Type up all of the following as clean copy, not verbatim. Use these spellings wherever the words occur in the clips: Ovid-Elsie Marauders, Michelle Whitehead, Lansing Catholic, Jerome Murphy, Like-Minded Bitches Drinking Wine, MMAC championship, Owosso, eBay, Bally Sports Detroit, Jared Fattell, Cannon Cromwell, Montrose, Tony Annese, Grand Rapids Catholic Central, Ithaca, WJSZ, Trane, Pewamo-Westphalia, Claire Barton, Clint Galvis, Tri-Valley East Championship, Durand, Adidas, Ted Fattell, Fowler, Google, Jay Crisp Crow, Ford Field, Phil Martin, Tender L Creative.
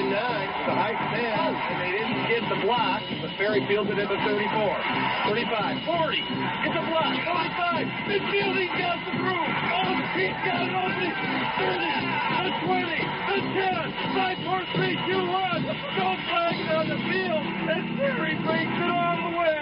9, the height 10, and they didn't get the block, but Ferry fielded it at the 34, 35, 40, it's a block, 45, midfield, he got the room, oh, he's got it on the 30, the 20, the 10, 5, 4, 3, 2, 1, don't flag it on the field, and Ferry brings it all the way.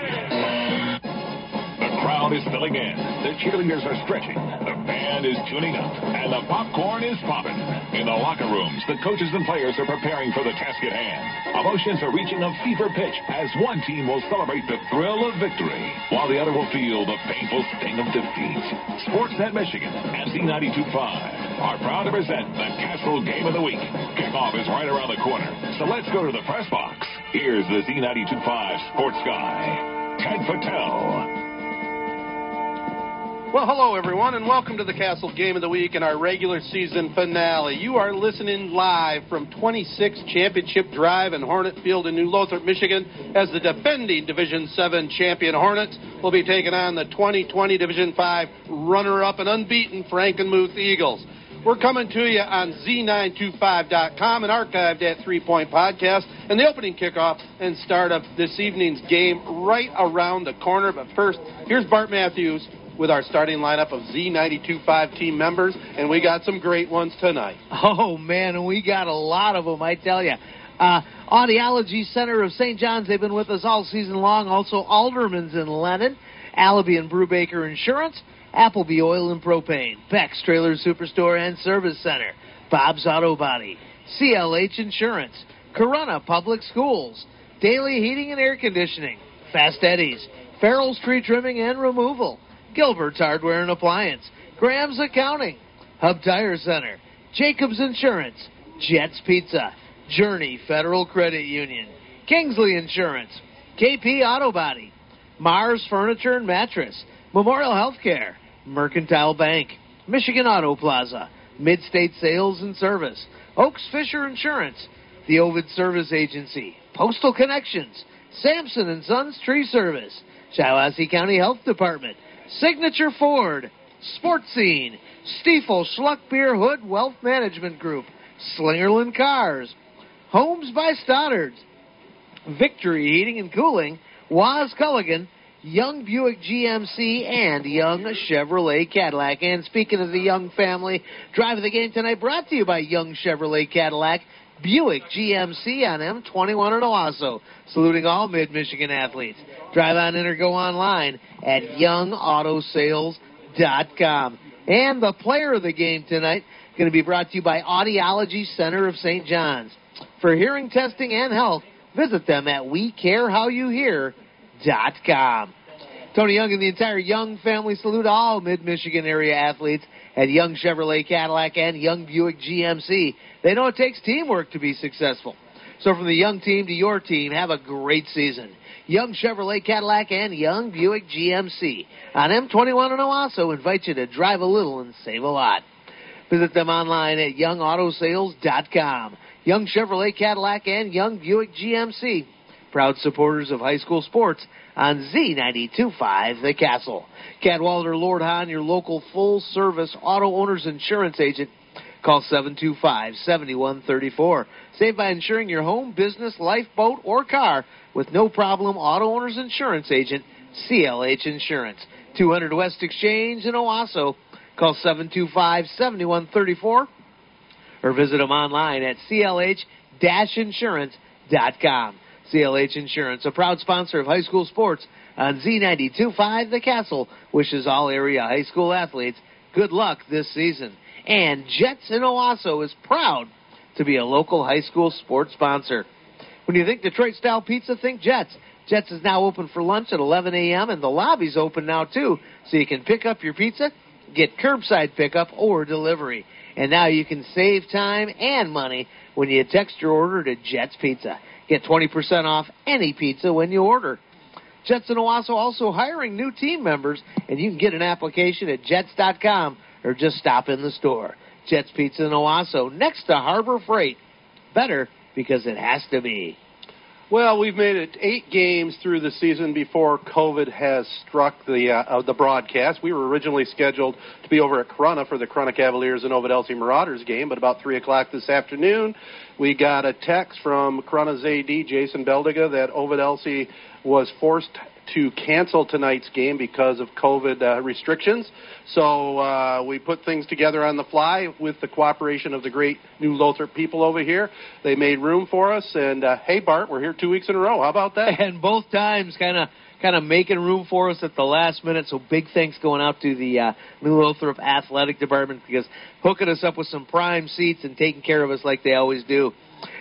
The crowd is filling in, the cheerleaders are stretching, the band is tuning up, and the popcorn is popping. In the locker rooms, the coaches and players are preparing for the task at hand. Emotions are reaching a fever pitch as one team will celebrate the thrill of victory, while the other will feel the painful sting of defeat. Sportsnet Michigan and Z92.5 are proud to present the Castle Game of the Week. Kickoff is right around the corner, so let's go to the press box. Here's the Z92.5 sports guy, Ted Fattell. Well, hello, everyone, and welcome to the Castle Game of the Week and our regular season finale. You are listening live from 26 Championship Drive in Hornet Field in New Lothrop, Michigan, as the defending Division 7 champion Hornets will be taking on the 2020 Division 5 runner-up and unbeaten Frankenmuth Eagles. We're coming to you on Z925.com and archived at 3 Point Podcast, and the opening kickoff and start of this evening's game right around the corner. But first, here's Bart Matthews with our starting lineup of Z92.5 team members, and we got some great ones tonight. Oh, man, and we got a lot of them, I tell you. Audiology Center of St. John's, they've been with us all season long. Also, Alderman's in Lennon, Allaby and Brubaker Insurance, Appleby Oil and Propane, Beck's Trailer Superstore and Service Center, Bob's Auto Body, CLH Insurance, Corunna Public Schools, Daily Heating and Air Conditioning, Fast Eddie's, Farrell's Tree Trimming and Removal, Gilbert's Hardware and Appliance, Graham's Accounting, Hub Tire Center, Jacobs Insurance, Jets Pizza, Journey Federal Credit Union, Kingsley Insurance, KP Auto Body, Mars Furniture and Mattress, Memorial Healthcare, Mercantile Bank, Michigan Auto Plaza, Midstate Sales and Service, Oaks Fisher Insurance, the Ovid Service Agency, Postal Connections, Sampson and Sons Tree Service, Shiawassee County Health Department, Signature Ford, Sports Scene, Stiefel Schluck Beer Hood Wealth Management Group, Slingerland Cars, Homes by Stoddard, Victory Heating and Cooling, Waz Culligan, Young Buick GMC, and Young Chevrolet Cadillac. And speaking of the Young family, Drive of the Game tonight brought to you by Young Chevrolet Cadillac, Buick GMC on M21 in Owosso, saluting all mid-Michigan athletes. Drive on in or go online at youngautosales.com. And the player of the game tonight is going to be brought to you by Audiology Center of St. John's. For hearing testing and health, visit them at wecarehowyouhear.com. Tony Young and the entire Young family salute all mid-Michigan area athletes at Young Chevrolet Cadillac and Young Buick GMC. They know it takes teamwork to be successful. So from the Young team to your team, have a great season. Young Chevrolet Cadillac and Young Buick GMC on M21 in Owosso invite you to drive a little and save a lot. Visit them online at youngautosales.com. Young Chevrolet Cadillac and Young Buick GMC, proud supporters of high school sports on Z92.5 The Castle. Cadwalader Lord Hahn, your local full-service auto owner's insurance agent. Call 725-7134. Save by insuring your home, business, life, boat, or car with No Problem Auto Owners Insurance Agent, CLH Insurance. 200 West Exchange in Owosso. Call 725-7134 or visit them online at clh-insurance.com. CLH Insurance, a proud sponsor of high school sports on Z92.5 The Castle, wishes all area high school athletes good luck this season. And Jets in Owosso is proud to be a local high school sports sponsor. When you think Detroit-style pizza, think Jets. Jets is now open for lunch at 11 a.m., and the lobby's open now, too, so you can pick up your pizza, get curbside pickup, or delivery. And now you can save time and money when you text your order to Jets Pizza. Get 20% off any pizza when you order. Jets in Owosso also hiring new team members, and you can get an application at jets.com or just stop in the store. Jets Pizza in Owosso, next to Harbor Freight. Better because it has to be. Well, we've made it 8 games through the season before COVID has struck the broadcast. We were originally scheduled to be over at Corunna for the Corunna Cavaliers and Ovid-Elsie Marauders game, but about 3 o'clock this afternoon, we got a text from Corunna's AD, Jason Beldiga, that Ovid-Elsie was forced to cancel tonight's game because of COVID restrictions. So we put things together on the fly with the cooperation of the great New Lothrop people over here. They made room for us, and hey, Bart, we're here 2 weeks in a row. How about that? And both times kind of making room for us at the last minute, so big thanks going out to the New Lothrop Athletic Department, because hooking us up with some prime seats and taking care of us like they always do.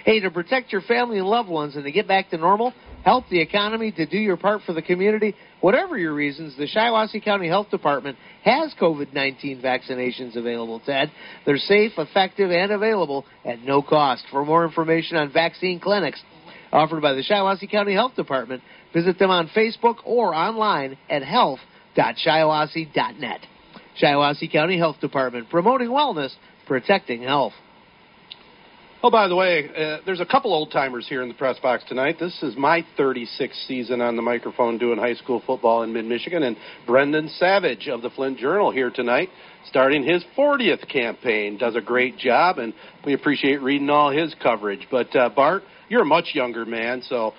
Hey, to protect your family and loved ones and to get back to normal, help the economy, to do your part for the community, whatever your reasons, the Shiawassee County Health Department has COVID-19 vaccinations available, Ted. They're safe, effective, and available at no cost. For more information on vaccine clinics offered by the Shiawassee County Health Department, visit them on Facebook or online at health.shiawassee.net. Shiawassee County Health Department, promoting wellness, protecting health. Oh, by the way, there's a couple old-timers here in the press box tonight. This is my 36th season on the microphone doing high school football in mid-Michigan, and Brendan Savage of the Flint Journal here tonight, starting his 40th campaign, does a great job, and we appreciate reading all his coverage. But, Bart, you're a much younger man, so,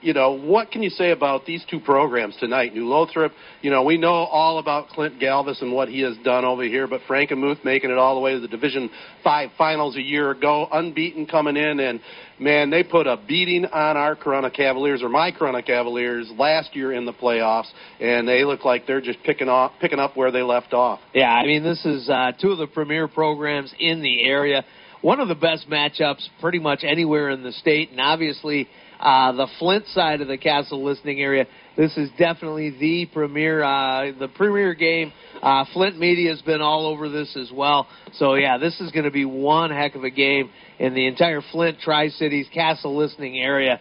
you know, what can you say about these two programs tonight? New Lothrop, you know, we know all about Clint Galvis and what he has done over here, but Frankenmuth making it all the way to the Division V finals a year ago, unbeaten coming in, and, man, they put a beating on our Corunna Cavaliers, or my Corunna Cavaliers, last year in the playoffs, and they look like they're just picking up where they left off. Yeah, I mean, this is two of the premier programs in the area. One of the best matchups pretty much anywhere in the state, and obviously the Flint side of the Castle listening area, this is definitely the premier game. Flint media has been all over this as well. So, yeah, this is going to be one heck of a game in the entire Flint, Tri-Cities, Castle listening area.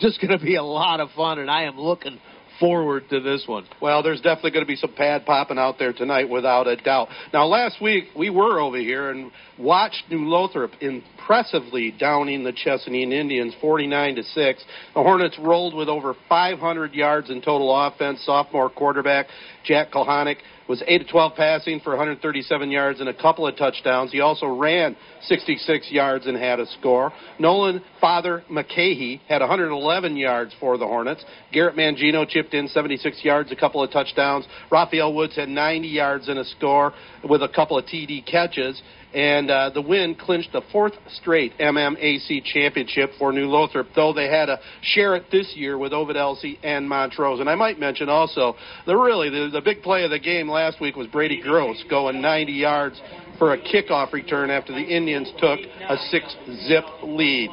Just going to be a lot of fun, and I am looking forward to this one. Well, there's definitely going to be some pad popping out there tonight, without a doubt. Now, last week, we were over here and watched New Lothrop impressively downing the Chesanine Indians 49-6. The Hornets rolled with over 500 yards in total offense. Sophomore quarterback Jack Kalhanick was 8-12 passing for 137 yards and a couple of touchdowns. He also ran 66 yards and had a score. Nolan Father McCahey had 111 yards for the Hornets. Garrett Mangino chipped in 76 yards, a couple of touchdowns. Raphael Woods had 90 yards and a score with a couple of TD catches. And the win clinched the 4th straight MMAC championship for New Lothrop, though they had a share it this year with Ovid-Elsie and Montrose. And I might mention also, the big play of the game last week was Brady Gross going 90 yards for a kickoff return after the Indians took a 6-zip lead.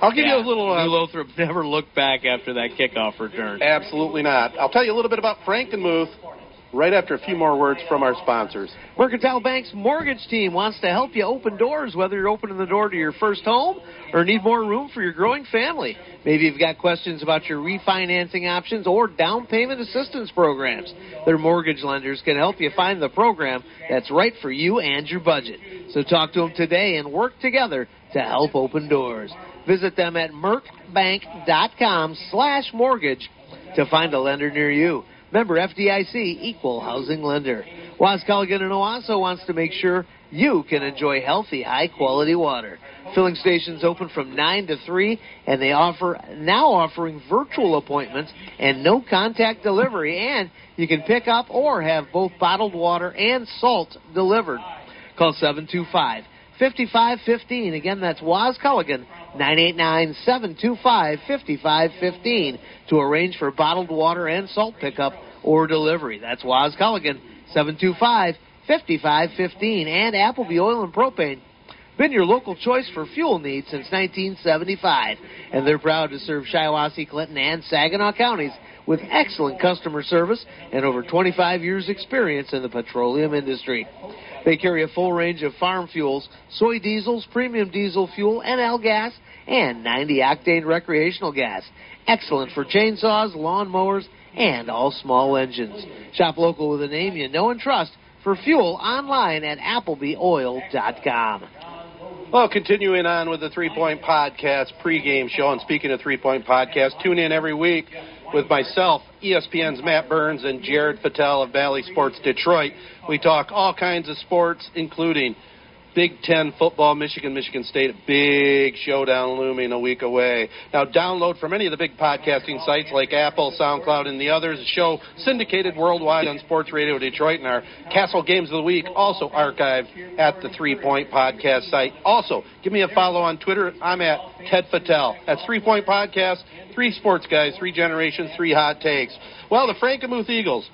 I'll give you a little... New Lothrop never looked back after that kickoff return. Absolutely not. I'll tell you a little bit about Frankenmuth right after a few more words from our sponsors. Mercantile Bank's mortgage team wants to help you open doors, whether you're opening the door to your first home or need more room for your growing family. Maybe you've got questions about your refinancing options or down payment assistance programs. Their mortgage lenders can help you find the program that's right for you and your budget. So talk to them today and work together to help open doors. Visit them at mercbank.com/mortgage to find a lender near you. Member FDIC, equal housing lender. Waskalgan and Owosso wants to make sure you can enjoy healthy, high-quality water. Filling stations open from 9 to 3, and they offering virtual appointments and no-contact delivery, and you can pick up or have both bottled water and salt delivered. Call 725-5515. Again, that's Waskalgan, 989-725-5515 to arrange for bottled water and salt pickup or delivery. That's Waz Culligan, 725-5515. And Appleby Oil and Propane, been your local choice for fuel needs since 1975. And they're proud to serve Shiawassee, Clinton, and Saginaw counties with excellent customer service and over 25 years' experience in the petroleum industry. They carry a full range of farm fuels, soy diesels, premium diesel fuel, NL gas, and 90-octane recreational gas. Excellent for chainsaws, lawnmowers, and all small engines. Shop local with a name you know and trust for fuel online at ApplebyOil.com. Well, continuing on with the 3 Point Podcast pregame show, and speaking of 3 Point Podcast, tune in every week with myself, ESPN's Matt Burns, and Jared Fattell of Bally Sports Detroit. We talk all kinds of sports, including Big Ten football, Michigan, Michigan State, a big showdown looming a week away. Now, download from any of the big podcasting sites like Apple, SoundCloud, and the others. The show syndicated worldwide on Sports Radio Detroit, and our Castle Games of the Week also archived at the 3 Point Podcast site. Also, give me a follow on Twitter. I'm at Ted Fattell. That's 3 Point Podcast, three sports guys, three generations, three hot takes. Well, the Frankenmuth Eagles,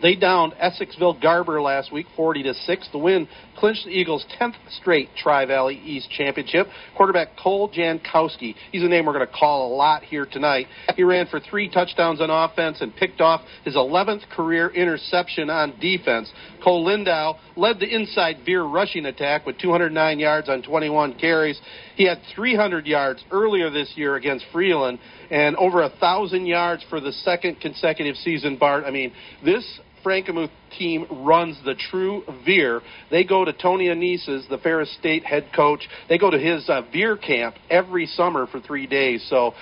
they downed Essexville Garber last week, 40-6. The win clinched the Eagles' 10th straight Tri-Valley East Championship. Quarterback Cole Jankowski, he's a name we're going to call a lot here tonight. He ran for 3 touchdowns on offense and picked off his 11th career interception on defense. Cole Lindau led the inside veer rushing attack with 209 yards on 21 carries. He had 300 yards earlier this year against Freeland and over 1,000 yards for the second consecutive season, Bart. I mean, this Frankenmuth team runs the true veer. They go to Tony Annese, the Ferris State head coach. They go to his veer camp every summer for 3 days. So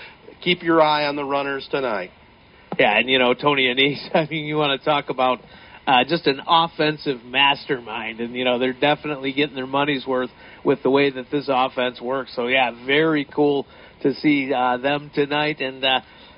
keep your eye on the runners tonight. Yeah, and you know, Tony Annese, I mean, you want to talk about just an offensive mastermind. And, you know, they're definitely getting their money's worth with the way that this offense works. So, yeah, very cool to see them tonight. And,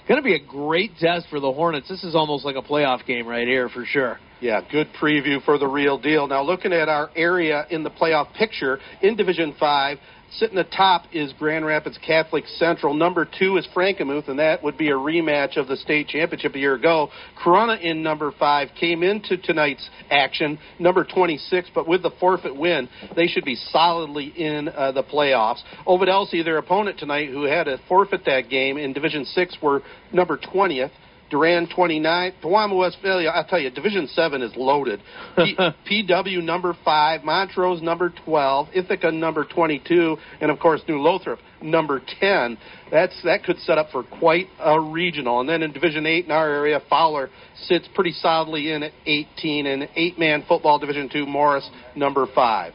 going to be a great test for the Hornets. This is almost like a playoff game right here for sure. Yeah, good preview for the real deal. Now, looking at our area in the playoff picture in Division 5, sitting atop is Grand Rapids Catholic Central. Number 2 is Frankenmuth, and that would be a rematch of the state championship a year ago. Corunna in number 5 came into tonight's action, number 26, but with the forfeit win, they should be solidly in the playoffs. Ovid-Elsie, their opponent tonight, who had to forfeit that game in Division 6, were number 20th. Durand 29, Pewamo-Westphalia, I'll tell you, Division 7 is loaded. PW number 5, Montrose number 12, Ithaca number 22, and of course New Lothrop number 10. That could set up for quite a regional. And then in Division 8 in our area, Fowler sits pretty solidly in at 18, and 8-man football Division 2, Morris number 5.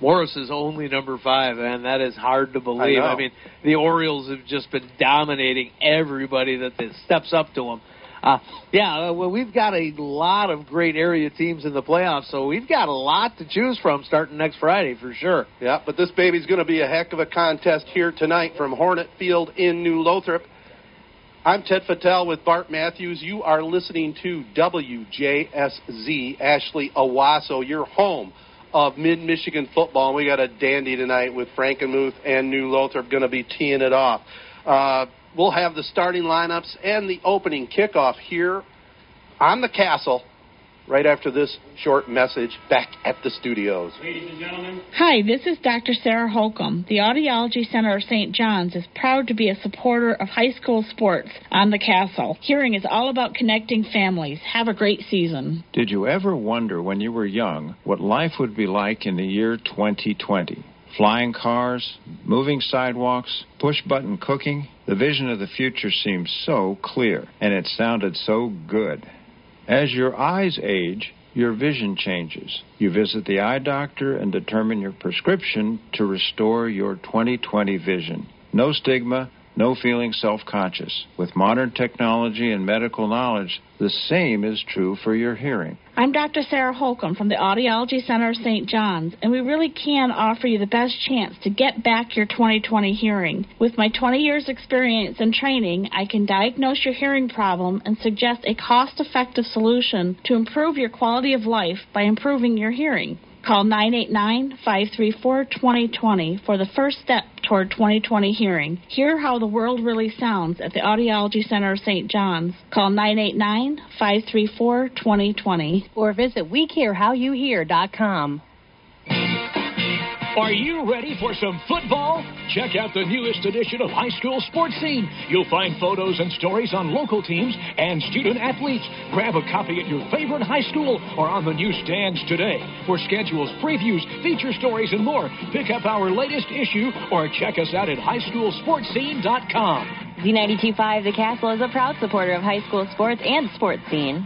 Morris is only number 5, and that is hard to believe. I mean, the Orioles have just been dominating everybody that steps up to them. Well, we've got a lot of great area teams in the playoffs, so we've got a lot to choose from starting next Friday for sure. Yeah, but this baby's going to be a heck of a contest here tonight from Hornet Field in New Lothrop. I'm Ted Fattell with Bart Matthews. You are listening to WJSZ Ashley Owosso, your home of mid-Michigan football, and we got a dandy tonight with Frankenmuth and New Lothrop going to be teeing it off. We'll have the starting lineups and the opening kickoff here on the Castle right after this short message back at the studios. Ladies and gentlemen. Hi, this is Dr. Sarah Holcomb. The Audiology Center of St. John's is proud to be a supporter of high school sports on the Castle. Hearing is all about connecting families. Have a great season. Did you ever wonder when you were young what life would be like in the year 2020? Flying cars, moving sidewalks, push-button cooking. The vision of the future seemed so clear, and it sounded so good. As your eyes age, your vision changes. You visit the eye doctor and determine your prescription to restore your 20/20 vision. No stigma, no feeling self-conscious. With modern technology and medical knowledge, the same is true for your hearing. I'm Dr. Sarah Holcomb from the Audiology Center of St. John's, and we really can offer you the best chance to get back your 20/20 hearing. With my 20 years' experience and training, I can diagnose your hearing problem and suggest a cost-effective solution to improve your quality of life by improving your hearing. Call 989-534-2020 for the first step toward 20/20 hearing. Hear how the world really sounds at the Audiology Center of St. John's. Call 989-534-2020. Or visit WeCareHowYouHear.com. Are you ready for some football? Check out the newest edition of High School Sports Scene. You'll find photos and stories on local teams and student athletes. Grab a copy at your favorite high school or on the newsstands today. For schedules, previews, feature stories, and more, pick up our latest issue or check us out at highschoolsportscene.com. Z92.5 The Castle is a proud supporter of high school sports and Sports Scene.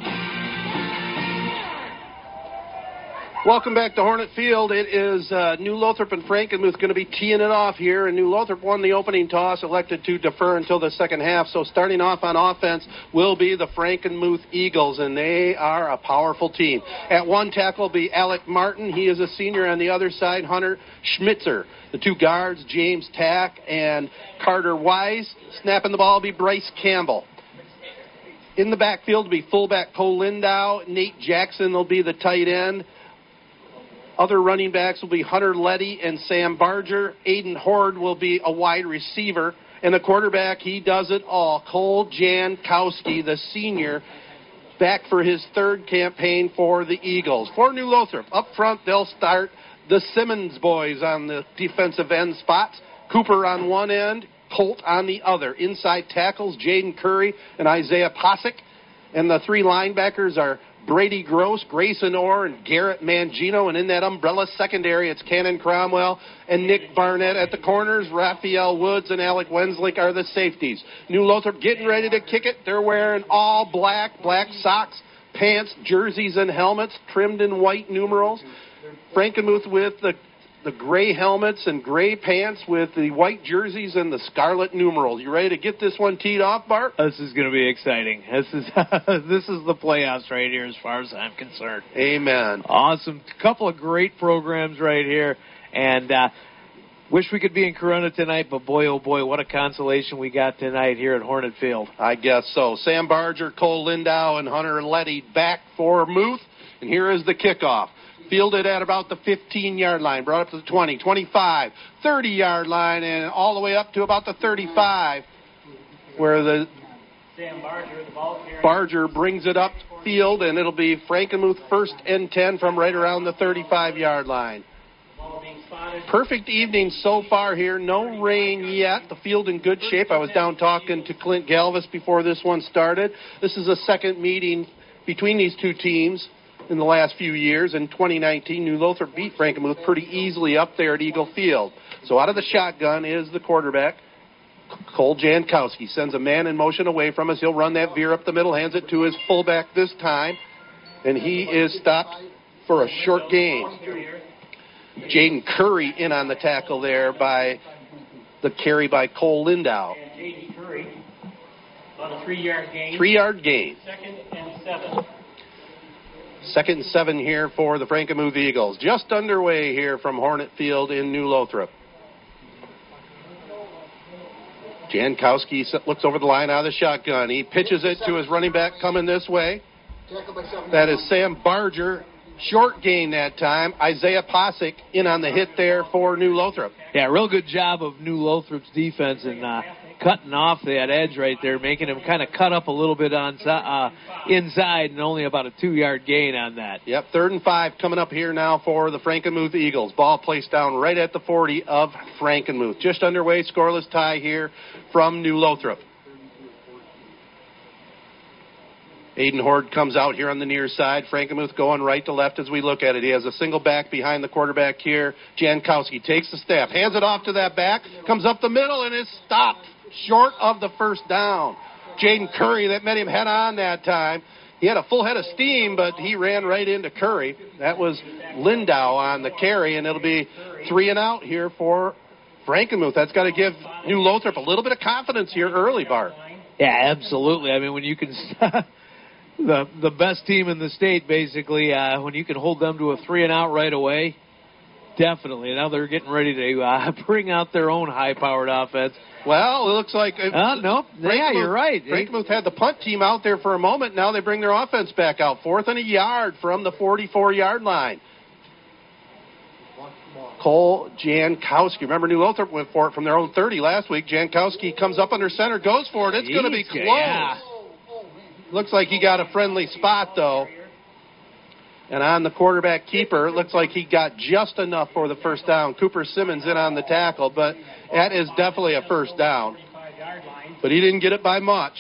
Welcome back to Hornet Field. It is New Lothrop and Frankenmuth going to be teeing it off here. And New Lothrop won the opening toss, elected to defer until the second half. So starting off on offense will be the Frankenmuth Eagles, and they are a powerful team. At one tackle will be Alec Martin. He is a senior. On the other side, Hunter Schmitzer. The two guards, James Tack and Carter Wise. Snapping the ball will be Bryce Campbell. In the backfield will be fullback Cole Lindau. Nate Jackson will be the tight end. Other running backs will be Hunter Letty and Sam Barger. Aiden Horde will be a wide receiver. And the quarterback, he does it all. Cole Jankowski, the senior, back for his third campaign for the Eagles. For New Lothrop, up front, they'll start the Simmons boys on the defensive end spots. Cooper on one end, Colt on the other. Inside tackles, Jaden Curry and Isaiah Posick. And the three linebackers are Brady Gross, Grayson Orr, and Garrett Mangino. And in that umbrella secondary, it's Cannon Cromwell and Nick Barnett at the corners. Raphael Woods and Alec Wenslick are the safeties. New Lothrop getting ready to kick it. They're wearing all black socks, pants, jerseys, and helmets trimmed in white numerals. Frankenmuth with the gray helmets and gray pants with the white jerseys and the scarlet numerals. You ready to get this one teed off, Bart? This is going to be exciting. This is the playoffs right here as far as I'm concerned. Amen. Awesome. Couple of great programs right here. And wish we could be in Corunna tonight, but boy, oh boy, what a consolation we got tonight here at Hornet Field. I guess so. Sam Barger, Cole Lindau, and Hunter Letty back for Muth. And here is the kickoff. Fielded at about the 15-yard line, brought up to the 20, 25, 30-yard line, and all the way up to about the 35, where the Barger brings it up field, and it'll be Frankenmuth first and 10 from right around the 35-yard line. Perfect evening so far here. No rain yet. The field in good shape. I was down talking to Clint Galvis before this one started. This is the second meeting between these two teams in the last few years. In 2019, New Lothrop beat Frankenmuth pretty easily up there at Eagle Field. So out of the shotgun is the quarterback, Cole Jankowski. Sends a man in motion away from us. He'll run that veer up the middle, hands it to his fullback this time, and he is stopped for a short gain. Jaden Curry in on the tackle there by the carry by Cole Lindau. Jaden Curry on a 3-yard gain. 3-yard gain. Second and 7. Second and 7 here for the Frankenmuth Eagles. Just underway here from Hornet Field in New Lothrop. Jankowski looks over the line out of the shotgun. He pitches it to his running back coming this way. That is Sam Barger. Short gain that time. Isaiah Posick in on the hit there for New Lothrop. Yeah, real good job of New Lothrop's defense and cutting off that edge right there, making him kind of cut up a little bit on inside, and only about a 2-yard gain on that. Yep, 3rd and 5 coming up here now for the Frankenmuth Eagles. Ball placed down right at the 40 of Frankenmuth. Just underway, scoreless tie here from New Lothrop. Aiden Horde comes out here on the near side. Frankenmuth going right to left as we look at it. He has a single back behind the quarterback here. Jankowski takes the snap, hands it off to that back, comes up the middle, and is stopped short of the first down. Jaden Curry that met him head on that time. He had a full head of steam, but he ran right into Curry. That was Lindau on the carry, and it'll be 3 and out here for Frankenmuth. That's got to give New Lothrop a little bit of confidence here early, Bart. Yeah, absolutely. I mean, when you can... The best team in the state, basically, when you can hold them to a 3 and out right away, definitely. Now they're getting ready to bring out their own high-powered offense. Well, it looks like... nope. Yeah, you're right. Frankenmuth had the punt team out there for a moment. Now they bring their offense back out. 4th and a yard from the 44-yard line. Cole Jankowski. Remember, New Lothrop went for it from their own 30 last week. Jankowski comes up under center, goes for it. It's going to be close. Yeah. Looks like he got a friendly spot, though. And on the quarterback keeper, it looks like he got just enough for the first down. Cooper Simmons in on the tackle, but that is definitely a first down. But he didn't get it by much.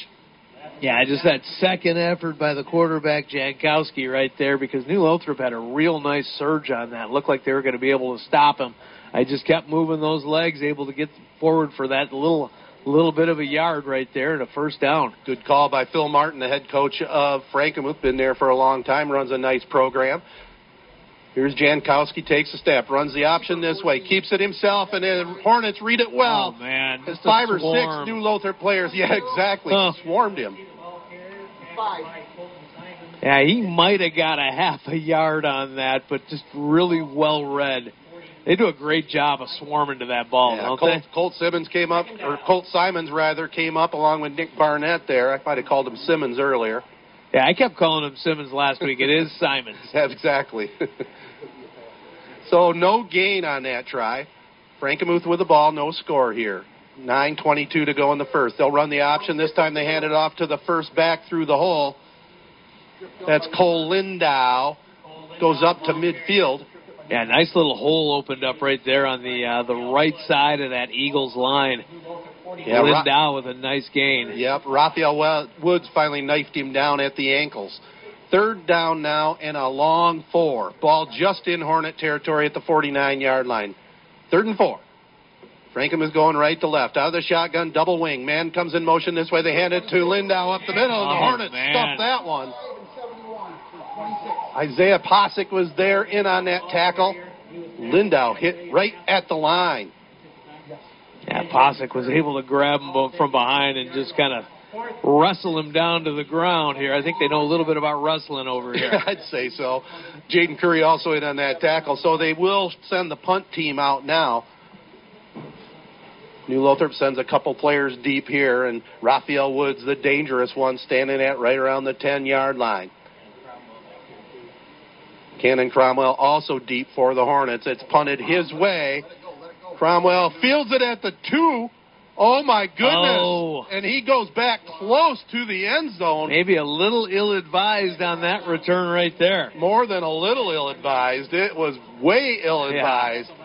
Yeah, just that second effort by the quarterback, Jankowski, right there, because New Lothrop had a real nice surge on that. Looked like they were going to be able to stop him. I just kept moving those legs, able to get forward for that little bit of a yard right there and a first down. Good call by Phil Martin, the head coach of Frankenmuth. Been there for a long time, runs a nice program. Here's Jankowski, takes a step, runs the option this way, keeps it himself, and the Hornets read it well. Oh, man. It's five or six New Lothrop players. Yeah, exactly. Oh. Swarmed him. Yeah, he might have got a half a yard on that, but just really well read. They do a great job of swarming to that ball, yeah, don't they? Colt Simons came up along with Nick Barnett there. I might have called him Simmons earlier. Yeah, I kept calling him Simmons last week. It is Simons. Yeah, exactly. So no gain on that try. Frankenmuth with the ball, no score here. 9:22 to go in the first. They'll run the option. This time they hand it off to the first back through the hole. That's Cole Lindau. Goes up to midfield. Yeah, nice little hole opened up right there on the right side of that Eagles line. Yeah, Lindau with a nice gain. Yep, Raphael Woods finally knifed him down at the ankles. Third down now and a long four. Ball just in Hornet territory at the 49-yard line. Third and four. Frankham is going right to left. Out of the shotgun, double wing. Man comes in motion this way. They hand it to Lindau up the middle, and the Hornets stuffed that one. Isaiah Posick was there in on that tackle. Lindau hit right at the line. Yeah, Posick was able to grab him from behind and just kind of wrestle him down to the ground here. I think they know a little bit about wrestling over here. I'd say so. Jaden Curry also in on that tackle, so they will send the punt team out now. New Lothrop sends a couple players deep here, and Raphael Woods, the dangerous one, standing at right around the 10-yard line. Cannon Cromwell also deep for the Hornets. It's punted his way. Cromwell fields it at the 2. Oh, my goodness. Oh. And he goes back close to the end zone. Maybe a little ill-advised on that return right there. More than a little ill-advised. It was way ill-advised. Yeah.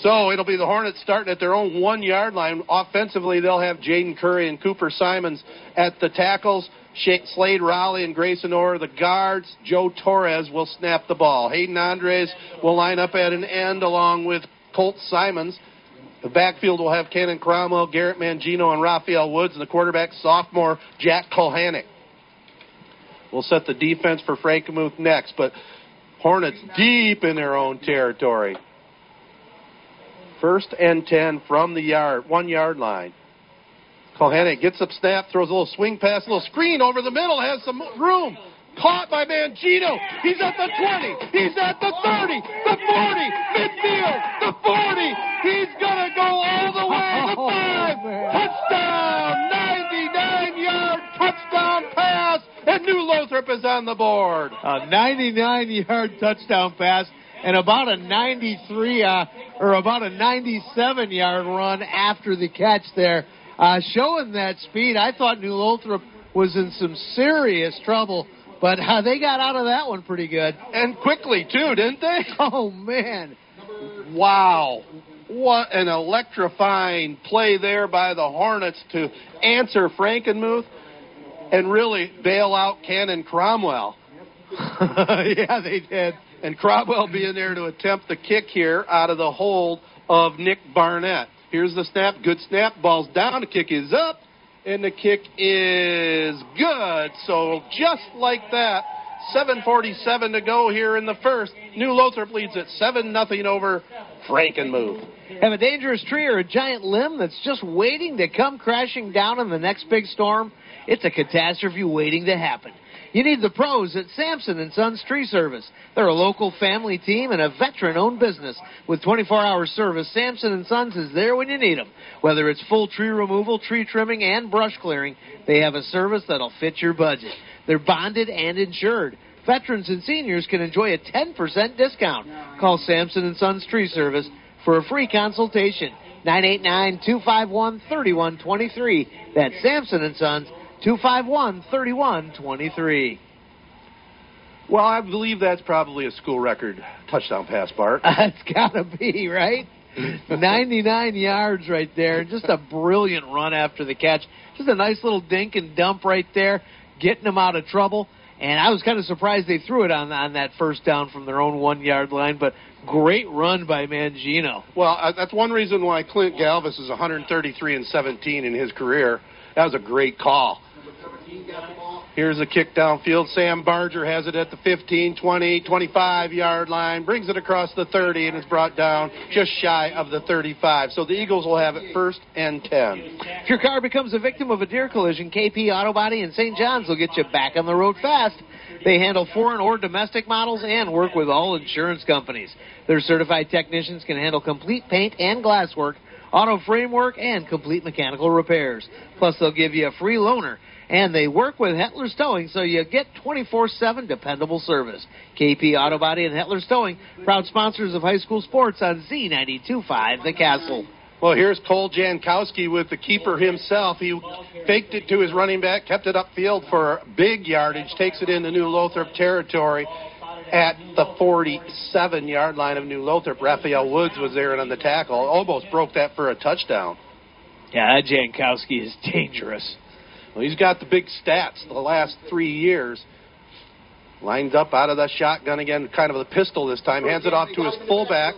So it'll be the Hornets starting at their own 1-yard line. Offensively, they'll have Jaden Curry and Cooper Simons at the tackles. Slade Rowley and Grayson Orr, the guards. Joe Torres will snap the ball. Hayden Andres will line up at an end along with Colt Simons. The backfield will have Cannon Cromwell, Garrett Mangino, and Raphael Woods, and the quarterback sophomore Jack Kalhanick. We'll set the defense for Frankenmuth next, but Hornets deep in their own territory. First and 10 from the 1-yard line. Kalhanick gets up snap, throws a little swing pass, a little screen over the middle, has some room. Caught by Mangino. He's at the 20. He's at the 30. The 40. Midfield. The 40. He's going to go all the way to 5. Touchdown. 99-yard touchdown pass. And New Lothrop is on the board. A 99-yard touchdown pass. And about a 97-yard run after the catch there. Showing that speed, I thought New Lothrop was in some serious trouble, but they got out of that one pretty good. And quickly, too, didn't they? Oh, man. Wow. What an electrifying play there by the Hornets to answer Frankenmuth and really bail out Cannon Cromwell. Yeah, they did. And Cromwell being there to attempt the kick here out of the hold of Nick Barnett. Here's the snap. Good snap. Ball's down. The kick is up. And the kick is good. So just like that, 7:47 to go here in the first. New Lothrop leads at 7-0 over Frankenmuth. Have a dangerous tree or a giant limb that's just waiting to come crashing down in the next big storm? It's a catastrophe waiting to happen. You need the pros at Sampson & Sons Tree Service. They're a local family team and a veteran-owned business. With 24-hour service, Sampson & Sons is there when you need them. Whether it's full tree removal, tree trimming, and brush clearing, they have a service that'll fit your budget. They're bonded and insured. Veterans and seniors can enjoy a 10% discount. Call Sampson & Sons Tree Service for a free consultation. 989-251-3123. That's Sampson & Sons. 251-3123. Well, I believe that's probably a school record touchdown pass, Bart. It's got to be, right? 99 yards right there. Just a brilliant run after the catch. Just a nice little dink and dump right there, getting them out of trouble. And I was kind of surprised they threw it on that first down from their own 1-yard line, but great run by Mangino. Well, that's one reason why Clint Galvis is 133-17 in his career. That was a great call. Here's a kick downfield. Sam Barger has it at the 15, 20, 25-yard line. Brings it across the 30, and it's brought down just shy of the 35. So the Eagles will have it first and 10. If your car becomes a victim of a deer collision, KP Auto Body in St. John's will get you back on the road fast. They handle foreign or domestic models and work with all insurance companies. Their certified technicians can handle complete paint and glass work, auto framework, and complete mechanical repairs. Plus, they'll give you a free loaner. And they work with Hetler's Towing, so you get 24/7 dependable service. KP Auto Body and Hetler's Towing, proud sponsors of high school sports on Z92.5, The Castle. Well, here's Cole Jankowski with the keeper himself. He faked it to his running back, kept it upfield for big yardage, takes it into New Lothrop territory at the 47-yard line of New Lothrop. Raphael Woods was there and on the tackle. Almost broke that for a touchdown. Yeah, that Jankowski is dangerous. Well, he's got the big stats the last 3 years. Lines up out of the shotgun again, kind of the pistol this time. Hands it off to his fullback.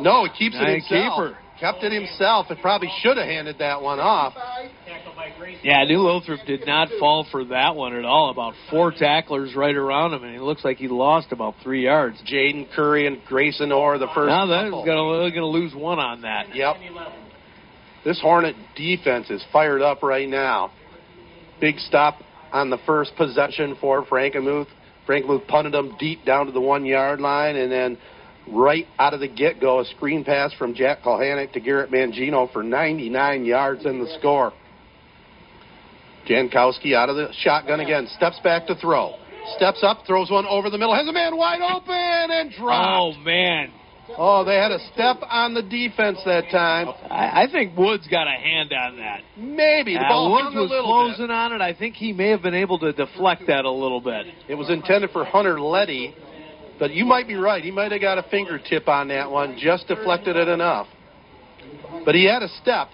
No, he keeps it himself. Kept it himself and probably should have handed that one off. Yeah, New Lothrop did not fall for that one at all. About four tacklers right around him, and it looks like he lost about 3 yards. Jaden Curry and Grayson Orr, the first couple. Now they're going to lose one on that. Yep. This Hornet defense is fired up right now. Big stop on the first possession for Frankenmuth. Frankenmuth punted them deep down to the 1 yard line, and then right out of the get-go, a screen pass from Jack Kalhanick to Garrett Mangino for 99 yards and the score. Jankowski out of the shotgun again, steps back to throw. Steps up, throws one over the middle, has a man wide open, and dropped. Oh, man. Oh, they had a step on the defense that time. I think Woods got a hand on that. Maybe. The ball Woods was closing bit on it. I think he may have been able to deflect that a little bit. It was intended for Hunter Letty, but you might be right. He might have got a fingertip on that one, just deflected it enough. But he had a step.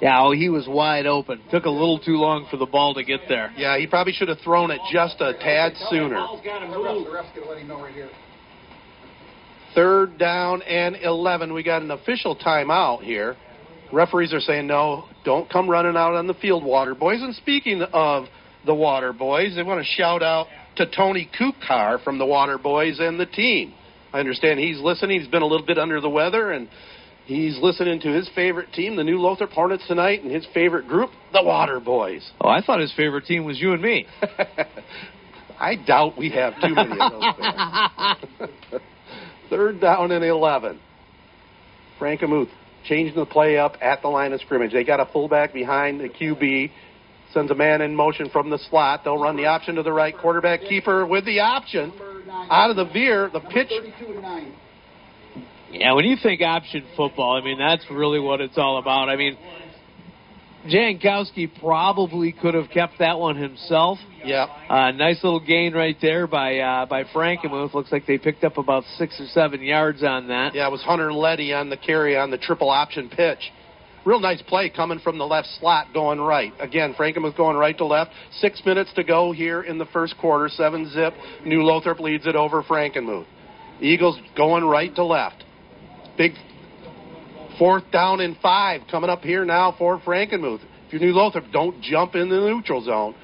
Yeah, he was wide open. Took a little too long for the ball to get there. Yeah, he probably should have thrown it just a tad sooner. The ref's going to let him know right here. Third down and 11. We got an official timeout here. Referees are saying, no, don't come running out on the field, water boys. And speaking of the water boys, they want to shout out to Tony Kukar from the water boys and the team. I understand he's listening. He's been a little bit under the weather, and he's listening to his favorite team, the New Lothrop Hornets tonight, and his favorite group, the water boys. Oh, I thought his favorite team was you and me. I doubt we have too many of those fans. Third down and 11. Frankenmuth changing the play up at the line of scrimmage. They got a fullback behind the QB. Sends a man in motion from the slot. They'll run the option to the right. Quarterback keeper with the option. Out of the veer, the pitch. Yeah, when you think option football, I mean, that's really what it's all about. I mean, Jankowski probably could have kept that one himself. Yeah. Nice little gain right there by Frankenmuth. Looks like they picked up about 6 or 7 yards on that. Yeah, it was Hunter Letty on the carry on the triple option pitch. Real nice play coming from the left slot going right. Again, Frankenmuth going right to left. 6 minutes to go here in the first quarter. 7-zip. New Lothrop leads it over Frankenmuth. Eagles going right to left. Big fourth down and 5 coming up here now for Frankenmuth. If you're New Lothrop, don't jump in the neutral zone.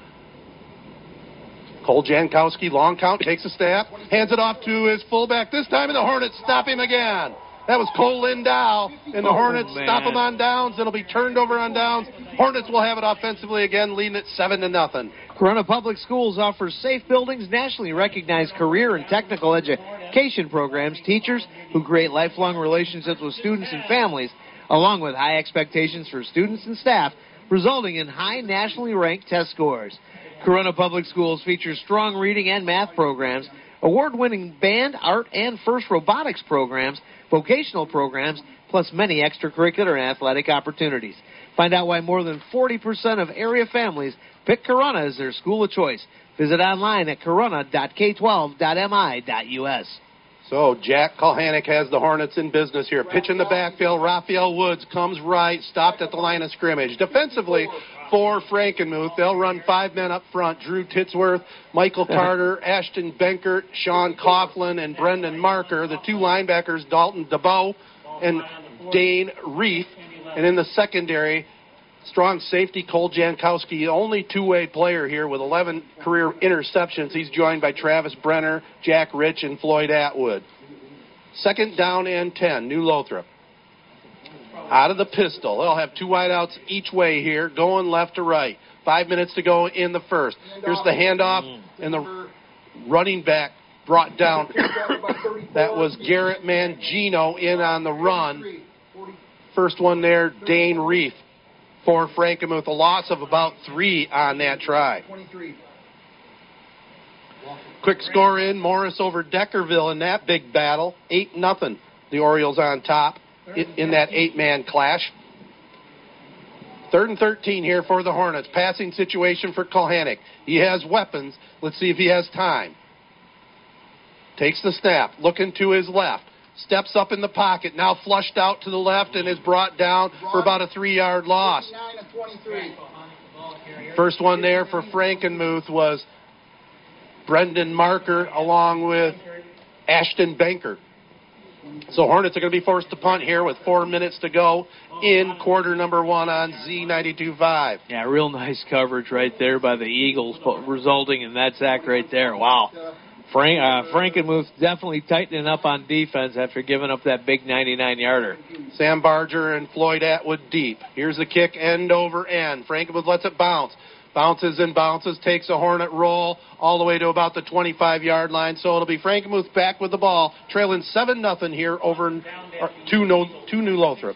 Cole Jankowski, long count, takes a snap, hands it off to his fullback this time, and the Hornets stop him again. That was Cole Lindau, and the Hornets stop him on downs. It'll be turned over on downs. Hornets will have it offensively again, leading it 7-0. Corunna Public Schools offers safe buildings, nationally recognized career and technical education programs, teachers who create lifelong relationships with students and families, along with high expectations for students and staff, resulting in high nationally ranked test scores. Corunna Public Schools features strong reading and math programs, award-winning band, art, and FIRST robotics programs, vocational programs, plus many extracurricular and athletic opportunities. Find out why more than 40% of area families pick Corunna as their school of choice. Visit online at corunna.k12.mi.us. So Jack Kalhanick has the Hornets in business here. Pitch in the backfield. Raphael Woods comes right, stopped at the line of scrimmage. Defensively for Frankenmuth, they'll run 5 men up front. Drew Titsworth, Michael Carter, Ashton Benkert, Sean Coughlin, and Brendan Marker. The two linebackers, Dalton DeBow and Dane Reif. And in the secondary, Strong safety, Cole Jankowski, the only two-way player here with 11 career interceptions. He's joined by Travis Brenner, Jack Rich, and Floyd Atwood. Second down and 10, New Lothrop. Out of the pistol. They'll have two wideouts each way here, going left to right. 5 minutes to go in the first. Here's the handoff, and the running back brought down. That was Garrett Mangino in on the run. First one there, Dane Reif for Frankenmuth. A loss of about 3 on that try. Quick score in, Morris over Deckerville in that big battle. 8-0. The Orioles on top in that 8-man clash. 3rd and 13 here for the Hornets. Passing situation for Kalhanick. He has weapons. Let's see if he has time. Takes the snap, looking to his left. Steps up in the pocket, now flushed out to the left and is brought down for about a 3-yard loss. First one there for Frankenmuth was Brendan Marker along with Ashton Banker. So Hornets are going to be forced to punt here with 4 minutes to go in quarter number 1 on Z92.5. Yeah, real nice coverage right there by the Eagles, resulting in that sack right there. Wow. Frankenmuth definitely tightening up on defense after giving up that big 99-yarder. Sam Barger and Floyd Atwood deep. Here's the kick, end over end. Frankenmuth lets it bounce. Bounces and bounces, takes a Hornet roll all the way to about the 25-yard line. So it'll be Frankenmuth back with the ball, trailing 7-0 here over to New Lothrop.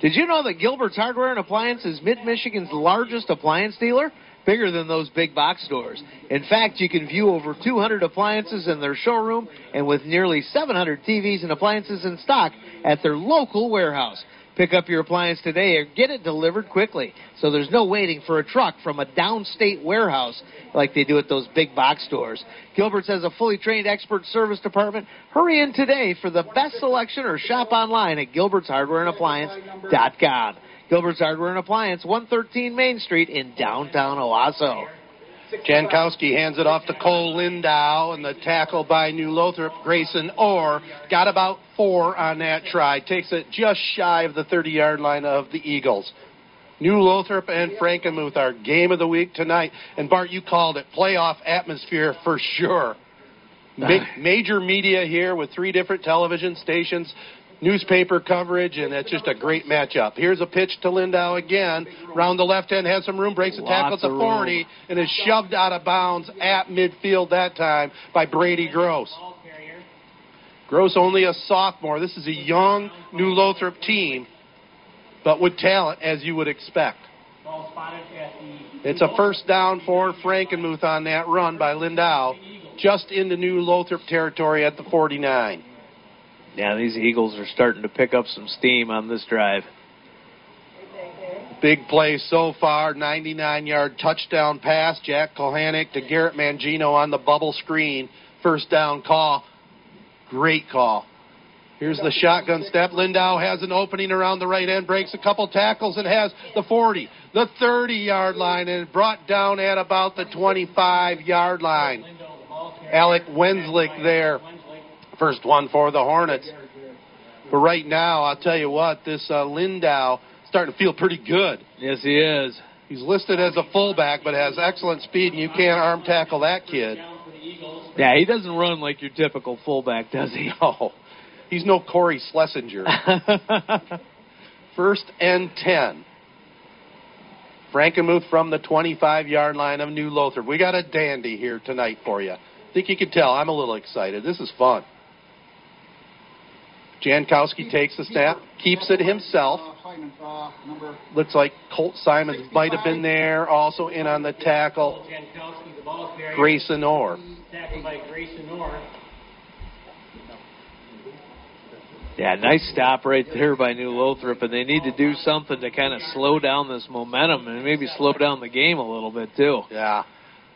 Did you know that Gilbert's Hardware and Appliance is Mid-Michigan's largest appliance dealer? Bigger than those big box stores. In fact, you can view over 200 appliances in their showroom and with nearly 700 TVs and appliances in stock at their local warehouse. Pick up your appliance today or get it delivered quickly. So there's no waiting for a truck from a downstate warehouse like they do at those big box stores. Gilbert's has a fully trained expert service department. Hurry in today for the best selection or shop online at gilbertshardwareandappliance.com. Gilbert's Hardware and Appliance, 113 Main Street in downtown Owosso. Jankowski hands it off to Cole Lindau, and the tackle by New Lothrop, Grayson Orr, got about 4 on that try. Takes it just shy of the 30-yard line of the Eagles. New Lothrop and Frankenmuth, our game of the week tonight. And, Bart, you called it playoff atmosphere for sure. Major media here with 3 different television stations, newspaper coverage, and that's just a great matchup. Here's a pitch to Lindau again. Round the left end, has some room, breaks the tackle at the 40, and is shoved out of bounds at midfield that time by Brady Gross. Gross only a sophomore. This is a young New Lothrop team, but with talent, as you would expect. It's a first down for Frankenmuth on that run by Lindau, just into New Lothrop territory at the 49. Yeah, these Eagles are starting to pick up some steam on this drive. Big play so far, 99-yard touchdown pass. Jack Kalhanick to Garrett Mangino on the bubble screen. First down call. Great call. Here's the shotgun step. Lindau has an opening around the right end, breaks a couple tackles, and has the 40, the 30-yard line, and brought down at about the 25-yard line. Alec Wenslick there. First one for the Hornets. But right now, I'll tell you what, this Lindau starting to feel pretty good. Yes, he is. He's listed as a fullback, but has excellent speed, and you can't arm tackle that kid. Yeah, he doesn't run like your typical fullback, does he? No. He's no Corey Schlesinger. 1st and 10. Frankenmuth from the 25-yard line of New Lothrop. We got a dandy here tonight for you. I think you can tell I'm a little excited. This is fun. Jankowski takes the snap, keeps it himself. Looks like Colt Simons might have been there, also in on the tackle. Grayson Orr. Yeah, nice stop right there by New Lothrop, and they need to do something to kind of slow down this momentum and maybe slow down the game a little bit too. Yeah,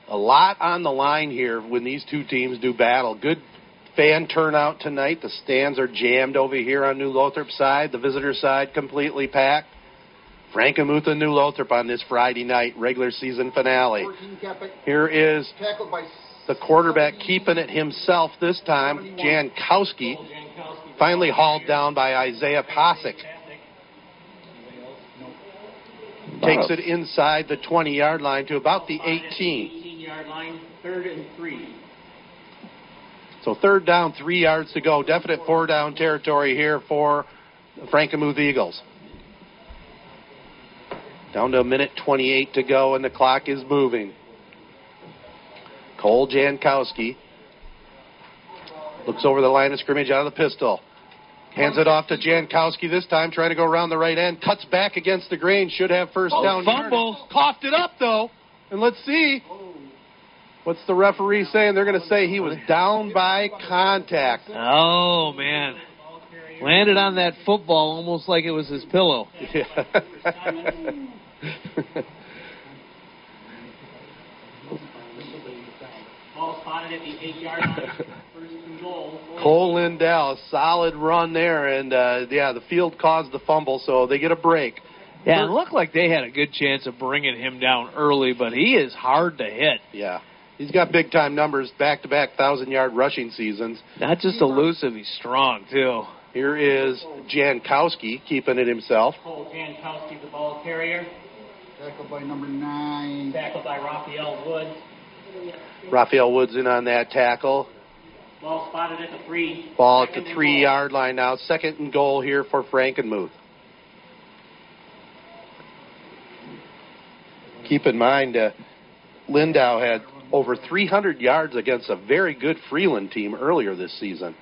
a lot on the line here when these two teams do battle. Good fan turnout tonight. The stands are jammed over here on New Lothrop's side. The visitor side completely packed. Frankenmuth and New Lothrop on this Friday night regular season finale. Here is the quarterback keeping it himself this time. Jankowski finally hauled down by Isaiah Posick. Takes it inside the 20-yard line to about the 18. 18-yard line, 3rd and 3. So 3rd down, 3 yards to go. Definite 4-down territory here for the Frankenmuth Eagles. Down to a minute 28 to go, and the clock is moving. Cole Jankowski looks over the line of scrimmage out of the pistol. Hands it off to Jankowski this time, trying to go around the right end. Cuts back against the grain. Should have first down. Fumble. Coughed it up, though. And let's see. What's the referee saying? They're going to say he was down by contact. Oh, man. Landed on that football almost like it was his pillow. Yeah. Ball spotted at the 8-yard line. Cole Lindau, a solid run there, and the field caused the fumble, so they get a break. Yeah, it looked like they had a good chance of bringing him down early, but he is hard to hit. Yeah, he's got big-time numbers, back-to-back 1,000-yard rushing seasons. Not just elusive, he's strong, too. Here is Jankowski keeping it himself. Cole Jankowski, the ball carrier. Tackled by number 9. Tackled by Raphael Woods. Raphael Woods in on that tackle. Ball spotted at the 3. Ball at the 3-yard line now. 2nd and goal here for Frankenmuth. Keep in mind, Lindau had over 300 yards against a very good Freeland team earlier this season.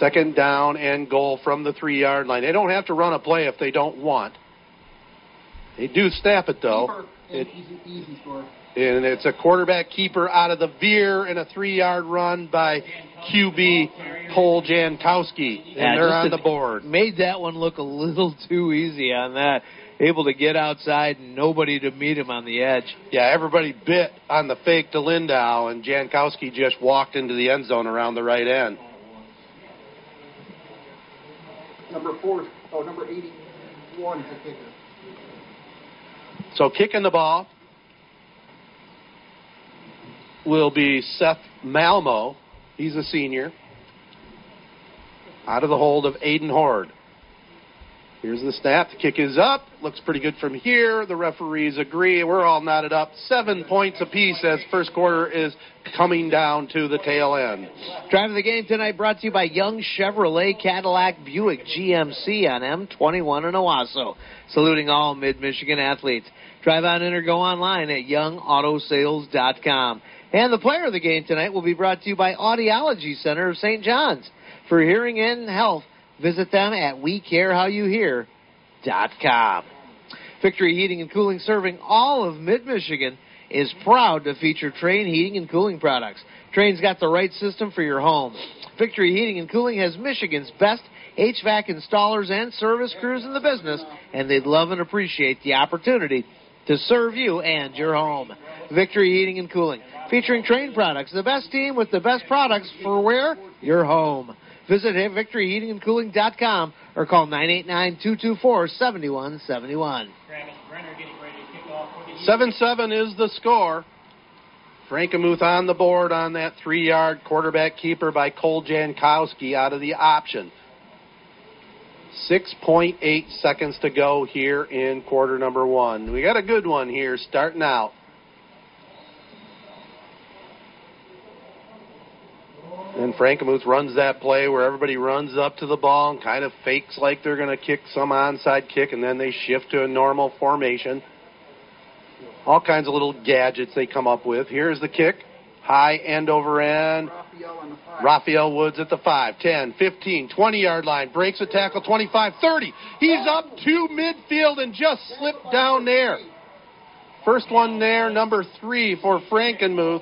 2nd down and goal from the 3-yard line. They don't have to run a play if they don't want. They do snap it, though. Easy score. And it's a quarterback keeper out of the veer and a 3-yard run by QB Cole Jankowski. And they're on the board. Made that one look a little too easy on that. Able to get outside and nobody to meet him on the edge. Yeah, everybody bit on the fake to Lindau, and Jankowski just walked into the end zone around the right end. Number 81 is the kicker. So kicking the ball will be Seth Malmo. He's a senior. Out of the hold of Aiden Horde. Here's the snap. The kick is up. Looks pretty good from here. The referees agree. We're all knotted up. 7 points apiece as first quarter is coming down to the tail end. Drive of the game tonight brought to you by Young Chevrolet Cadillac Buick GMC on M21 in Owosso. Saluting all Mid-Michigan athletes. Drive on in or go online at youngautosales.com. And the player of the game tonight will be brought to you by Audiology Center of St. John's. For hearing and health, visit them at WeCareHowYouHear.com. Victory Heating and Cooling, serving all of Mid-Michigan, is proud to feature Trane Heating and Cooling products. Trane's got the right system for your home. Victory Heating and Cooling has Michigan's best HVAC installers and service crews in the business, and they'd love and appreciate the opportunity to serve you and your home. Victory Heating and Cooling, featuring Trane products, the best team with the best products for where? Your home. Visit victoryheatingandcooling.com or call 989-224-7171. 7-7 is the score. Frankenmuth on the board on that 3-yard quarterback keeper by Cole Jankowski out of the option. 6.8 seconds to go here in quarter number 1. We got a good one here starting out. And Frankenmuth runs that play where everybody runs up to the ball and kind of fakes like they're going to kick some onside kick, and then they shift to a normal formation. All kinds of little gadgets they come up with. Here's the kick. High end over end. Raphael Woods at the 5, 10, 15, 20-yard line. Breaks a tackle, 25, 30. He's up to midfield and just slipped down there. First one there, number 3 for Frankenmuth.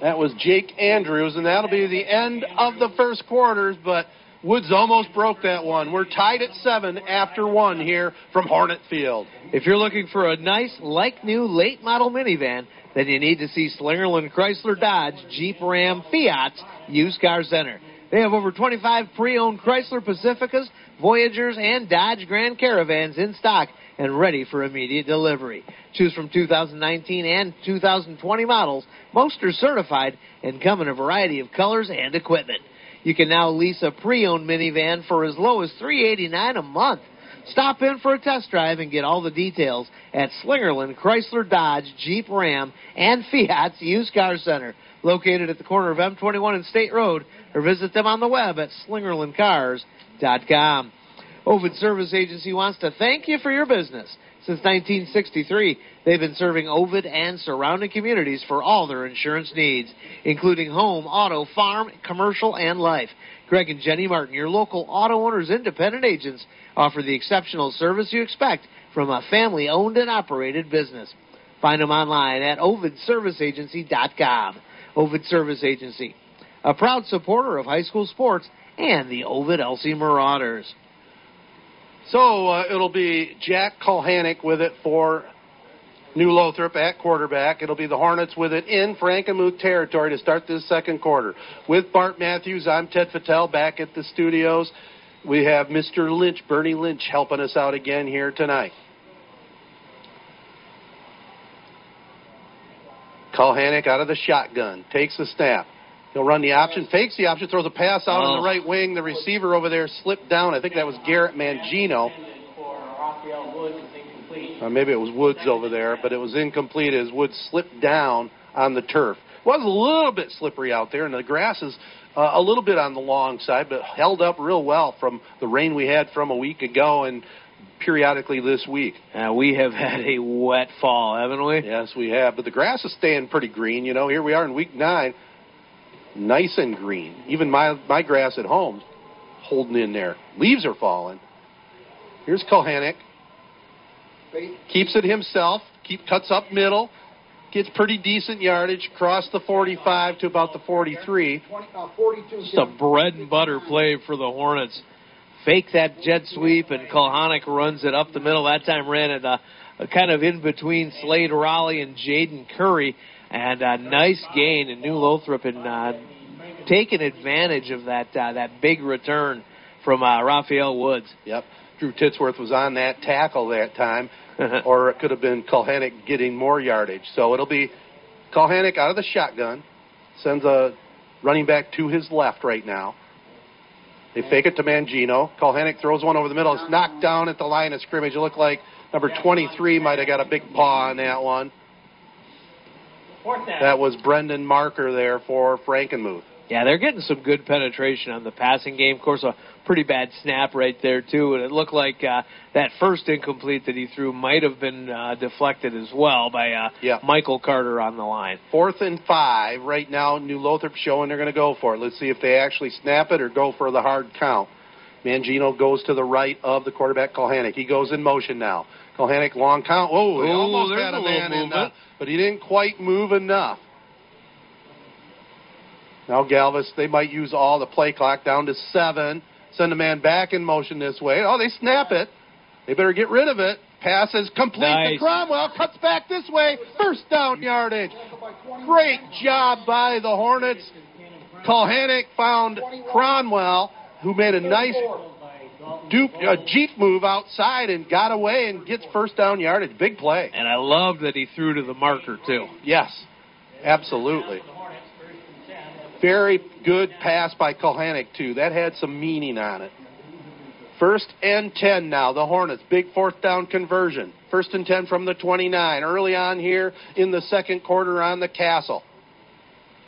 That was Jake Andrews, and that'll be the end of the first quarters, but Woods almost broke that one. We're tied at 7 after 1 here from Hornet Field. If you're looking for a nice, like-new, late-model minivan, then you need to see Slingerland Chrysler Dodge Jeep Ram Fiat's Used Car Center. They have over 25 pre-owned Chrysler Pacificas, Voyagers, and Dodge Grand Caravans in stock and ready for immediate delivery. Choose from 2019 and 2020 models. Most are certified and come in a variety of colors and equipment. You can now lease a pre-owned minivan for as low as $389 a month. Stop in for a test drive and get all the details at Slingerland Chrysler Dodge Jeep Ram and Fiat's Used Car Center, located at the corner of M21 and State Road, or visit them on the web at slingerlandcars.com. Ovid Service Agency wants to thank you for your business. Since 1963, they've been serving Ovid and surrounding communities for all their insurance needs, including home, auto, farm, commercial, and life. Greg and Jenny Martin, your local auto owners' independent agents, offer the exceptional service you expect from a family-owned and operated business. Find them online at ovidserviceagency.com. Ovid Service Agency, a proud supporter of high school sports and the Ovid-Elsie Marauders. So it'll be Jack Kalhanick with it for New Lothrop at quarterback. It'll be the Hornets with it in Frankenmuth territory to start this second quarter. With Bart Matthews, I'm Ted Fattell back at the studios. We have Mr. Lynch, Bernie Lynch, helping us out again here tonight. Kalhanick out of the shotgun, takes the snap. He'll run the option, fakes the option, throws a pass out on the right wing. The receiver over there slipped down. I think that was Garrett Mangino. Maybe it was Woods over there, but it was incomplete as Woods slipped down on the turf. It was a little bit slippery out there, and the grass is a little bit on the long side, but held up real well from the rain we had from a week ago and periodically this week. We have had a wet fall, haven't we? Yes, we have, but the grass is staying pretty green. You know, here we are in week 9. Nice and green. Even my grass at home holding in there. Leaves are falling. Here's Kalhanick. Keeps it himself. Cuts up middle. Gets pretty decent yardage. Across the 45 to about the 43. Just a bread and butter play for the Hornets. Fake that jet sweep and Kalhanick runs it up the middle. That time ran it kind of in between Slade Raleigh and Jaden Curry. And a nice gain in New Lothrop and taking advantage of that big return from Raphael Woods. Yep. Drew Titsworth was on that tackle that time, or it could have been Kalhanick getting more yardage. So it'll be Kalhanick out of the shotgun, sends a running back to his left right now. They fake it to Mangino. Kalhanick throws one over the middle. It's knocked down at the line of scrimmage. It looked like number 23 might have got a big paw on that one. That was Brendan Marker there for Frankenmuth. Yeah, they're getting some good penetration on the passing game. Of course, a pretty bad snap right there, too. And it looked like that first incomplete that he threw might have been deflected as well by Michael Carter on the line. 4th and 5. Right now, New Lothrop showing they're going to go for it. Let's see if they actually snap it or go for the hard count. Mangino goes to the right of the quarterback, Kalhanick. He goes in motion now. Kalhanick, long count. Oh, he almost had a man in that, but he didn't quite move enough. Now Galvis, they might use all the play clock down to 7. Send a man back in motion this way. Oh, they snap it. They better get rid of it. Pass is complete to Cromwell. Cuts back this way. First down yardage. Great job by the Hornets. Kalhanick found Cromwell, who made a nice Jeep move outside and got away and gets first down yardage. Big play. And I love that he threw to the marker, too. Yes, absolutely. Very good pass by Kalhanick, too. That had some meaning on it. 1st and 10 now, the Hornets. Big fourth down conversion. 1st and 10 from the 29. Early on here in the second quarter on the Castle.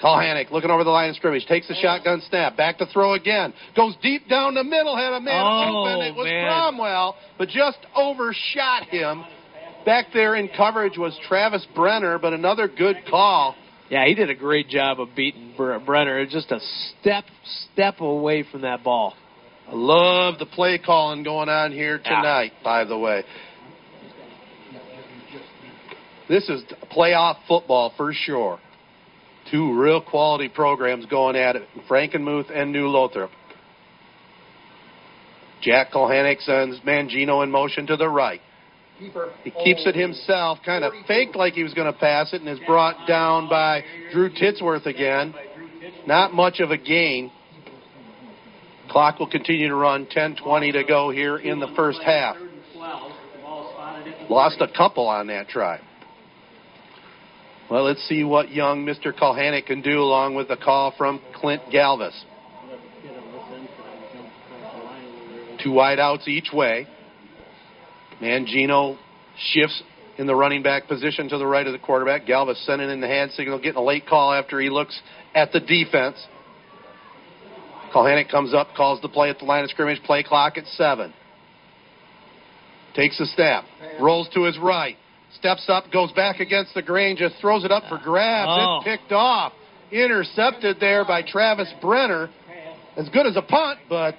Kalhanick looking over the line of scrimmage, takes the shotgun snap, back to throw again, goes deep down the middle, had a man open. It was Cromwell, but just overshot him. Back there in coverage was Travis Brenner, but another good call. Yeah, he did a great job of beating Brenner. It was just a step away from that ball. I love the play calling going on here tonight, by the way. This is playoff football for sure. 2 real quality programs going at it, Frankenmuth and New Lothrop. Jack Kalhanick sends Mangino in motion to the right. He keeps it himself, kind of faked like he was going to pass it, and is brought down by Drew Titsworth again. Not much of a gain. Clock will continue to run, 10:20 to go here in the first half. Lost a couple on that try. Well, let's see what young Mr. Kalhanick can do along with a call from Clint Galvis. Two wideouts each way. Mangino shifts in the running back position to the right of the quarterback. Galvis sending in the hand signal, getting a late call after he looks at the defense. Kalhanick comes up, calls the play at the line of scrimmage, play clock at 7. Takes a snap, rolls to his right, steps up, goes back against the grain, just throws it up for grabs. Oh. It picked off. Intercepted there by Travis Brenner. As good as a punt, but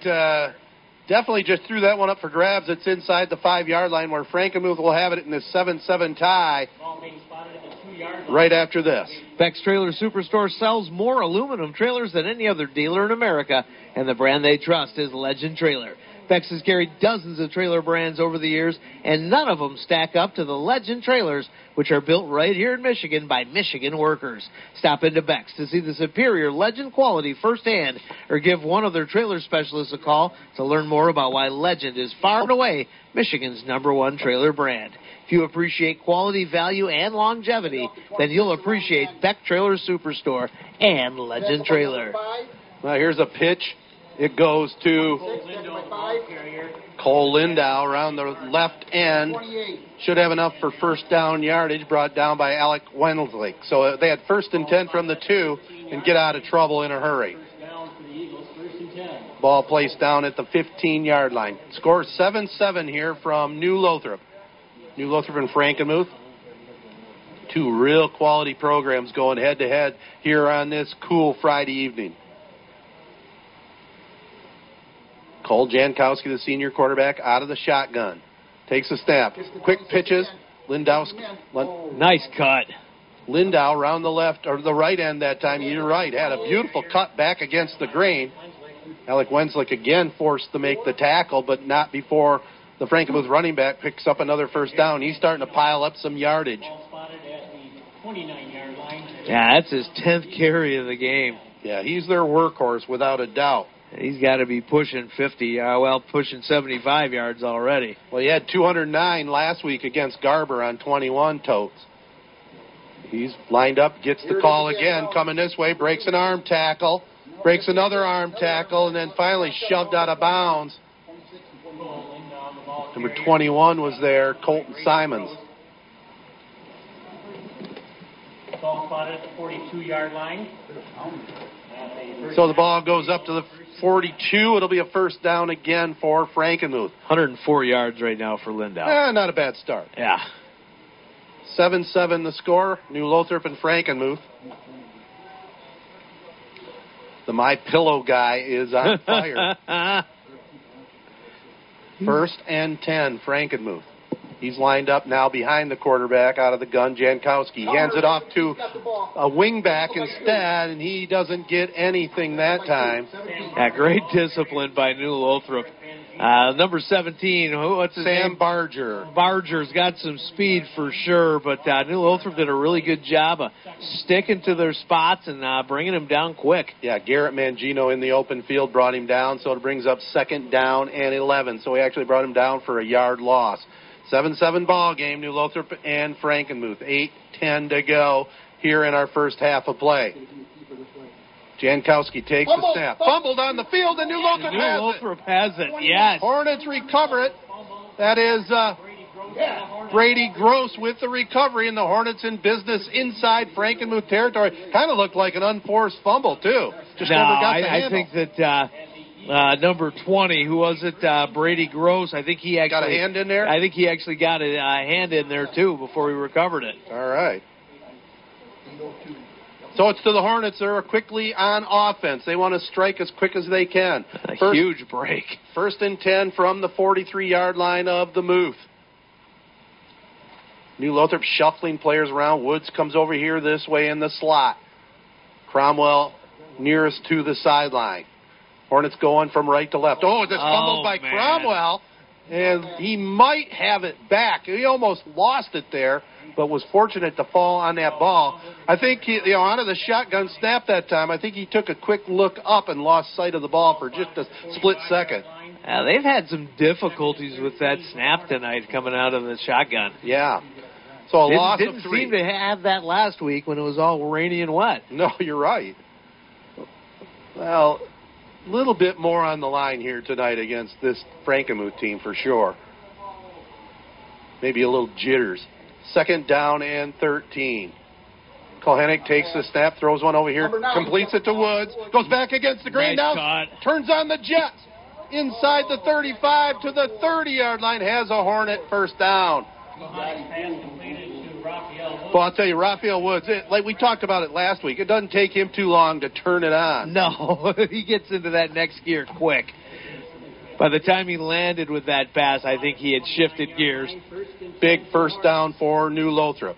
definitely just threw that one up for grabs. It's inside the 5-yard line where Frankenmuth will have it in this 7-7 tie right after this. Beck's Trailer Superstore sells more aluminum trailers than any other dealer in America, and the brand they trust is Legend Trailer. Beck's has carried dozens of trailer brands over the years, and none of them stack up to the Legend trailers, which are built right here in Michigan by Michigan workers. Stop into Beck's to see the superior Legend quality firsthand, or give one of their trailer specialists a call to learn more about why Legend is far and away Michigan's #1 trailer brand. If you appreciate quality, value, and longevity, then you'll appreciate Beck Trailer Superstore and Legend Trailer. Well, here's a pitch. It goes to Cole Lindau around the left end. Should have enough for first down yardage, brought down by Alec Wendlick. So they had first and 10 from the 2 and get out of trouble in a hurry. Ball placed down at the 15-yard line. Score 7-7 here from New Lothrop. New Lothrop and Frankenmuth. Two real quality programs going head-to-head here on this cool Friday evening. Cole Jankowski, the senior quarterback, out of the shotgun. Takes a snap. Quick pitches. Nice cut. Lindau around the left, or the right end that time. You're right. Had a beautiful cut back against the grain. Alec Wenslick again forced to make the tackle, but not before the Frankenmuth running back picks up another first down. He's starting to pile up some yardage. Yeah, that's his 10th carry of the game. Yeah, he's their workhorse without a doubt. He's got to be pushing 75 yards already. Well, he had 209 last week against Garber on 21 totes. He's lined up, gets the call again, coming this way, breaks an arm tackle, breaks another arm tackle, and then finally shoved out of bounds. Number 21 was there, Colton Simons. Ball spotted at the 42-yard line. So the ball goes up to the 42. It'll be a first down again for Frankenmuth. 104 yards right now for Lindau. Not a bad start. Yeah. 7-7 the score, New Lothrop and Frankenmuth. The My Pillow guy is on fire. First and 10, Frankenmuth. He's lined up now behind the quarterback out of the gun, Jankowski. Hands it off to a wingback instead, and he doesn't get anything that time. Yeah, great discipline by New Lothrop. Number 17, what's his name? Sam Barger. Barger's got some speed for sure, but New Lothrop did a really good job of sticking to their spots and bringing him down quick. Yeah, Garrett Mangino in the open field brought him down, so it brings up second down and 11. So he actually brought him down for a yard loss. 7-7 ball game, New Lothrop and Frankenmuth. 8-10 to go here in our first half of play. Jankowski takes the snap. Fumbled on the field, and New Lothrop has it, yes. Hornets recover it. That is Brady Gross with the recovery, and the Hornets in business inside Frankenmuth territory. Kind of looked like an unforced fumble, too. I think that... number 20, who was it? Brady Gross. I think he actually got a hand in there. I think he actually got a hand in there too before he recovered it. All right. So it's to the Hornets. They're quickly on offense. They want to strike as quick as they can. Huge break. First and 10 from the 43-yard line of the Muth. New Lothrop shuffling players around. Woods comes over here this way in the slot. Cromwell nearest to the sideline. Hornets going from right to left. Oh, it's fumbled by Cromwell, and he might have it back. He almost lost it there, but was fortunate to fall on that ball. I think out of the shotgun snap that time, I think he took a quick look up and lost sight of the ball for just a split second. They've had some difficulties with that snap tonight coming out of the shotgun. Yeah. So a loss of 3. Didn't seem to have that last week when it was all rainy and wet. No, you're right. Well... little bit more on the line here tonight against this Frankenmuth team for sure. Maybe a little jitters. Second down and 13. Kalhanick takes the snap, throws one over here, completes it to Woods, goes back against the green now, turns on the Jets. Inside the 35 to the 30-yard line, has a Hornet first down. Well, I'll tell you, Raphael Woods, like we talked about it last week, it doesn't take him too long to turn it on. No, he gets into that next gear quick. By the time he landed with that pass, I think he had shifted gears. Big first down for New Lothrop.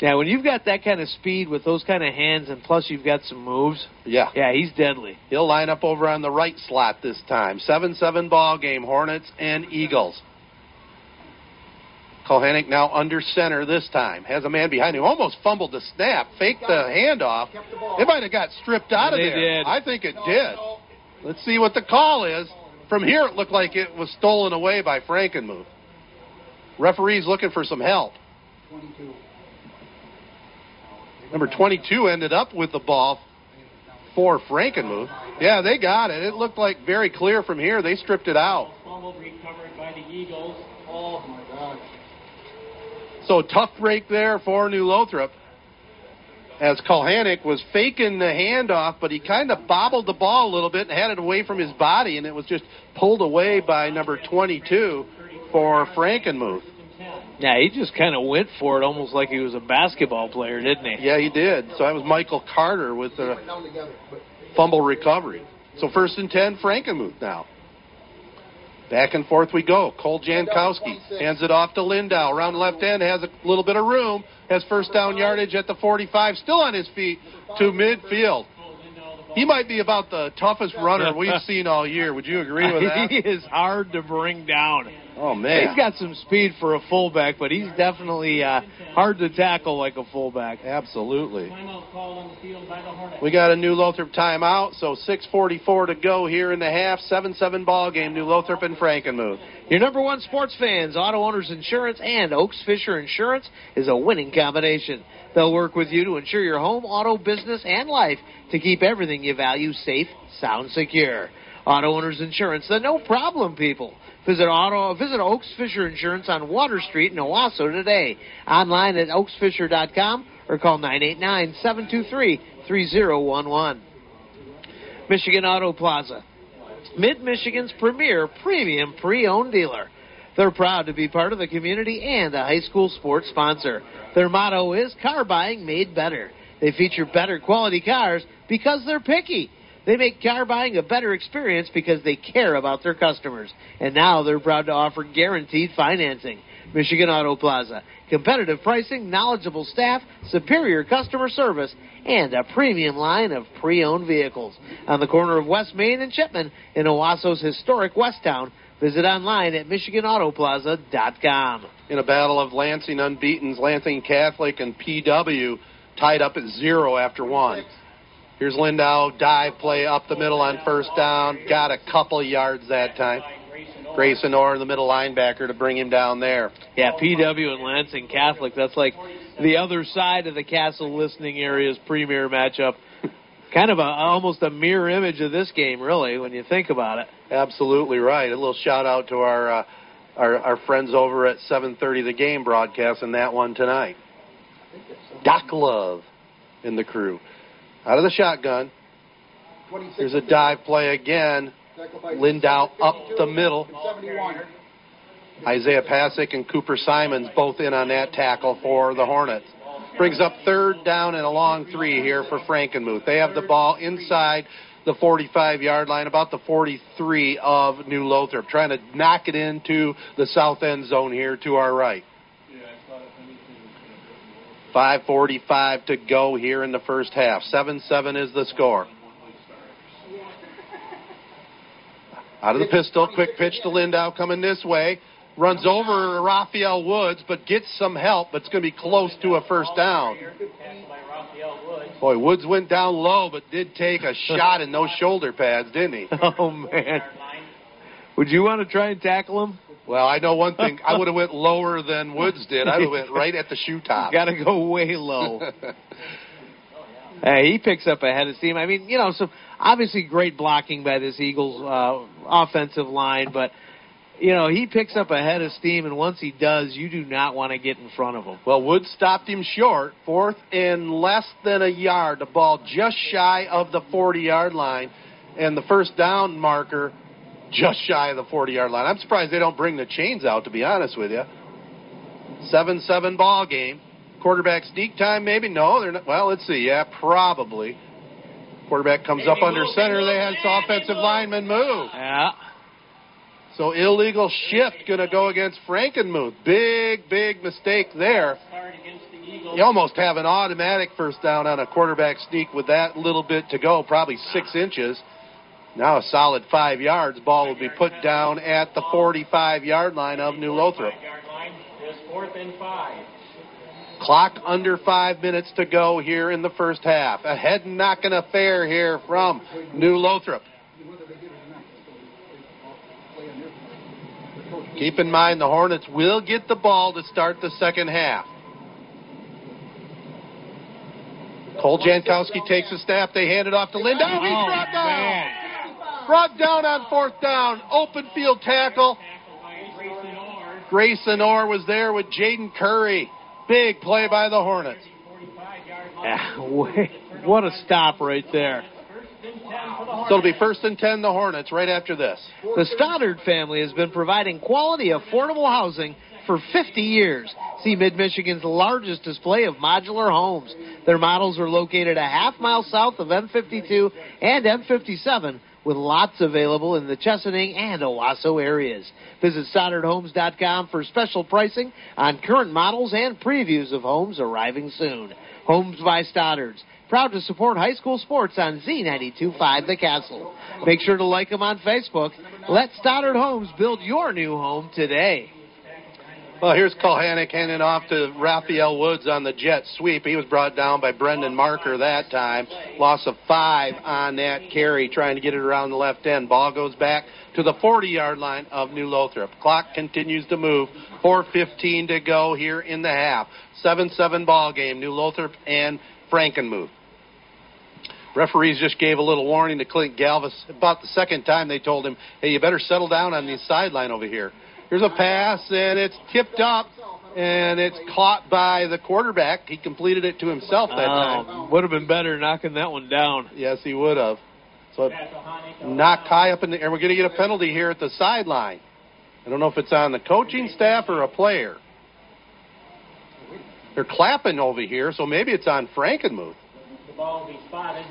Yeah, when you've got that kind of speed with those kind of hands, and plus you've got some moves. Yeah. Yeah, he's deadly. He'll line up over on the right slot this time. 7-7 ball game, Hornets and Eagles. Kalhanick now under center this time. Has a man behind him. Almost fumbled the snap. Faked the handoff. It might have got stripped out of there. Did. I think it did. Let's see what the call is. From here, it looked like it was stolen away by Frankenmuth. Referee's looking for some help. 22. Number 22 ended up with the ball for Frankenmuth. Yeah, they got it. It looked like very clear from here. They stripped it out. Fumble recovered by the Eagles. Oh, my gosh. So tough break there for New Lothrop as Kalhanick was faking the handoff, but he kind of bobbled the ball a little bit and had it away from his body, and it was just pulled away by number 22 for Frankenmuth. Yeah, he just kind of went for it almost like he was a basketball player, didn't he? Yeah, he did. So that was Michael Carter with the fumble recovery. So 1st and 10, Frankenmuth now. Back and forth we go. Cole Jankowski hands it off to Lindau. Around the left end, has a little bit of room. Has first down yardage at the 45, still on his feet to midfield. He might be about the toughest runner we've seen all year. Would you agree with that? He is hard to bring down. Oh, man. He's got some speed for a fullback, but he's definitely hard to tackle like a fullback. Absolutely. We got a New Lothrop timeout, so 6:44 to go here in the half. 7-7 ball game, New Lothrop and Frankenmuth. Your number one sports fans, Auto Owners Insurance and Oaks Fisher Insurance is a winning combination. They'll work with you to ensure your home, auto, business, and life to keep everything you value safe, sound, secure. Auto Owners Insurance, the no-problem people. Visit Oaks Fisher Insurance on Water Street in Owosso today. Online at oaksfisher.com or call 989-723-3011. Michigan Auto Plaza, Mid-Michigan's premier premium pre-owned dealer. They're proud to be part of the community and a high school sports sponsor. Their motto is car buying made better. They feature better quality cars because they're picky. They make car buying a better experience because they care about their customers. And now they're proud to offer guaranteed financing. Michigan Auto Plaza. Competitive pricing, knowledgeable staff, superior customer service, and a premium line of pre-owned vehicles. On the corner of West Main and Chipman in Owasso's historic West Town, visit online at michiganautoplaza.com. In a battle of Lansing unbeatens, Lansing Catholic and PW tied up at 0 after 1. Here's Lindau, dive play up the middle on first down. Got a couple yards that time. Grayson Orr, the middle linebacker, to bring him down there. Yeah, PW and Lansing Catholic, that's like the other side of the Castle Listening Area's premier matchup. Kind of almost a mirror image of this game, really, when you think about it. Absolutely right. A little shout-out to our friends over at 7:30 The Game broadcasting that one tonight. Doc Love and the crew. Out of the shotgun. Here's a dive play again. Lindau up the middle. Isaiah Pasek and Cooper Simons both in on that tackle for the Hornets. Brings up 3rd down and a long 3 here for Frankenmuth. They have the ball inside the 45-yard line, about the 43 of New Lothrop, trying to knock it into the south end zone here to our right. 5:45 to go here in the first half. 7-7 is the score. Out of the pistol, quick pitch to Lindau coming this way. Runs over Raphael Woods, but gets some help, but it's going to be close to a first down. Boy, Woods went down low, but did take a shot in those shoulder pads, didn't he? Oh, man. Would you want to try and tackle him? Well, I know one thing. I would have went lower than Woods did. I would have went right at the shoe top. Got to go way low. He picks up ahead of steam. I mean, you know, so obviously great blocking by this Eagles offensive line, but, you know, he picks up ahead of steam, and once he does, you do not want to get in front of him. Well, Woods stopped him short, fourth and less than a yard. The ball just shy of the 40-yard line, and the first down marker just shy of the 40-yard line. I'm surprised they don't bring the chains out, to be honest with you. 7-7 ball game. Quarterback sneak time, maybe? No, they're not. Well, let's see. Yeah, probably. Quarterback comes up under center. They had offensive lineman move. Yeah. So illegal shift going to go against Frankenmuth. Big, big mistake there. You almost have an automatic first down on a quarterback sneak with that little bit to go, probably 6 inches. Now a solid 5 yards. Ball will be put down at the 45-yard line of New Lothrop. Fourth and five. Clock under 5 minutes to go here in the first half. A head knocking affair here from New Lothrop. Keep in mind the Hornets will get the ball to start the second half. Cole Jankowski takes a snap. They hand it off to Lindau. He's brought down. Brought down on fourth down. Open field tackle. Grayson Orr was there with Jaden Curry. Big play by the Hornets. Yeah, what a stop right there. So it'll be 1st and 10, the Hornets, right after this. The Stoddard family has been providing quality, affordable housing for 50 years. See Mid-Michigan's largest display of modular homes. Their models are located a half-mile south of M52 and M57, with lots available in the Chesaning and Owosso areas. Visit StoddardHomes.com for special pricing on current models and previews of homes arriving soon. Homes by Stoddards. Proud to support high school sports on Z92.5 The Castle. Make sure to like them on Facebook. Let Stoddard Homes build your new home today. Well, here's Kalhanick handing off to Raphael Woods on the jet sweep. He was brought down by Brendan Marker that time. Loss of 5 on that carry, trying to get it around the left end. Ball goes back to the 40-yard line of New Lothrop. Clock continues to move. 4:15 to go here in the half. 7-7 ball game, New Lothrop and Frankenmuth. Referees just gave a little warning to Clint Galvis. About the second time they told him, hey, you better settle down on the sideline over here. Here's a pass, and it's tipped up, and it's caught by the quarterback. He completed it to himself that time. Would have been better knocking that one down. Yes, he would have. So knocked high up in the air. We're going to get a penalty here at the sideline. I don't know if it's on the coaching staff or a player. They're clapping over here, so maybe it's on Frankenmuth. The ball will be spotted.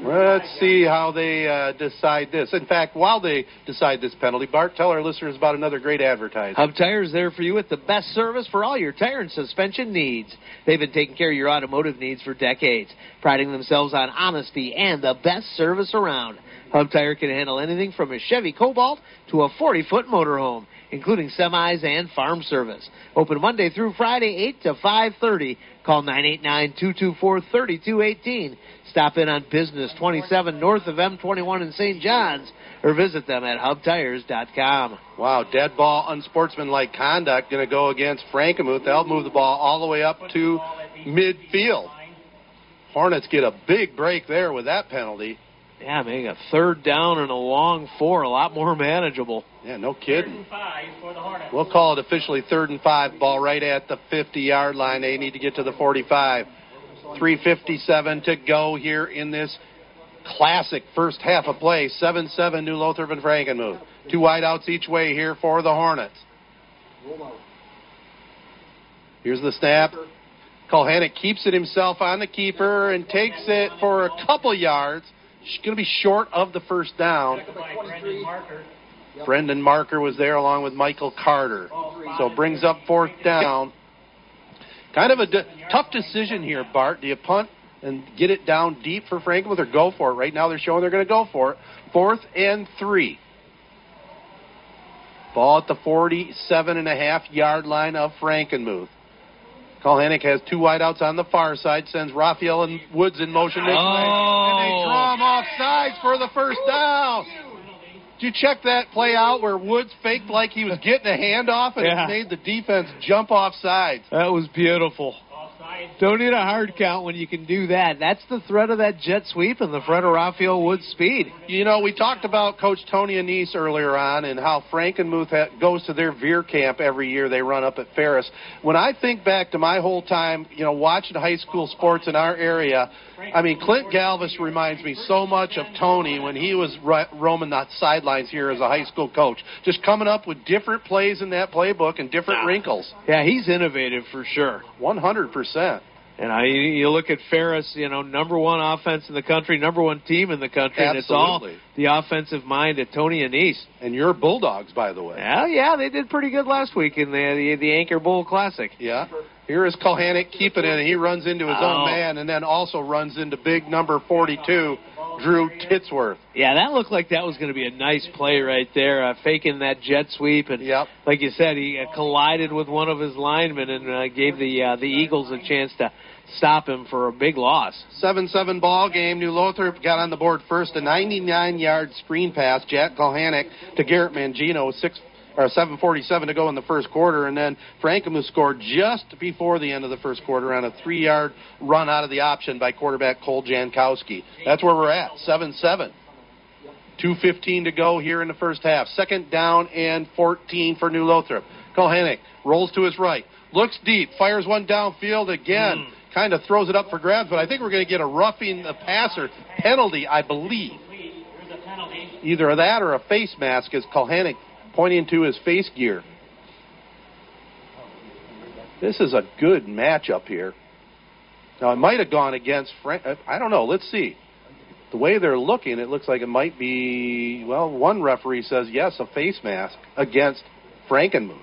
Let's see how they decide this. In fact, while they decide this penalty, Bart, tell our listeners about another great advertiser. Hub Tires, there for you with the best service for all your tire and suspension needs. They've been taking care of your automotive needs for decades, priding themselves on honesty and the best service around. Hub Tire can handle anything from a Chevy Cobalt to a 40-foot motorhome, including semis and farm service. Open Monday through Friday, 8 to 5:30. Call 989-224-3218. Stop in on Business 27 north of M21 in St. John's or visit them at hubtires.com. Wow, dead ball, unsportsmanlike conduct going to go against Frankenmuth. They'll move the ball all the way up to midfield. Hornets get a big break there with that penalty. Yeah, making a third down and a long four, a lot more manageable. Yeah, no kidding. 3rd and 5 for the Hornets. We'll call it officially 3rd and 5, ball right at the 50-yard line. They need to get to the 45. 3:57 to go here in this classic first half of play. 7-7, New Lothrop and Frankenmuth. 2 wideouts each way here for the Hornets. Here's the snap. Kalhanick keeps it himself on the keeper and takes it for a couple yards. She's going to be short of the first down. Brendan Marker was there along with Michael Carter. So brings up fourth down. Kind of a tough decision here, Bart. Do you punt and get it down deep for Frankenmuth or go for it? Right now they're showing they're going to go for it. 4th and 3. Ball at the 47.5-yard line of Frankenmuth. Kalhanick has 2 wideouts on the far side, sends Raphael and Woods in motion. They play, and they draw him off sides for the first down. Did you check that play out where Woods faked like he was getting a handoff and it made the defense jump off sides? That was beautiful. Offside Don't need a hard count when you can do that. That's the threat of that jet sweep and the threat of Raphael Woods' speed. You know, we talked about Coach Tony Annese earlier on and how Frankenmuth goes to their Veer camp every year. They run up at Ferris. When I think back to my whole time, you know, watching high school sports in our area, I mean, Clint Galvis reminds me so much of Tony when he was roaming the sidelines here as a high school coach, just coming up with different plays in that playbook and different wrinkles. Yeah, he's innovative for sure. 100%. And you look at Ferris, you know, number one offense in the country, number one team in the country, and it's all the offensive mind of Tony Annese. And your Bulldogs, by the way. Yeah, they did pretty good last week in the Anchor Bowl Classic. Yeah. Here is Kalhanick keeping it, and he runs into his own man and then also runs into big number 42, Drew Titsworth. Yeah, that looked like that was going to be a nice play right there, faking that jet sweep. And like you said, he collided with one of his linemen and gave the Eagles a chance to stop him for a big loss. 7-7 ball game. New Lothrop got on the board first. A 99-yard screen pass, Jack Kalhanick to Garrett Mangino, 7:47 to go in the first quarter, and then Frankenmuth scored just before the end of the first quarter on a 3-yard run out of the option by quarterback Cole Jankowski. That's where we're at, 7-7. 2:15 to go here in the first half. Second down and 14 for New Lothrop. Kalhanick rolls to his right, looks deep, fires one downfield again, kind of throws it up for grabs, but I think we're going to get a roughing the passer penalty, I believe. Either that or a face mask as Kalhanick pointing to his face gear. This is a good matchup here. Now, it might have gone against Frank. I don't know. Let's see. The way they're looking, it looks like it might be, well, one referee says, yes, a face mask against Frankenmuth.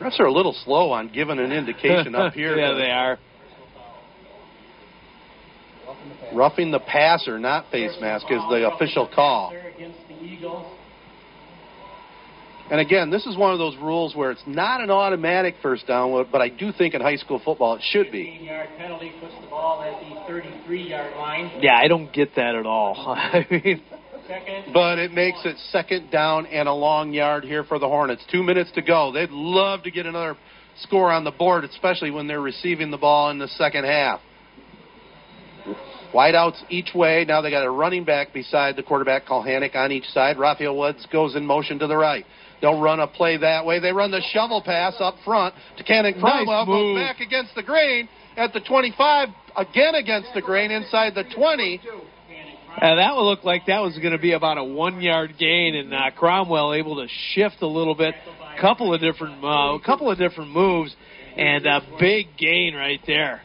Refs are a little slow on giving an indication up here. Yeah, they are. Roughing the passer, not face mask, is the official call. And again, this is one of those rules where it's not an automatic first down, but I do think in high school football it should be. 15-yard penalty puts the ball at the 33-yard line. Yeah, I don't get that at all. I mean, but it makes it second down and a long yard here for the Hornets. 2 minutes to go. They'd love to get another score on the board, especially when they're receiving the ball in the second half. Wideouts each way. Now they got a running back beside the quarterback, Kalhanick, on each side. Raphael Woods goes in motion to the right. They'll run a play that way. They run the shovel pass up front to Cannon Cromwell. Goes back against the grain at the 25, again against the grain inside the 20. And that would look like that was going to be about a 1-yard gain, and Cromwell able to shift a little bit. A couple of different moves, and a big gain right there.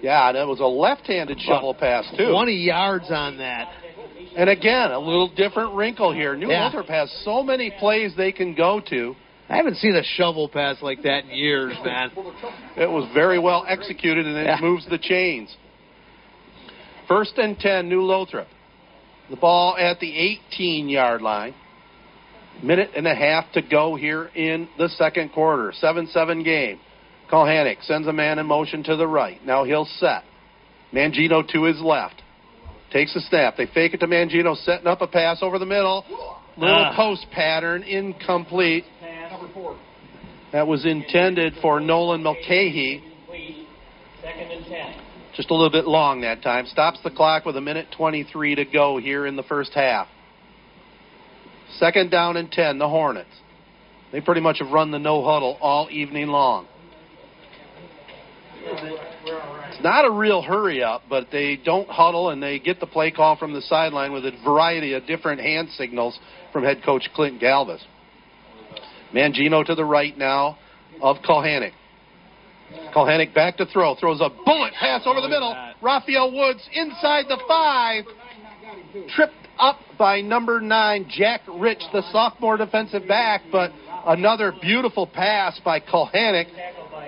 Yeah, that was a left-handed shovel pass, too. 20 yards on that. And again, a little different wrinkle here. New Lothrop has so many plays they can go to. I haven't seen a shovel pass like that in years, man. It was very well executed, and it moves the chains. 1st and 10, New Lothrop. The ball at the 18-yard line. 1.5 minutes to go here in the second quarter. 7-7 game. Kalhanick sends a man in motion to the right. Now he'll set. Mangino to his left. Takes a snap. They fake it to Mangino, setting up a pass over the middle. Little post pattern, incomplete. That was intended for Nolan Mulcahy. 2nd and 10. Just a little bit long that time. Stops the clock with 1:23 to go here in the first half. 2nd down and 10, the Hornets. They pretty much have run the no huddle all evening long. It's not a real hurry up, but they don't huddle, and they get the play call from the sideline with a variety of different hand signals from head coach Clint Galvis. Mangino to the right now of Kalhanick. Kalhanick back to throw. Throws a bullet pass over the middle. Raphael Woods inside the 5. Tripped up by number 9, Jack Rich, the sophomore defensive back, but another beautiful pass by Kalhanick,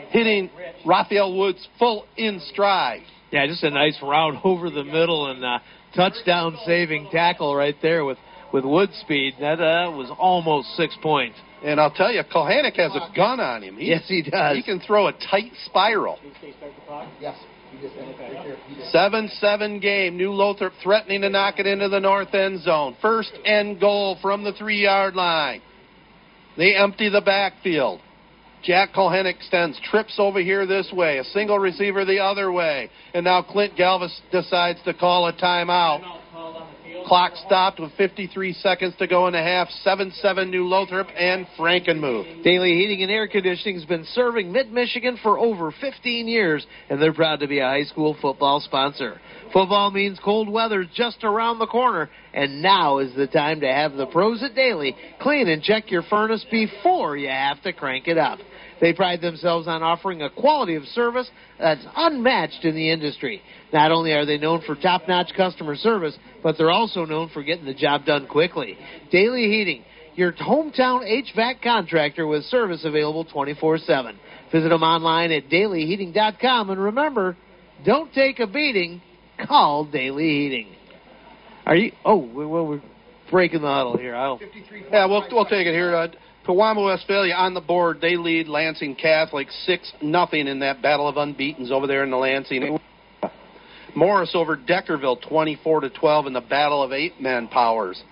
hitting Raphael Woods full in stride. Yeah, just a nice round over the middle and touchdown-saving tackle right there with Woods' speed. That was almost 6 points. And I'll tell you, Kalhanick has a gun on him. Yes, he does. He can throw a tight spiral. Yes. 7-7 game. New Lothrop threatening to knock it into the north end zone. 1st and goal from the 3-yard line. They empty the backfield. Jack Kalhanick extends trips over here this way, a single receiver the other way, and now Clint Galvis decides to call a timeout. Clock stopped with 53 seconds to go in the half. 7-7 New Lothrop and Frankenmuth. Daily Heating and Air Conditioning has been serving Mid-Michigan for over 15 years, and they're proud to be a high school football sponsor. Football means cold weather just around the corner, and now is the time to have the pros at Daily clean and check your furnace before you have to crank it up. They pride themselves on offering a quality of service that's unmatched in the industry. Not only are they known for top-notch customer service, but they're also known for getting the job done quickly. Daily Heating, your hometown HVAC contractor with service available 24/7. Visit them online at dailyheating.com, and remember, don't take a beating. Call Daily Heating. Are you? Oh, well, we're breaking the huddle here. Yeah, we'll take it here. Pewamo-Westphalia on the board. They lead Lansing Catholic 6-0 in that battle of unbeatens over there in the Lansing. Morris over Deckerville 24-12 in the battle of eight man powers.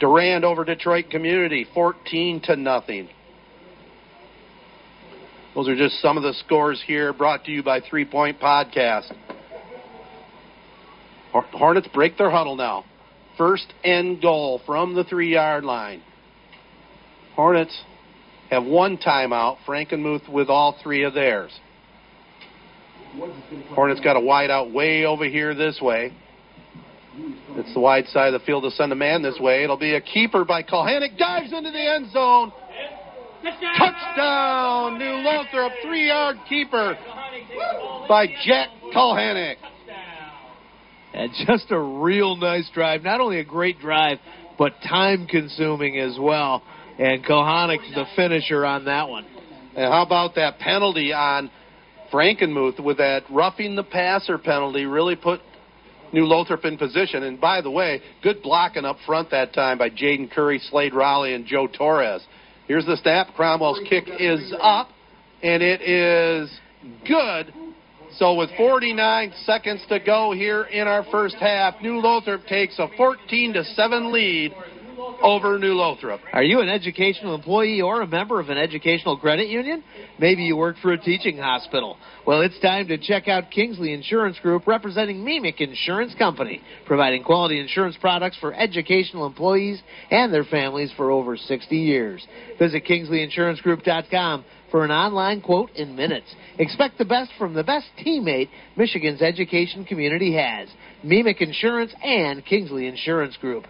Durand over Detroit Community 14-0. Those are just some of the scores here, brought to you by 3 Point Podcast. Hornets break their huddle now. First and goal from the 3-yard line. Hornets have one timeout. Frankenmuth with all three of theirs. Hornets got a wide out way over here this way. It's the wide side of the field to send a man this way. It'll be a keeper by Kalhanick. Dives into the end zone. Touchdown! New Lothrop, 3-yard keeper by Jack Kalhanick. And just a real nice drive. Not only a great drive, but time-consuming as well. And Kalhanick, the finisher on that one. And how about that penalty on Frankenmuth with that roughing the passer penalty? Really put New Lothrop in position. And by the way, good blocking up front that time by Jaden Curry, Slade Raleigh, and Joe Torres. Here's the snap. Cromwell's kick is up, and it is good. So with 49 seconds to go here in our first half, New Lothrop takes a 14-7 lead over New Lothrop. Are you an educational employee or a member of an educational credit union? Maybe you work for a teaching hospital. Well, it's time to check out Kingsley Insurance Group, representing Mimic Insurance Company, providing quality insurance products for educational employees and their families for over 60 years. Visit KingsleyInsuranceGroup.com for an online quote in minutes. Expect the best from the best teammate Michigan's education community has. Mimic Insurance and Kingsley Insurance Group.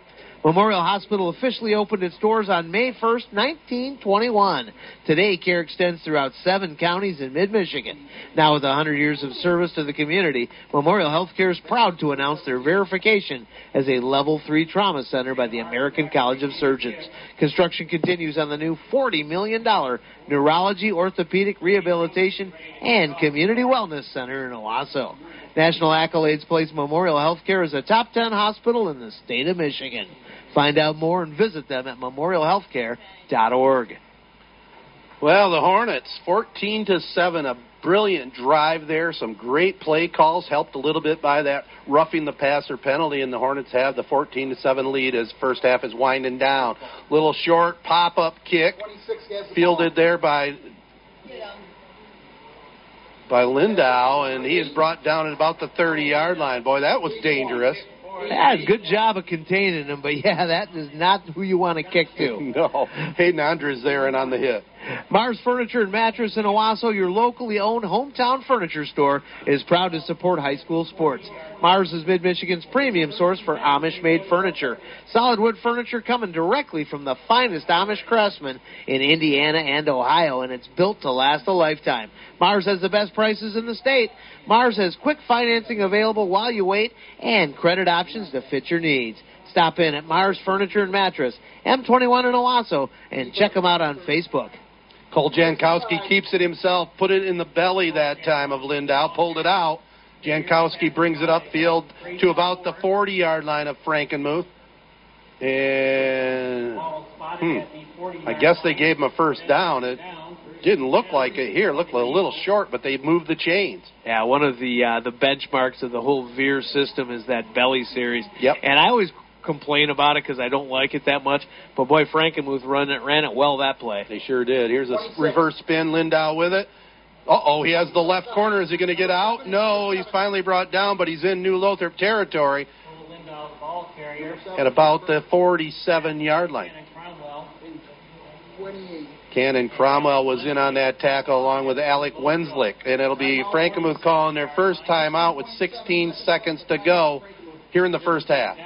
Memorial Hospital officially opened its doors on May 1st, 1921. Today, care extends throughout 7 counties in mid-Michigan. Now with 100 years of service to the community, Memorial Healthcare is proud to announce their verification as a Level 3 trauma center by the American College of Surgeons. Construction continues on the new $40 million Neurology, Orthopedic Rehabilitation, and Community Wellness Center in Owosso. National accolades place Memorial Healthcare as a top 10 hospital in the state of Michigan. Find out more and visit them at memorialhealthcare.org. Well, the Hornets, 14-7, a brilliant drive there. Some great play calls, helped a little bit by that roughing the passer penalty, and the Hornets have the 14-7 lead as first half is winding down. Little short pop-up kick, fielded there by Lindau, and he is brought down at about the 30-yard line. Boy, that was dangerous. Yeah, good job of containing him, but yeah, that is not who you want to kick to. No, Hayden Andres there and on the hit. Mars Furniture and Mattress in Owosso, your locally owned hometown furniture store, is proud to support high school sports. Mars is Mid-Michigan's premium source for Amish-made furniture. Solid wood furniture coming directly from the finest Amish craftsmen in Indiana and Ohio, and it's built to last a lifetime. Mars has the best prices in the state. Mars has quick financing available while you wait and credit options to fit your needs. Stop in at Mars Furniture and Mattress, M21 in Owosso, and check them out on Facebook. Cole Jankowski keeps it himself, put it in the belly that time of Lindau, pulled it out. Jankowski brings it upfield to about the 40-yard line of Frankenmuth. And I guess they gave him a first down. It didn't look like it here. It looked a little short, but they moved the chains. Yeah, one of the benchmarks of the whole Veer system is that belly series. Yep. And I always complain about it because I don't like it that much. But, boy, Frankenmuth ran it well that play. They sure did. Here's a reverse spin. Lindau with it. Uh-oh, he has the left corner. Is he going to get out? No, he's finally brought down, but he's in New Lothrop territory at about the 47-yard line. Cannon Cromwell was in on that tackle along with Alec Wenslick, and it'll be Frankenmuth calling their first timeout with 16 seconds to go here in the first half.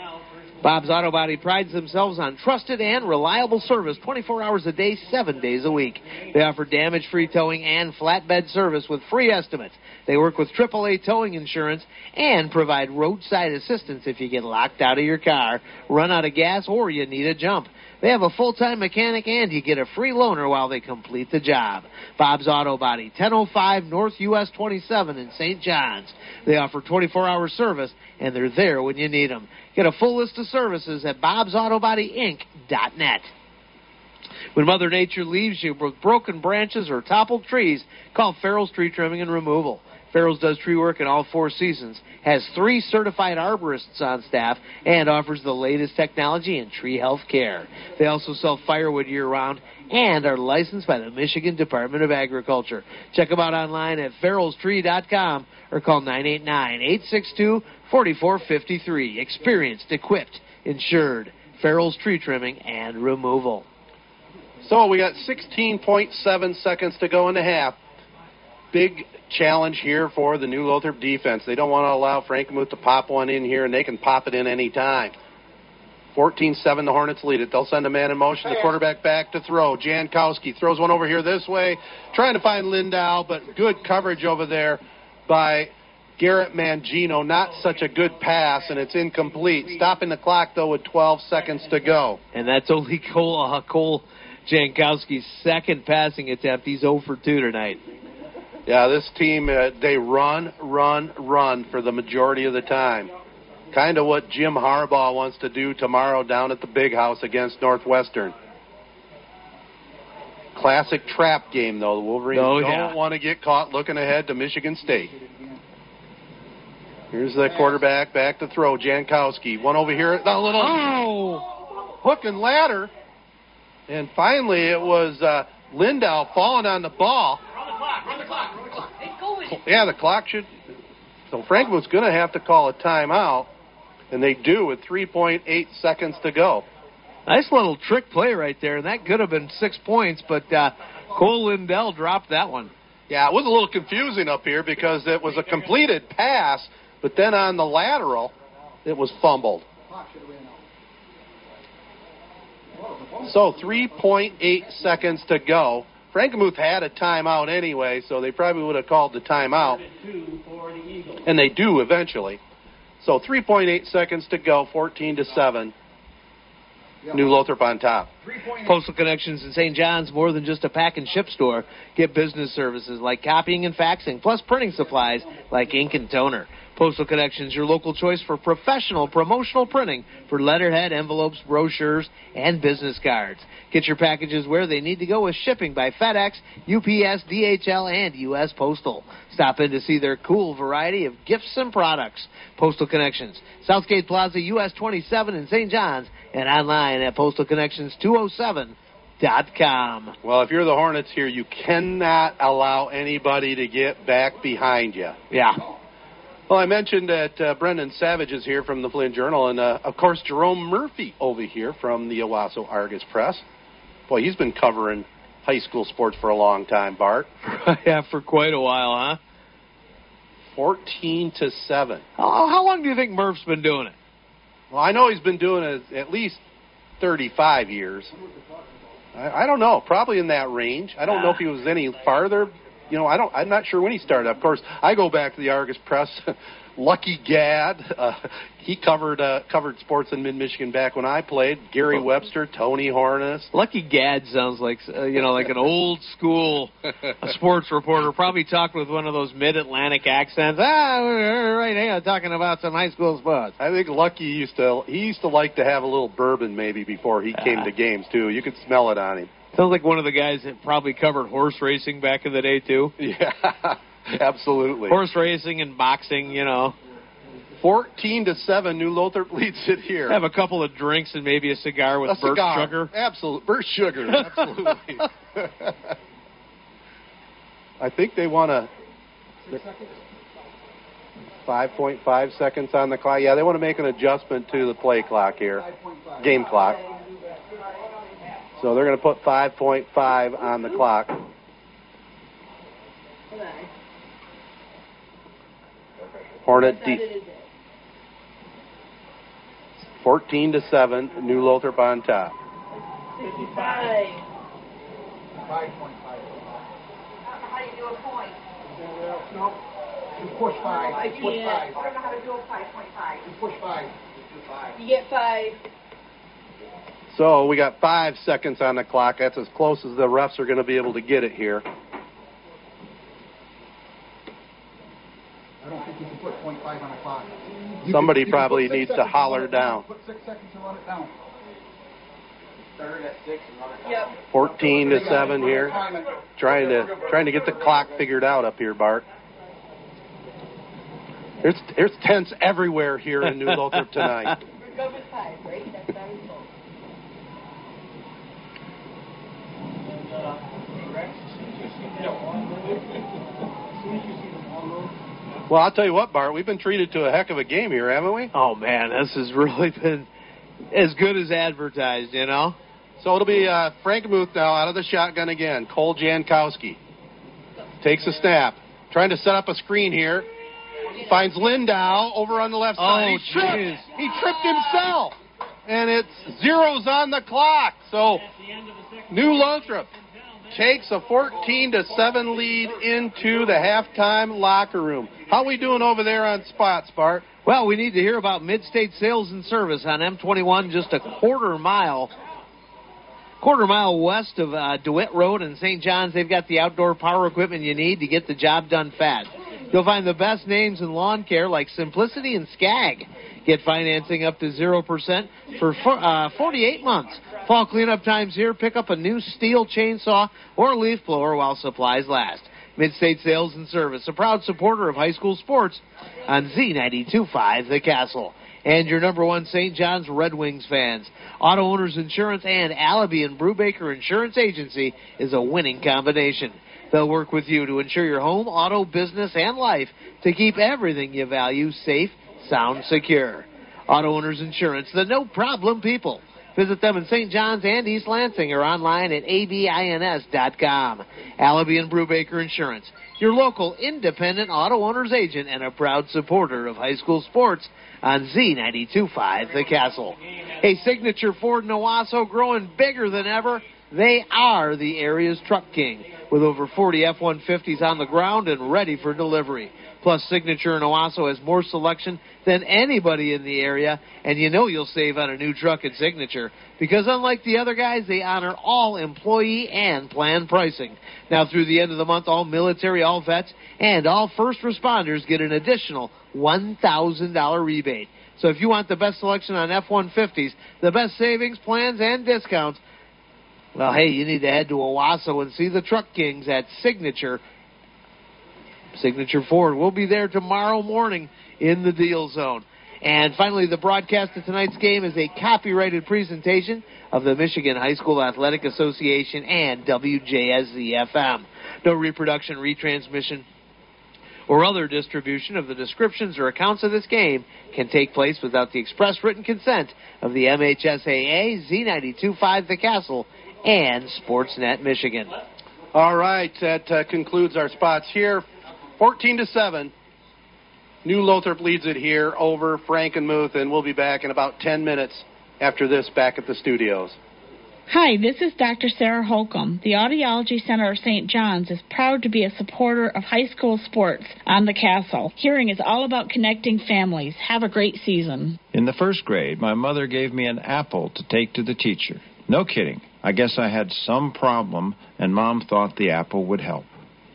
Bob's Auto Body prides themselves on trusted and reliable service 24 hours a day, 7 days a week. They offer damage-free towing and flatbed service with free estimates. They work with AAA towing insurance and provide roadside assistance if you get locked out of your car, run out of gas, or you need a jump. They have a full-time mechanic, and you get a free loaner while they complete the job. Bob's Auto Body, 1005 North U.S. 27 in St. John's. They offer 24-hour service, and they're there when you need them. Get a full list of services at bobsautobodyinc.net. When Mother Nature leaves you with broken branches or toppled trees, call Farrell's Tree Trimming and Removal. Farrell's does tree work in all four seasons, has 3 certified arborists on staff, and offers the latest technology in tree health care. They also sell firewood year-round and are licensed by the Michigan Department of Agriculture. Check them out online at farrellstree.com or call 989-862-4453. Experienced, equipped, insured. Farrell's Tree Trimming and Removal. So we got 16.7 seconds to go in the half. Big challenge here for the New Lothrop defense. They don't want to allow Frankenmuth to pop one in here, and they can pop it in any time. 14-7, the Hornets lead it. They'll send a man in motion, the quarterback back to throw. Jankowski throws one over here this way, trying to find Lindau, but good coverage over there by Garrett Mangino. Not such a good pass, and it's incomplete. Stopping the clock, though, with 12 seconds to go. And that's only Cole Jankowski's second passing attempt. He's 0 for 2 tonight. Yeah, this team, they run for the majority of the time. Kind of what Jim Harbaugh wants to do tomorrow down at the Big House against Northwestern. Classic trap game, though. The Wolverines don't want to get caught looking ahead to Michigan State. Here's the quarterback back to throw, Jankowski. One over here. A little hook and ladder. And finally it was Lindau falling on the ball. Run the clock. Yeah, the clock should. So Frankenmuth's going to have to call a timeout, and they do with 3.8 seconds to go. Nice little trick play right there, and that could have been 6 points, but Cole Lindell dropped that one. Yeah, it was a little confusing up here because it was a completed pass, but then on the lateral, it was fumbled. So 3.8 seconds to go. Frankenmuth had a timeout anyway, so they probably would have called the timeout. And they do eventually. So 3.8 seconds to go, 14-7. New Lothrop on top. Postal Connections in St. John's, more than just a pack and ship store. Get business services like copying and faxing, plus printing supplies like ink and toner. Postal Connections, your local choice for professional promotional printing for letterhead, envelopes, brochures, and business cards. Get your packages where they need to go with shipping by FedEx, UPS, DHL, and U.S. Postal. Stop in to see their cool variety of gifts and products. Postal Connections, Southgate Plaza, U.S. 27 in St. John's, and online at postalconnections207.com. Well, if you're the Hornets here, you cannot allow anybody to get back behind you. Yeah. Well, I mentioned that Brendan Savage is here from the Flynn Journal, and, of course, Jerome Murphy over here from the Owosso Argus Press. Boy, he's been covering high school sports for a long time, Bart. Yeah, for quite a while, huh? 14-7. How long do you think Murph's been doing it? Well, I know he's been doing it at least 35 years. I don't know, probably in that range. I don't know if he was any farther. You know, I'm not sure when he started. Of course, I go back to the Argus Press. Lucky Gadd, he covered sports in mid-Michigan back when I played. Gary Webster, Tony Hornus. Lucky Gadd sounds like like an old school sports reporter. Probably talked with one of those mid-Atlantic accents. Right here talking about some high school sports. I think Lucky used to like to have a little bourbon maybe before he came to games too. You could smell it on him. Sounds like one of the guys that probably covered horse racing back in the day, too. Yeah, absolutely. Horse racing and boxing, you know. 14-7, New Lothrop leads it here. Have a couple of drinks and maybe a cigar with Burt Sugar. Absolutely, Burt Sugar, absolutely. I think they want to... 5.5 seconds on the clock. Yeah, they want to make an adjustment to the play clock here. Game clock. So they're going to put 5.5 on the clock. Hornet D. 14-7, New Lothrop on top. 5.5. How do you do a point? No. You push five. I don't know how to do a 5.5. You push five. You do five. You get five. So we got 5 seconds on the clock. That's as close as the refs are going to be able to get it here. I don't think you can put 0.5 on the clock. Somebody probably needs to holler down. Put 6 seconds and run it down. Third at six and run it down. Yep. 14-7 here. Trying to get the clock figured out up here, Bart. There's tents everywhere here in New Lothrop tonight. We're going with five, right? That's how we go. Well, I'll tell you what, Bart, we've been treated to a heck of a game here, haven't we? Oh, man, this has really been as good as advertised, you know? So it'll be Frankenmuth now out of the shotgun again. Cole Jankowski takes a snap, trying to set up a screen here. Finds Lindau over on the left side. Oh, he tripped himself. And it's zeros on the clock. So New Lothrop takes a 14-7 lead into the halftime locker room. How we doing over there on spots, Bart? Well, we need to hear about Mid-State Sales and Service on M21, just a quarter mile west of DeWitt Road in St. John's. They've got the outdoor power equipment you need to get the job done fast. You'll find the best names in lawn care like Simplicity and Skag. Get financing up to 0% for 48 months. Fall cleanup times here. Pick up a new steel chainsaw or leaf blower while supplies last. Mid-State Sales and Service, a proud supporter of high school sports on Z92.5 The Castle. And your number one St. John's Red Wings fans. Auto Owners Insurance and Allaby and Brubaker Insurance Agency is a winning combination. They'll work with you to ensure your home, auto, business, and life to keep everything you value safe, sound, secure. Auto Owners Insurance, the no-problem people. Visit them in St. John's and East Lansing or online at abins.com. Allaby and Brubaker Insurance, your local independent auto owner's agent and a proud supporter of high school sports on Z92.5 The Castle. A Signature Ford in Owosso, growing bigger than ever. They are the area's truck king, with over 40 F-150s on the ground and ready for delivery. Plus, Signature in Owosso has more selection than anybody in the area, and you know you'll save on a new truck at Signature, because unlike the other guys, they honor all employee and plan pricing. Now, through the end of the month, all military, all vets, and all first responders get an additional $1,000 rebate. So if you want the best selection on F-150s, the best savings, plans, and discounts, well, hey, you need to head to Owosso and see the Truck Kings at Signature. Signature Ford. We'll be there tomorrow morning in the Deal Zone. And finally, the broadcast of tonight's game is a copyrighted presentation of the Michigan High School Athletic Association and WJSZ-FM. No reproduction, retransmission, or other distribution of the descriptions or accounts of this game can take place without the express written consent of the MHSAA, Z92.5 The Castle, and Sportsnet Michigan. All right, that concludes our spots here. 14-7. New Lothrop leads it here over Frankenmuth, and we'll be back in about 10 minutes after this back at the studios. Hi, this is Dr. Sarah Holcomb. The Audiology Center of St. John's is proud to be a supporter of high school sports on the Castle. Hearing is all about connecting families. Have a great season. In the first grade, my mother gave me an apple to take to the teacher. No kidding. I guess I had some problem, and Mom thought the apple would help.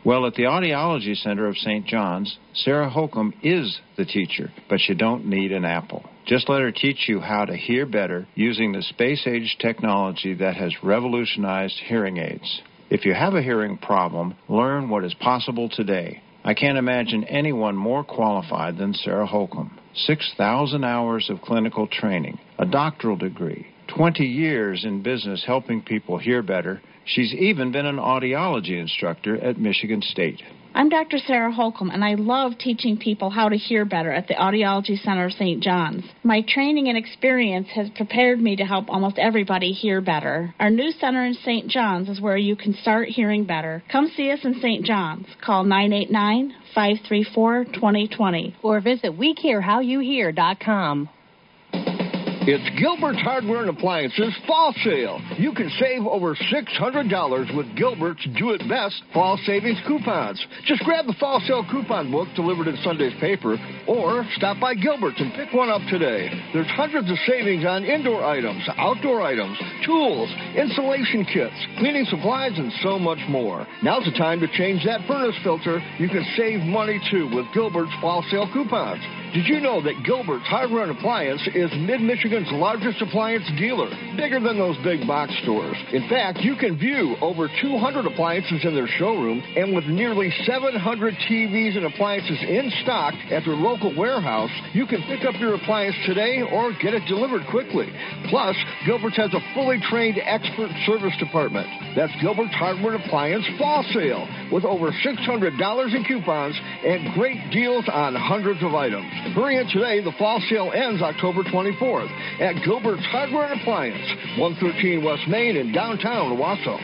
Well, at the Audiology Center of St. John's, Sarah Holcomb is the teacher, but you don't need an apple. Just let her teach you how to hear better using the space-age technology that has revolutionized hearing aids. If you have a hearing problem, learn what is possible today. I can't imagine anyone more qualified than Sarah Holcomb. 6,000 hours of clinical training, a doctoral degree, 20 years in business helping people hear better. She's even been an audiology instructor at Michigan State. I'm Dr. Sarah Holcomb, and I love teaching people how to hear better at the Audiology Center of St. John's. My training and experience has prepared me to help almost everybody hear better. Our new center in St. John's is where you can start hearing better. Come see us in St. John's. Call 989-534-2020. Or visit WeCareHowYouHear.com. It's Gilbert's Hardware and Appliances Fall Sale. You can save over $600 with Gilbert's Do It Best Fall Savings Coupons. Just grab the Fall Sale coupon book delivered in Sunday's paper or stop by Gilbert's and pick one up today. There's hundreds of savings on indoor items, outdoor items, tools, insulation kits, cleaning supplies, and so much more. Now's the time to change that furnace filter. You can save money, too, with Gilbert's Fall Sale coupons. Did you know that Gilbert's Hardware and Appliance is Mid-Michigan's largest appliance dealer, bigger than those big box stores? In fact, you can view over 200 appliances in their showroom, and with nearly 700 TVs and appliances in stock at their local warehouse, you can pick up your appliance today or get it delivered quickly. Plus, Gilbert's has a fully trained expert service department. That's Gilbert's Hardware and Appliance Fall Sale, with over $600 in coupons and great deals on hundreds of items. Hurry in today. The fall sale ends October 24th at Gilbert's Hardware and Appliance, 113 West Main in downtown Owosso.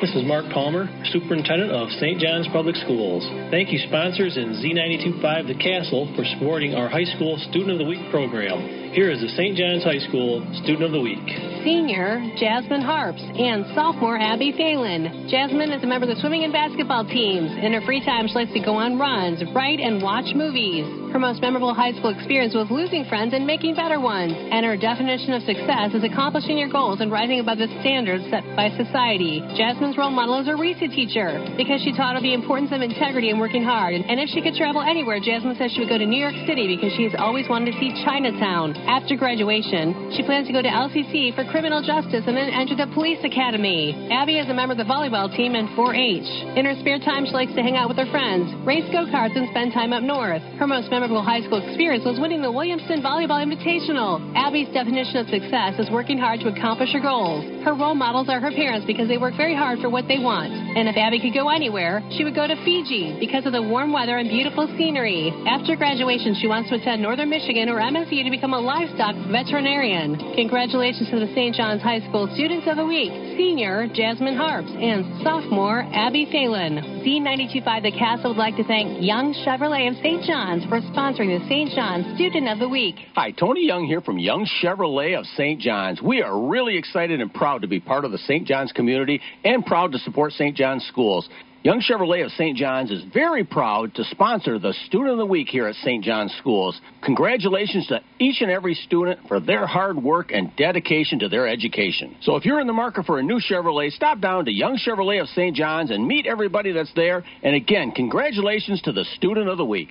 This is Mark Palmer, Superintendent of St. John's Public Schools. Thank you, sponsors, and Z92.5 The Castle for supporting our High School Student of the Week program. Here is the St. John's High School Student of the Week. Senior Jasmine Harps and sophomore Abby Phelan. Jasmine is a member of the swimming and basketball teams. In her free time, she likes to go on runs, write, and watch movies. Her most memorable high school experience was losing friends and making better ones. And her definition of success is accomplishing your goals and rising above the standards set by society. Jasmine's role model is her RISA teacher because she taught her the importance of integrity and working hard. And if she could travel anywhere, Jasmine says she would go to New York City because she's always wanted to see Chinatown. After graduation, she plans to go to LCC for criminal justice and then enter the police academy. Abby is a member of the volleyball team and 4-H. In her spare time, she likes to hang out with her friends, race go-karts, and spend time up north. Her most memorable high school experience was winning the Williamson Volleyball Invitational. Abby's definition of success is working hard to accomplish her goals. Her role models are her parents because they work very hard for what they want. And if Abby could go anywhere, she would go to Fiji because of the warm weather and beautiful scenery. After graduation, she wants to attend Northern Michigan or MSU to become a livestock veterinarian. Congratulations to the St. John's High School Students of the Week, Senior Jasmine Harps and sophomore Abby Phelan. Z92.5 The Castle would like to thank Young Chevrolet of St. John's for sponsoring the St. John's Student of the Week. Hi, Tony Young here from Young Chevrolet of St. John's. We are really excited and proud to be part of the St. John's community and proud to support St. John's schools. Young Chevrolet of St. John's is very proud to sponsor the Student of the Week here at St. John's Schools. Congratulations to each and every student for their hard work and dedication to their education. So if you're in the market for a new Chevrolet, stop down to Young Chevrolet of St. John's and meet everybody that's there. And again, congratulations to the Student of the Week.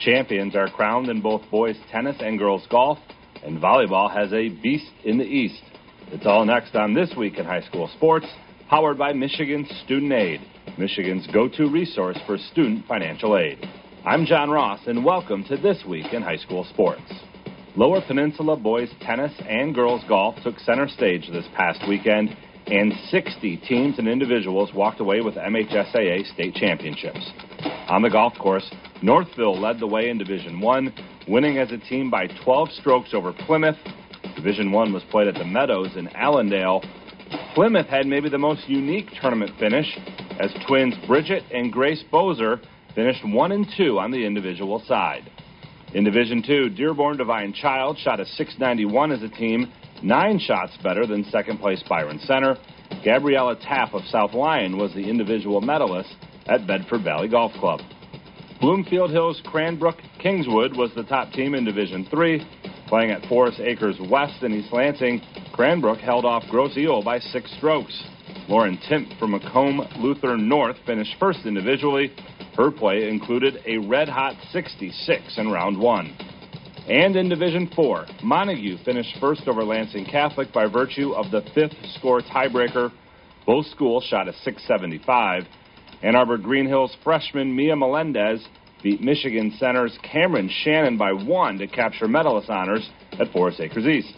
Champions are crowned in both boys tennis and girls golf, and volleyball has a beast in the East. It's all next on This Week in High School Sports, powered by Michigan Student Aid, Michigan's go-to resource for student financial aid. I'm John Ross, and welcome to This Week in High School Sports. Lower Peninsula boys tennis and girls golf took center stage this past weekend, and 60 teams and individuals walked away with MHSAA state championships. On the golf course, Northville led the way in Division I, winning as a team by 12 strokes over Plymouth. Division I was played at the Meadows in Allendale. Plymouth had maybe the most unique tournament finish, as twins Bridget and Grace Bozer finished 1 and 2 on the individual side. In Division II, Dearborn Divine Child shot a .691 as a team, 9 shots better than second place Byron Center. Gabriella Tapp of South Lyon was the individual medalist at Bedford Valley Golf Club. Bloomfield Hills Cranbrook Kingswood was the top team in Division III. Playing at Forest Acres West in East Lansing, Cranbrook held off Grosse Ile by 6 strokes. Lauren Timp from Macomb Lutheran North finished first individually. Her play included a red-hot 66 in round 1. And in Division 4, Montague finished first over Lansing Catholic by virtue of the 5th score tiebreaker. Both schools shot a .675. Ann Arbor Green Hills freshman Mia Melendez beat Michigan Center's Cameron Shannon by one to capture medalist honors at Forest Acres East.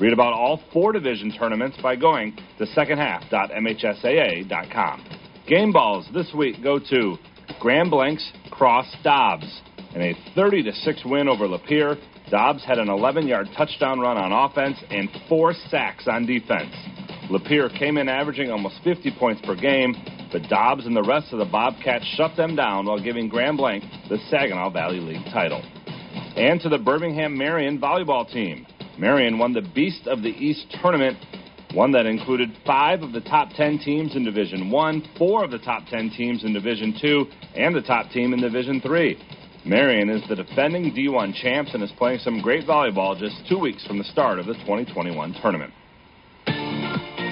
Read about all four division tournaments by going to secondhalf.mhsaa.com. Game balls this week go to Grand Blanks Cross Dobbs. In a 30-6 win over Lapeer, Dobbs had an 11-yard touchdown run on offense and four sacks on defense. Lapeer came in averaging almost 50 points per game, but Dobbs and the rest of the Bobcats shut them down while giving Grand Blanc the Saginaw Valley League title. And to the Birmingham Marion volleyball team. Marion won the Beast of the East tournament, one that included 5 of the top 10 teams in Division I, 4 of the top 10 teams in Division II, and the top team in Division III. Marion is the defending D1 champs and is playing some great volleyball just 2 weeks from the start of the 2021 tournament.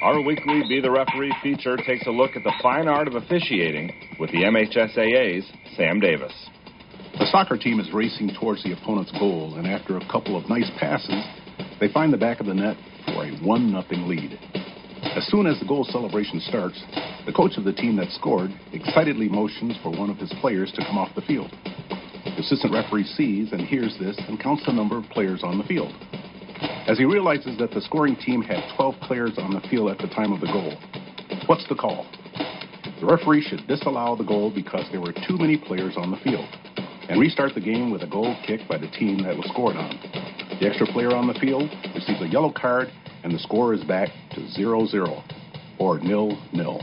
Our weekly Be the Referee feature takes a look at the fine art of officiating with the MHSAA's Sam Davis. The soccer team is racing towards the opponent's goal, and after a couple of nice passes, they find the back of the net for a 1-0 lead. As soon as the goal celebration starts, the coach of the team that scored excitedly motions for one of his players to come off the field. The assistant referee sees and hears this and counts the number of players on the field. As he realizes that the scoring team had 12 players on the field at the time of the goal, what's the call? The referee should disallow the goal because there were too many players on the field and restart the game with a goal kick by the team that was scored on. The extra player on the field receives a yellow card, and the score is back to 0-0 or 0-0.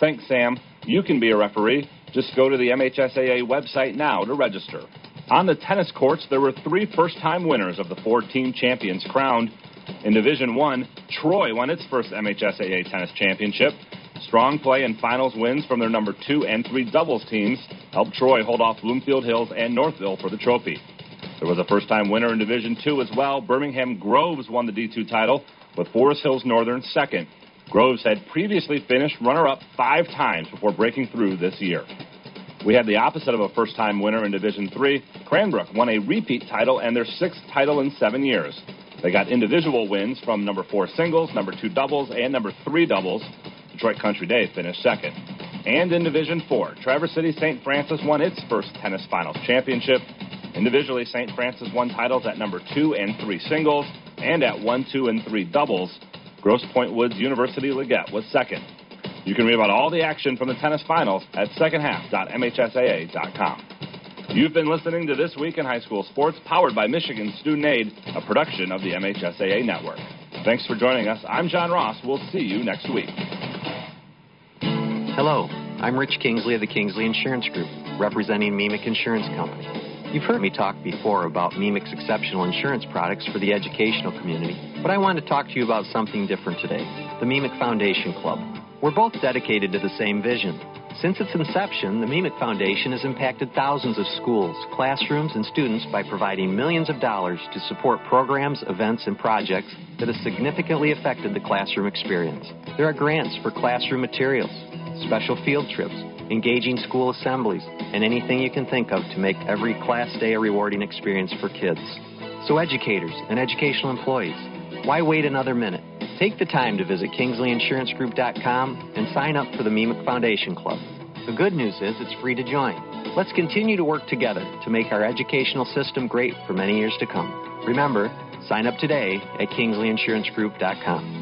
Thanks, Sam. You can be a referee. Just go to the MHSAA website now to register. On the tennis courts, there were 3 first-time winners of the 4-team champions crowned. In Division I, Troy won its first MHSAA tennis championship. Strong play and finals wins from their number 2 and 3 doubles teams helped Troy hold off Bloomfield Hills and Northville for the trophy. There was a first-time winner in Division II as well. Birmingham Groves won the D2 title, with Forest Hills Northern second. Groves had previously finished runner-up 5 times before breaking through this year. We had the opposite of a first-time winner in Division III. Cranbrook won a repeat title and their 6th title in 7 years. They got individual wins from number 4 singles, number 2 doubles, and number 3 doubles. Detroit Country Day finished second. And in Division IV, Traverse City St. Francis won its first tennis finals championship. Individually, St. Francis won titles at number 2 and 3 singles, and at 1, 2, and 3 doubles. Grosse Pointe Woods University Leggett was second. You can read about all the action from the tennis finals at secondhalf.mhsaa.com. You've been listening to This Week in High School Sports, powered by Michigan Student Aid, a production of the MHSAA Network. Thanks for joining us. I'm John Ross. We'll see you next week. Hello, I'm Rich Kingsley of the Kingsley Insurance Group, representing Memick Insurance Company. You've heard me talk before about Memick's exceptional insurance products for the educational community, but I wanted to talk to you about something different today, the Memick Foundation Club. We're both dedicated to the same vision. Since its inception, the Memick Foundation has impacted thousands of schools, classrooms, and students by providing millions of dollars to support programs, events, and projects that have significantly affected the classroom experience. There are grants for classroom materials, special field trips, engaging school assemblies, and anything you can think of to make every class day a rewarding experience for kids. So educators and educational employees, why wait another minute? Take the time to visit KingsleyInsuranceGroup.com and sign up for the Memick Foundation Club. The good news is it's free to join. Let's continue to work together to make our educational system great for many years to come. Remember, sign up today at KingsleyInsuranceGroup.com.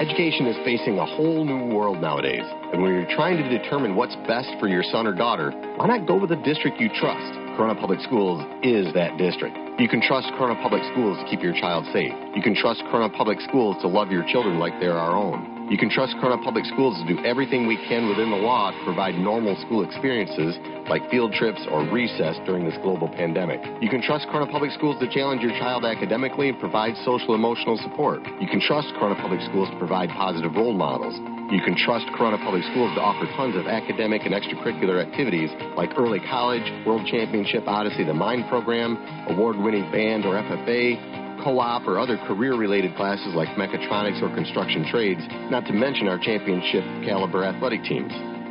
Education is facing a whole new world nowadays, and when you're trying to determine what's best for your son or daughter, why not go with a district you trust? Corunna Public Schools is that district. You can trust Corunna Public Schools to keep your child safe. You can trust Corunna Public Schools to love your children like they're our own. You can trust Corunna Public Schools to do everything we can within the law to provide normal school experiences like field trips or recess during this global pandemic. You can trust Corunna Public Schools to challenge your child academically and provide social-emotional support. You can trust Corunna Public Schools to provide positive role models. You can trust Corunna Public Schools to offer tons of academic and extracurricular activities like early college, World Championship Odyssey the Mind program, award-winning band or FFA, co-op or other career-related classes like mechatronics or construction trades, not to mention our championship-caliber athletic teams.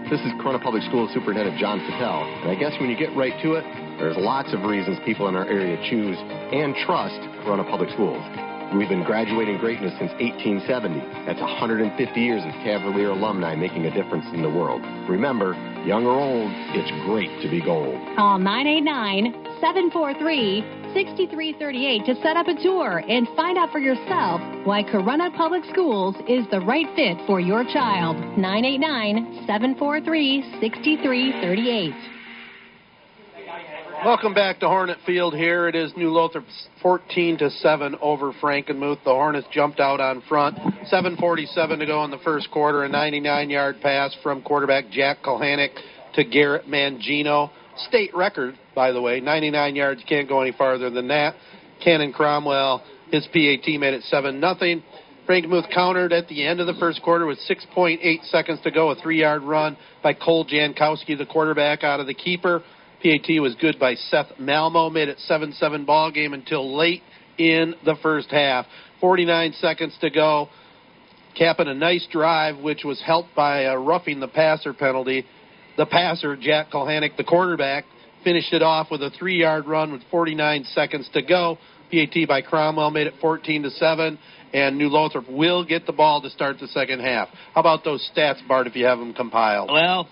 This is Corunna Public Schools Superintendent John Fattell, and I guess when you get right to it, there's lots of reasons people in our area choose and trust Corunna Public Schools. We've been graduating greatness since 1870. That's 150 years of Cavalier alumni making a difference in the world. Remember, young or old, it's great to be gold. Call 989-743-6338 to set up a tour and find out for yourself why Corunna Public Schools is the right fit for your child. 989-743-6338. Welcome back to Hornet Field here. It is New Lothrop 14-7 over Frankenmuth. The Hornets jumped out on front. 7:47 to go in the first quarter. A 99-yard pass from quarterback Jack Kalhanick to Garrett Mangino. State record, by the way, 99 yards, can't go any farther than that. Cannon Cromwell, his PAT made it 7-0. Frankenmuth countered at the end of the first quarter with 6.8 seconds to go, a 3-yard run by Cole Jankowski, the quarterback, out of the keeper. PAT was good by Seth Malmo, made it 7-7 ball game until late in the first half. 49 seconds to go, capping a nice drive, which was helped by a roughing the passer penalty. The passer, Jack Kalhanick, the quarterback, finished it off with a 3-yard run with 49 seconds to go. PAT by Cromwell made it 14-7, and New Lothrop will get the ball to start the second half. How about those stats, Bart, if you have them compiled? Well,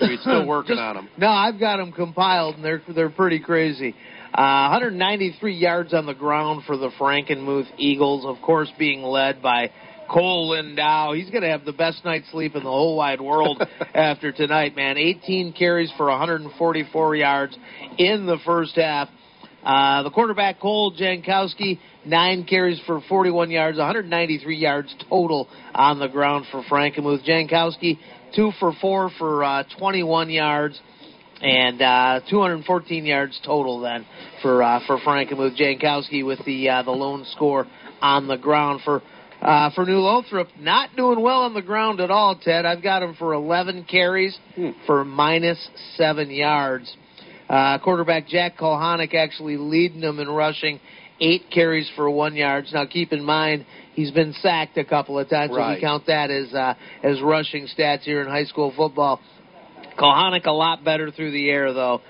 we're still working on them. No, I've got them compiled, and they're pretty crazy. 193 yards on the ground for the Frankenmuth Eagles, of course being led by Cole Lindau. He's going to have the best night's sleep in the whole wide world after tonight, man. 18 carries for 144 yards in the first half. The quarterback, Cole Jankowski, 9 carries for 41 yards, 193 yards total on the ground for Frankenmuth. Jankowski, 2 for 4 for 21 yards. And 214 yards total then for Frankenmuth. Jankowski with the lone score on the ground for New Lothrop. Not doing well on the ground at all, Ted. I've got him for 11 carries for -7 yards. Quarterback Jack Kalhanick actually leading them in rushing, 8 carries for 1 yard. Now keep in mind, he's been sacked a couple of times, right, so we count that as rushing stats here in high school football. Kalhanick a lot better through the air, though.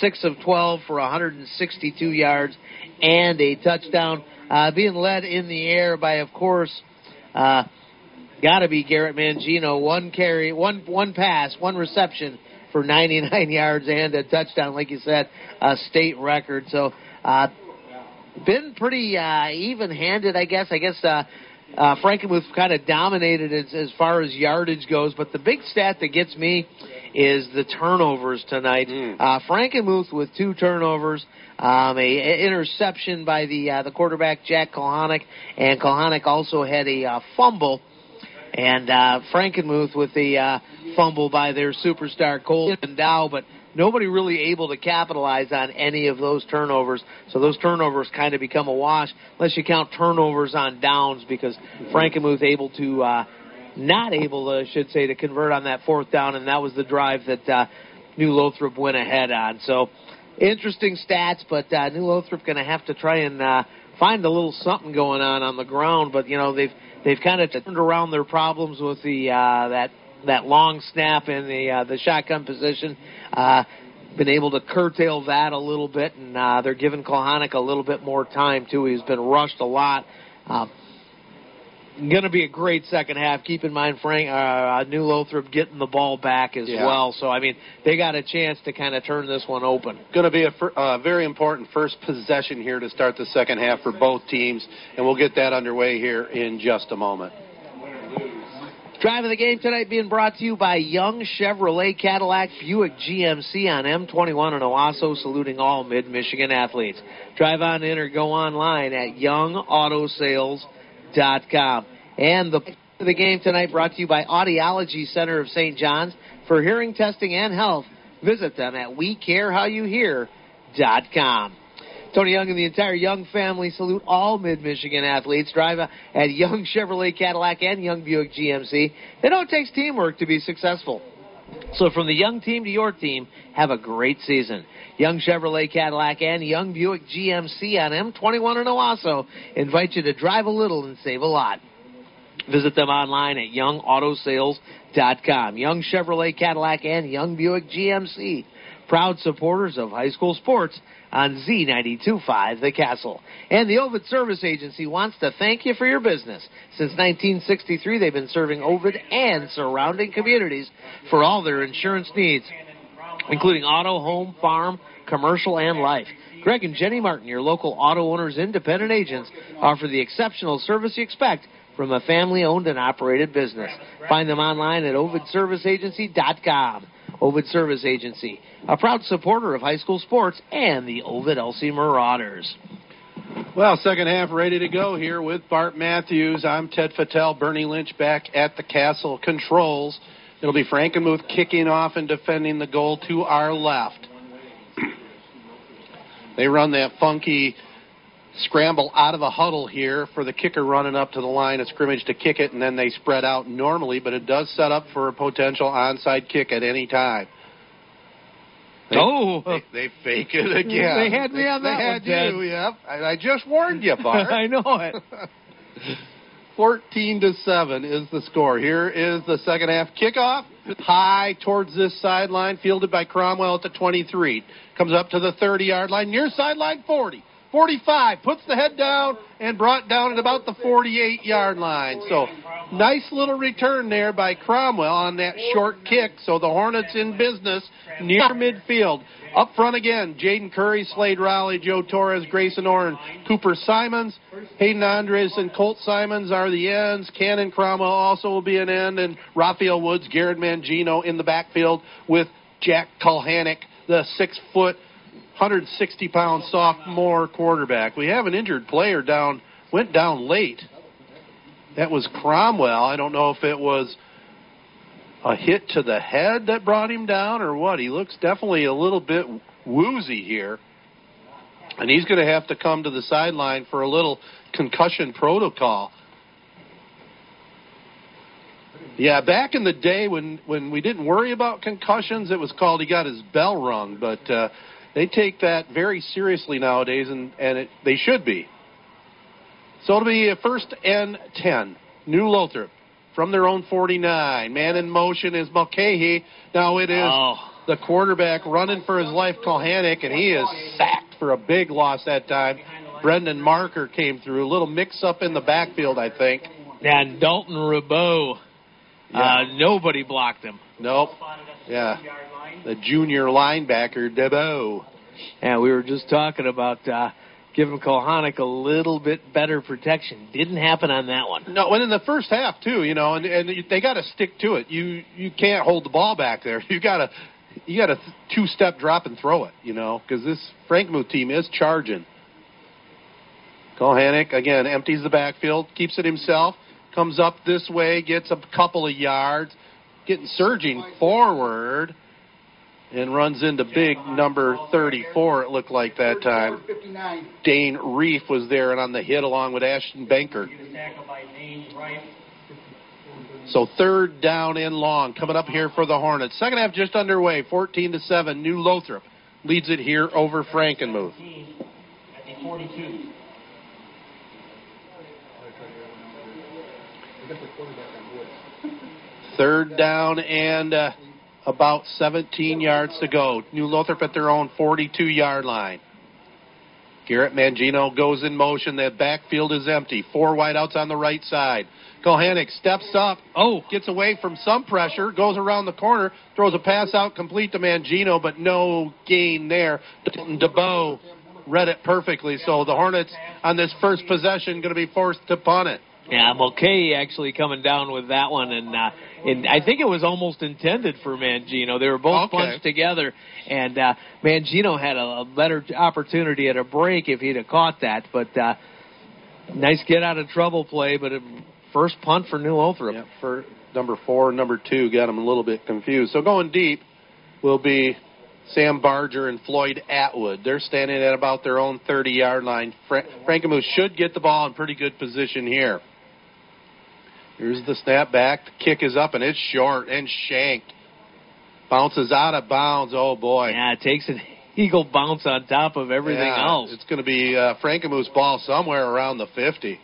6 of 12 for 162 yards and a touchdown. Being led in the air by, of course, got to be Garrett Mangino. 1 carry, one pass, 1 reception for 99 yards and a touchdown, like you said, a state record. So been pretty even-handed, I guess. I guess Frankenmuth kind of dominated as far as yardage goes, but the big stat that gets me is the turnovers tonight. Frankenmuth with 2 turnovers, a interception by the quarterback Jack Kalhanick, and Kalhanick also had a fumble, and Frankenmuth with the fumble by their superstar Cole Lindau, but nobody really able to capitalize on any of those turnovers, so those turnovers kind of become a wash, unless you count turnovers on downs, because Frankenmuth able to, not able to, I should say, to convert on that 4th down, and that was the drive that New Lothrop went ahead on. So interesting stats, but New Lothrop going to have to try and find a little something going on the ground, but, you know, they've kind of turned around their problems with the that long snap and the shotgun position, been able to curtail that a little bit, and they're giving Kalhanick a little bit more time, too. He's been rushed a lot. Going to be a great second half. Keep in mind, New Lothrop getting the ball back as well. So, I mean, they got a chance to kind of turn this one open. Going to be a very important first possession here to start the second half for both teams, and we'll get that underway here in just a moment. Drive of the game tonight being brought to you by Young Chevrolet Cadillac Buick GMC on M21 in Owosso, saluting all mid-Michigan athletes. Drive on in or go online at YoungAutoSales.com. And the to the game tonight brought to you by Audiology Center of St. John's. For hearing testing and health, visit them at WeCareHowYouHear.com. Tony Young and the entire Young family salute all mid-Michigan athletes. Drive at Young Chevrolet Cadillac and Young Buick GMC. They know it takes teamwork to be successful. So from the Young team to your team, have a great season. Young Chevrolet Cadillac and Young Buick GMC on M21 in Owosso invite you to drive a little and save a lot. Visit them online at youngautosales.com. Young Chevrolet Cadillac and Young Buick GMC, proud supporters of high school sports on Z92.5 The Castle. And the Ovid Service Agency wants to thank you for your business. Since 1963, they've been serving Ovid and surrounding communities for all their insurance needs, including auto, home, farm, commercial, and life. Greg and Jenny Martin, your local auto owners' independent agents, offer the exceptional service you expect from a family-owned and operated business. Find them online at ovidserviceagency.com. Ovid Service Agency, a proud supporter of high school sports and the Ovid-Elsie Marauders. Well, second half ready to go here with Bart Matthews. I'm Ted Fattell. Bernie Lynch back at the Castle Controls. It'll be Frankenmuth kicking off and defending the goal to our left. They run that funky scramble out of the huddle here for the kicker running up to the line of scrimmage to kick it, and then they spread out normally, but it does set up for a potential onside kick at any time. They fake it again. They had me on that one, They had you, yep. I just warned you, Bart. I know it. 14-7 is the score. Here is the second half kickoff. High towards this sideline, fielded by Cromwell at the 23. Comes up to the 30-yard line, near sideline 40. 45, puts the head down and brought down at about the 48-yard line. So nice little return there by Cromwell on that short kick. So the Hornets in business near midfield. Up front again, Jaden Curry, Slade Raleigh, Joe Torres, Grayson Orrin, Cooper Simons, Hayden Andres, and Colt Simons are the ends. Cannon Cromwell also will be an end, and Raphael Woods, Garrett Mangino in the backfield with Jack Kalhanick, the 6-foot, 160-pound sophomore quarterback. We have an injured player down, went down late. That was Cromwell. I don't know if it was a hit to the head that brought him down or what. He looks definitely a little bit woozy here. And he's going to have to come to the sideline for a little concussion protocol. Yeah, back in the day when we didn't worry about concussions, it was called he got his bell rung, but they take that very seriously nowadays, and they should be. So it'll be a first and 10. New Lothrop from their own 49. Man in motion is Mulcahy. Now it is the quarterback running for his life, Kalhanick, and he is sacked for a big loss that time. Brendan Marker came through. A little mix-up in the backfield, I think. And Dalton Rabeau. Yeah. Nobody blocked him. Nope. Yeah. The junior linebacker, Debo. Yeah, we were just talking about giving Kalhanick a little bit better protection. Didn't happen on that one. No, and in the first half, too, you know, and they got to stick to it. You can't hold the ball back there. You got to two-step drop and throw it, you know, because this Frankenmuth team is charging. Kalhanick, again, empties the backfield, keeps it himself, comes up this way, gets a couple of yards, getting surging forward, and runs into big number 34, it looked like that time. Dane Reif was there and on the hit along with Ashton Banker. So third down and long coming up here for the Hornets. Second half just underway, 14-7. New Lothrop leads it here over Frankenmuth. Third down and about 17 yards to go. New Lothrop at their own 42-yard line. Garrett Mangino goes in motion. That backfield is empty. Four wideouts on the right side. Kalhanick steps up. Gets away from some pressure. Goes around the corner. Throws a pass out complete to Mangino, but no gain there. DeBow read it perfectly. So the Hornets on this first possession going to be forced to punt it. Yeah, Mulcahy actually coming down with that one, and I think it was almost intended for Mangino. They were both punched together, and Mangino had a better opportunity at a break if he'd have caught that. But nice get out of trouble play, but First punt for New Lothrop. Yep, for number 4, number 2 got him a little bit confused. So going deep will be Sam Barger and Floyd Atwood. They're standing at about their own 30-yard line. Frankenmuth should get the ball in pretty good position here. Here's the snap back. The kick is up, and it's short and shanked. Bounces out of bounds. Oh, boy. Yeah, it takes an eagle bounce on top of everything else. It's going to be Frankenmuth's ball somewhere around the 50.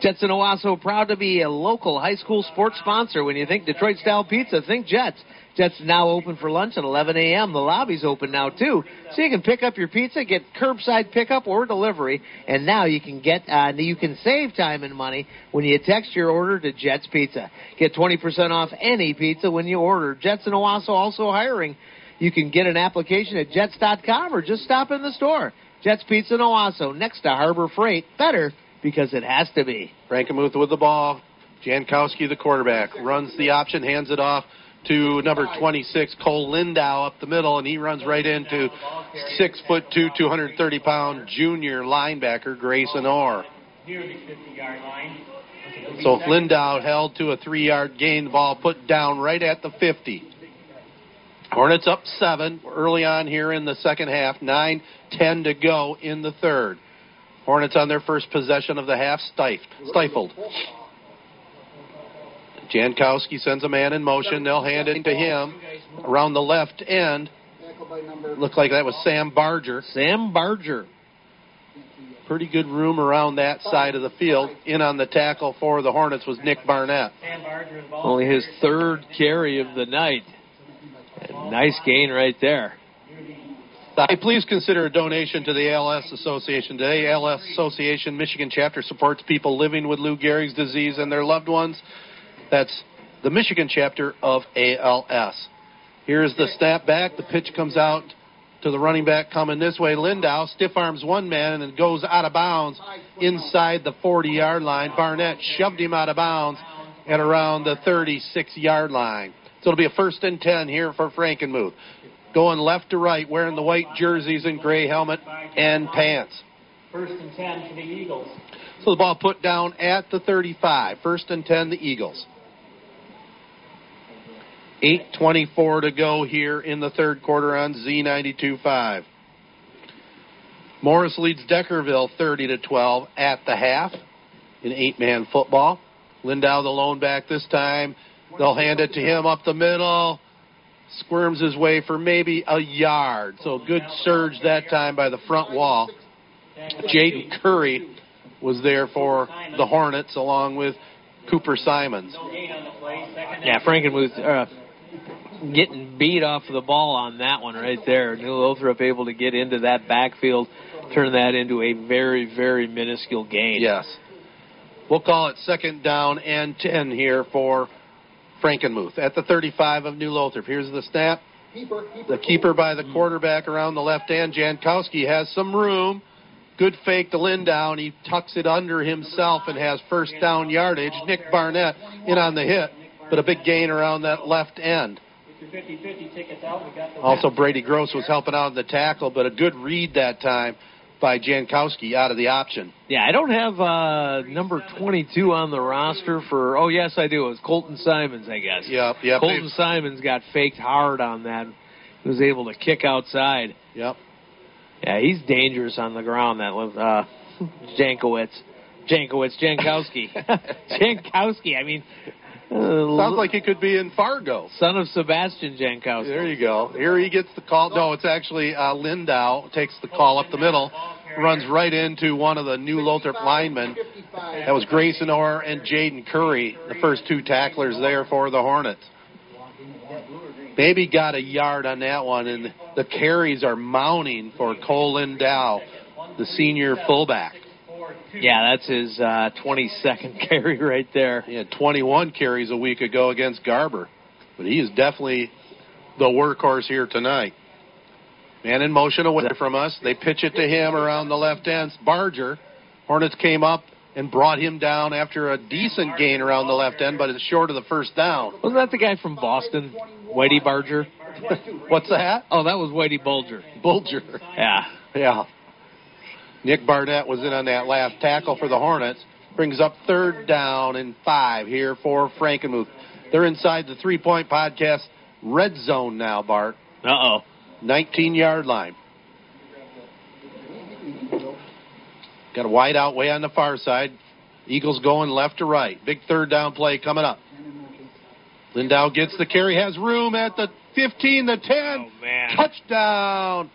Jets and Owosso, proud to be a local high school sports sponsor. When you think Detroit-style pizza, think Jets. Jets now open for lunch at 11 a.m. The lobby's open now, too. So you can pick up your pizza, get curbside pickup or delivery, and now you can get you can save time and money when you text your order to Jets Pizza. Get 20% off any pizza when you order. Jets and Owosso also hiring. You can get an application at jets.com or just stop in the store. Jets Pizza and Owosso, next to Harbor Freight. Better because it has to be. Frankenmuth with the ball. Jankowski, the quarterback, runs the option, hands it off to number 26, Cole Lindau, up the middle, and he runs right into 6'2", 230-pound junior linebacker Grayson Orr. So Lindau held to a 3-yard gain. The ball put down right at the 50. Hornets up 7 early on here in the second half. 9:10 to go in the third. Hornets on their first possession of the half, stifled. Jankowski sends a man in motion. They'll hand it to him around the left end. Looked like that was Sam Barger. Sam Barger. Pretty good room around that side of the field. In on the tackle for the Hornets was Nick Barnett. Only his third carry of the night. A nice gain right there. Please consider a donation to the ALS Association. Today, ALS Association Michigan Chapter supports people living with Lou Gehrig's disease and their loved ones. That's the Michigan Chapter of ALS. Here's the snap back. The pitch comes out to the running back coming this way. Lindau stiff arms one man and then goes out of bounds inside the 40-yard line. Barnett shoved him out of bounds at around the 36-yard line. So it'll be a 1st and 10 here for Frankenmuth. Going left to right, wearing the white jerseys and gray helmet and pants. 1st and 10 for the Eagles. So the ball put down at the 35. 1st and 10, the Eagles. 8:24 to go here in the third quarter on Z92.5. Morris leads Deckerville 30-12 at the half in 8-man football. Lindau the lone back this time. They'll hand it to him up the middle. Squirms his way for maybe a yard. So good surge that time by the front wall. Jaden Curry was there for the Hornets along with Cooper Simons. Yeah, Frankenmuth getting beat off the ball on that one right there. New Lothrop able to get into that backfield, turn that into a very, very minuscule gain. Yes. We'll call it 2nd down and 10 here for Frankenmuth at the 35 of New Lothrop. Here's the snap. The keeper by the quarterback around the left end. Jankowski has some room. Good fake to Lindau, and he tucks it under himself and has 1st down yardage. Nick Barnett in on the hit, but a big gain around that left end. Also, Brady Gross was helping out in the tackle, but a good read that time by Jankowski out of the option. Yeah, I don't have number 22 on the roster for... Oh, yes, I do. It was Colton Simons, I guess. Yep. Colton Simons got faked hard on that. He was able to kick outside. Yep. Yeah, he's dangerous on the ground, that Jankowski. Jankowski, I mean... Sounds like he could be in Fargo. Son of Sebastian Jankowski. There you go. Here he gets the call. No, it's actually Lindau takes the call up the middle, runs right into one of the New Lothrop linemen. That was Grayson Orr and Jaden Curry, the first two tacklers there for the Hornets. Maybe got a yard on that one, and the carries are mounting for Cole Lindau, the senior fullback. Yeah, that's his 22nd carry right there. He had 21 carries a week ago against Garber. But he is definitely the workhorse here tonight. Man in motion away from us. They pitch it to him around the left end. Barger. Hornets came up and brought him down after a decent gain around the left end, but it's short of the 1st down. Wasn't that the guy from Boston, Whitey Barger? What's that? Oh, that was Whitey Bulger. Bulger. Yeah. Nick Barnett was in on that last tackle for the Hornets. Brings up third down and 5 here for Frankenmuth. They're inside the 3 Point Podcast red zone now, Bart. Uh-oh. 19-yard line. Got a wide out way on the far side. Eagles going left to right. Big third down play coming up. Lindau gets the carry, has room at the 15, the 10. Oh, man. Touchdown.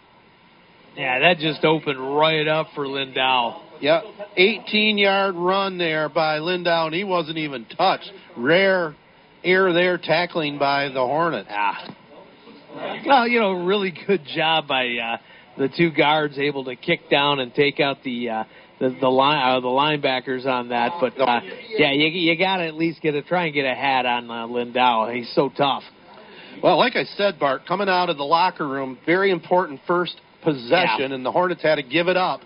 Yeah, that just opened right up for Lindau. Yep, 18-yard run there by Lindau, and he wasn't even touched. Rare error there, tackling by the Hornets. Ah. Well, you know, really good job by the two guards, able to kick down and take out the linebackers on that. But yeah, you got to at least try and get a hat on Lindau. He's so tough. Well, like I said, Bart, coming out of the locker room, very important first possession, yeah. And the Hornets had to give it up.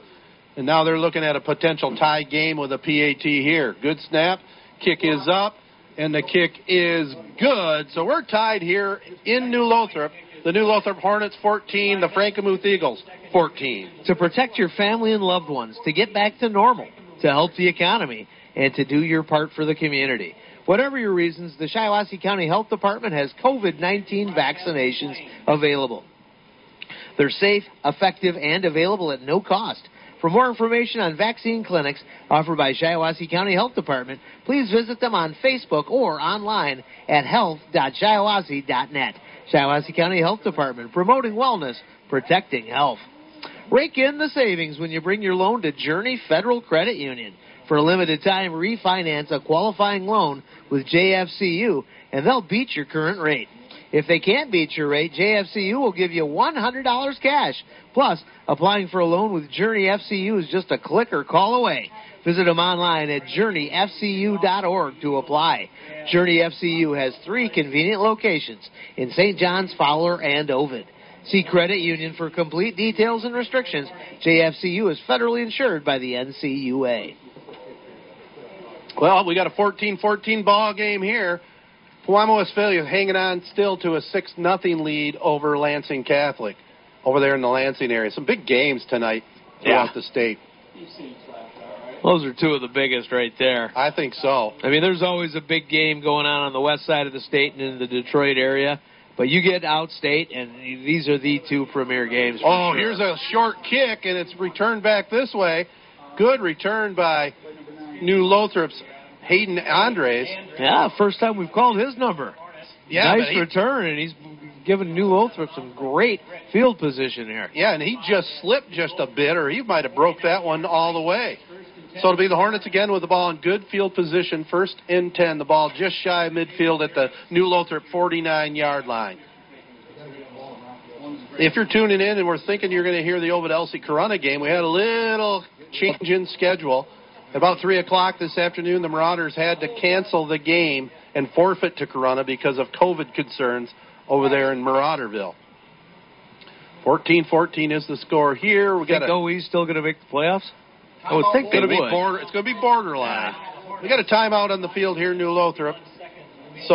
And now they're looking at a potential tie game with a PAT here. Good snap, kick is up, and the kick is good. So we're tied here in New Lothrop. The New Lothrop Hornets 14, the Frankenmuth Eagles 14. To protect your family and loved ones, to get back to normal, to help the economy, and to do your part for the community. Whatever your reasons, the Shiawassee County Health Department has COVID-19 vaccinations available. They're safe, effective, and available at no cost. For more information on vaccine clinics offered by Shiawassee County Health Department, please visit them on Facebook or online at health.shiawassee.net. Shiawassee County Health Department, promoting wellness, protecting health. Rake in the savings when you bring your loan to Journey Federal Credit Union. For a limited time, refinance a qualifying loan with JFCU, and they'll beat your current rate. If they can't beat your rate, JFCU will give you $100 cash. Plus, applying for a loan with Journey FCU is just a click or call away. Visit them online at journeyfcu.org to apply. Journey FCU has 3 convenient locations in St. John's, Fowler, and Ovid. See Credit Union for complete details and restrictions. JFCU is federally insured by the NCUA. Well, we got a 14-14 ball game here. Pewamo-Westphalia hanging on still to a 6-0 lead over Lansing Catholic over there in the Lansing area. Some big games tonight throughout the state. Those are two of the biggest right there. I think so. I mean, there's always a big game going on the west side of the state and in the Detroit area. But you get out state, and these are the two premier games. Oh, sure. Here's a short kick, and it's returned back this way. Good return by New Lothrop's Hayden Andres. Yeah, first time we've called his number. Yeah, nice return, and he's given New Lothrop some great field position here. Yeah, and he just slipped just a bit, or he might have broke that one all the way. So it'll be the Hornets again with the ball in good field position, first and 10. The ball just shy of midfield at the New Lothrop 49-yard line. If you're tuning in and we're thinking you're going to hear the Ovid-Elsie Corunna game, we had a little change in schedule. About 3 o'clock this afternoon, the Marauders had to cancel the game and forfeit to Corunna because of COVID concerns over there in Marauderville. 14-14 is the score here. We got OE's still going to make the playoffs? I would think they would. It's going to be borderline. We got a timeout on the field here in New Lothrop. So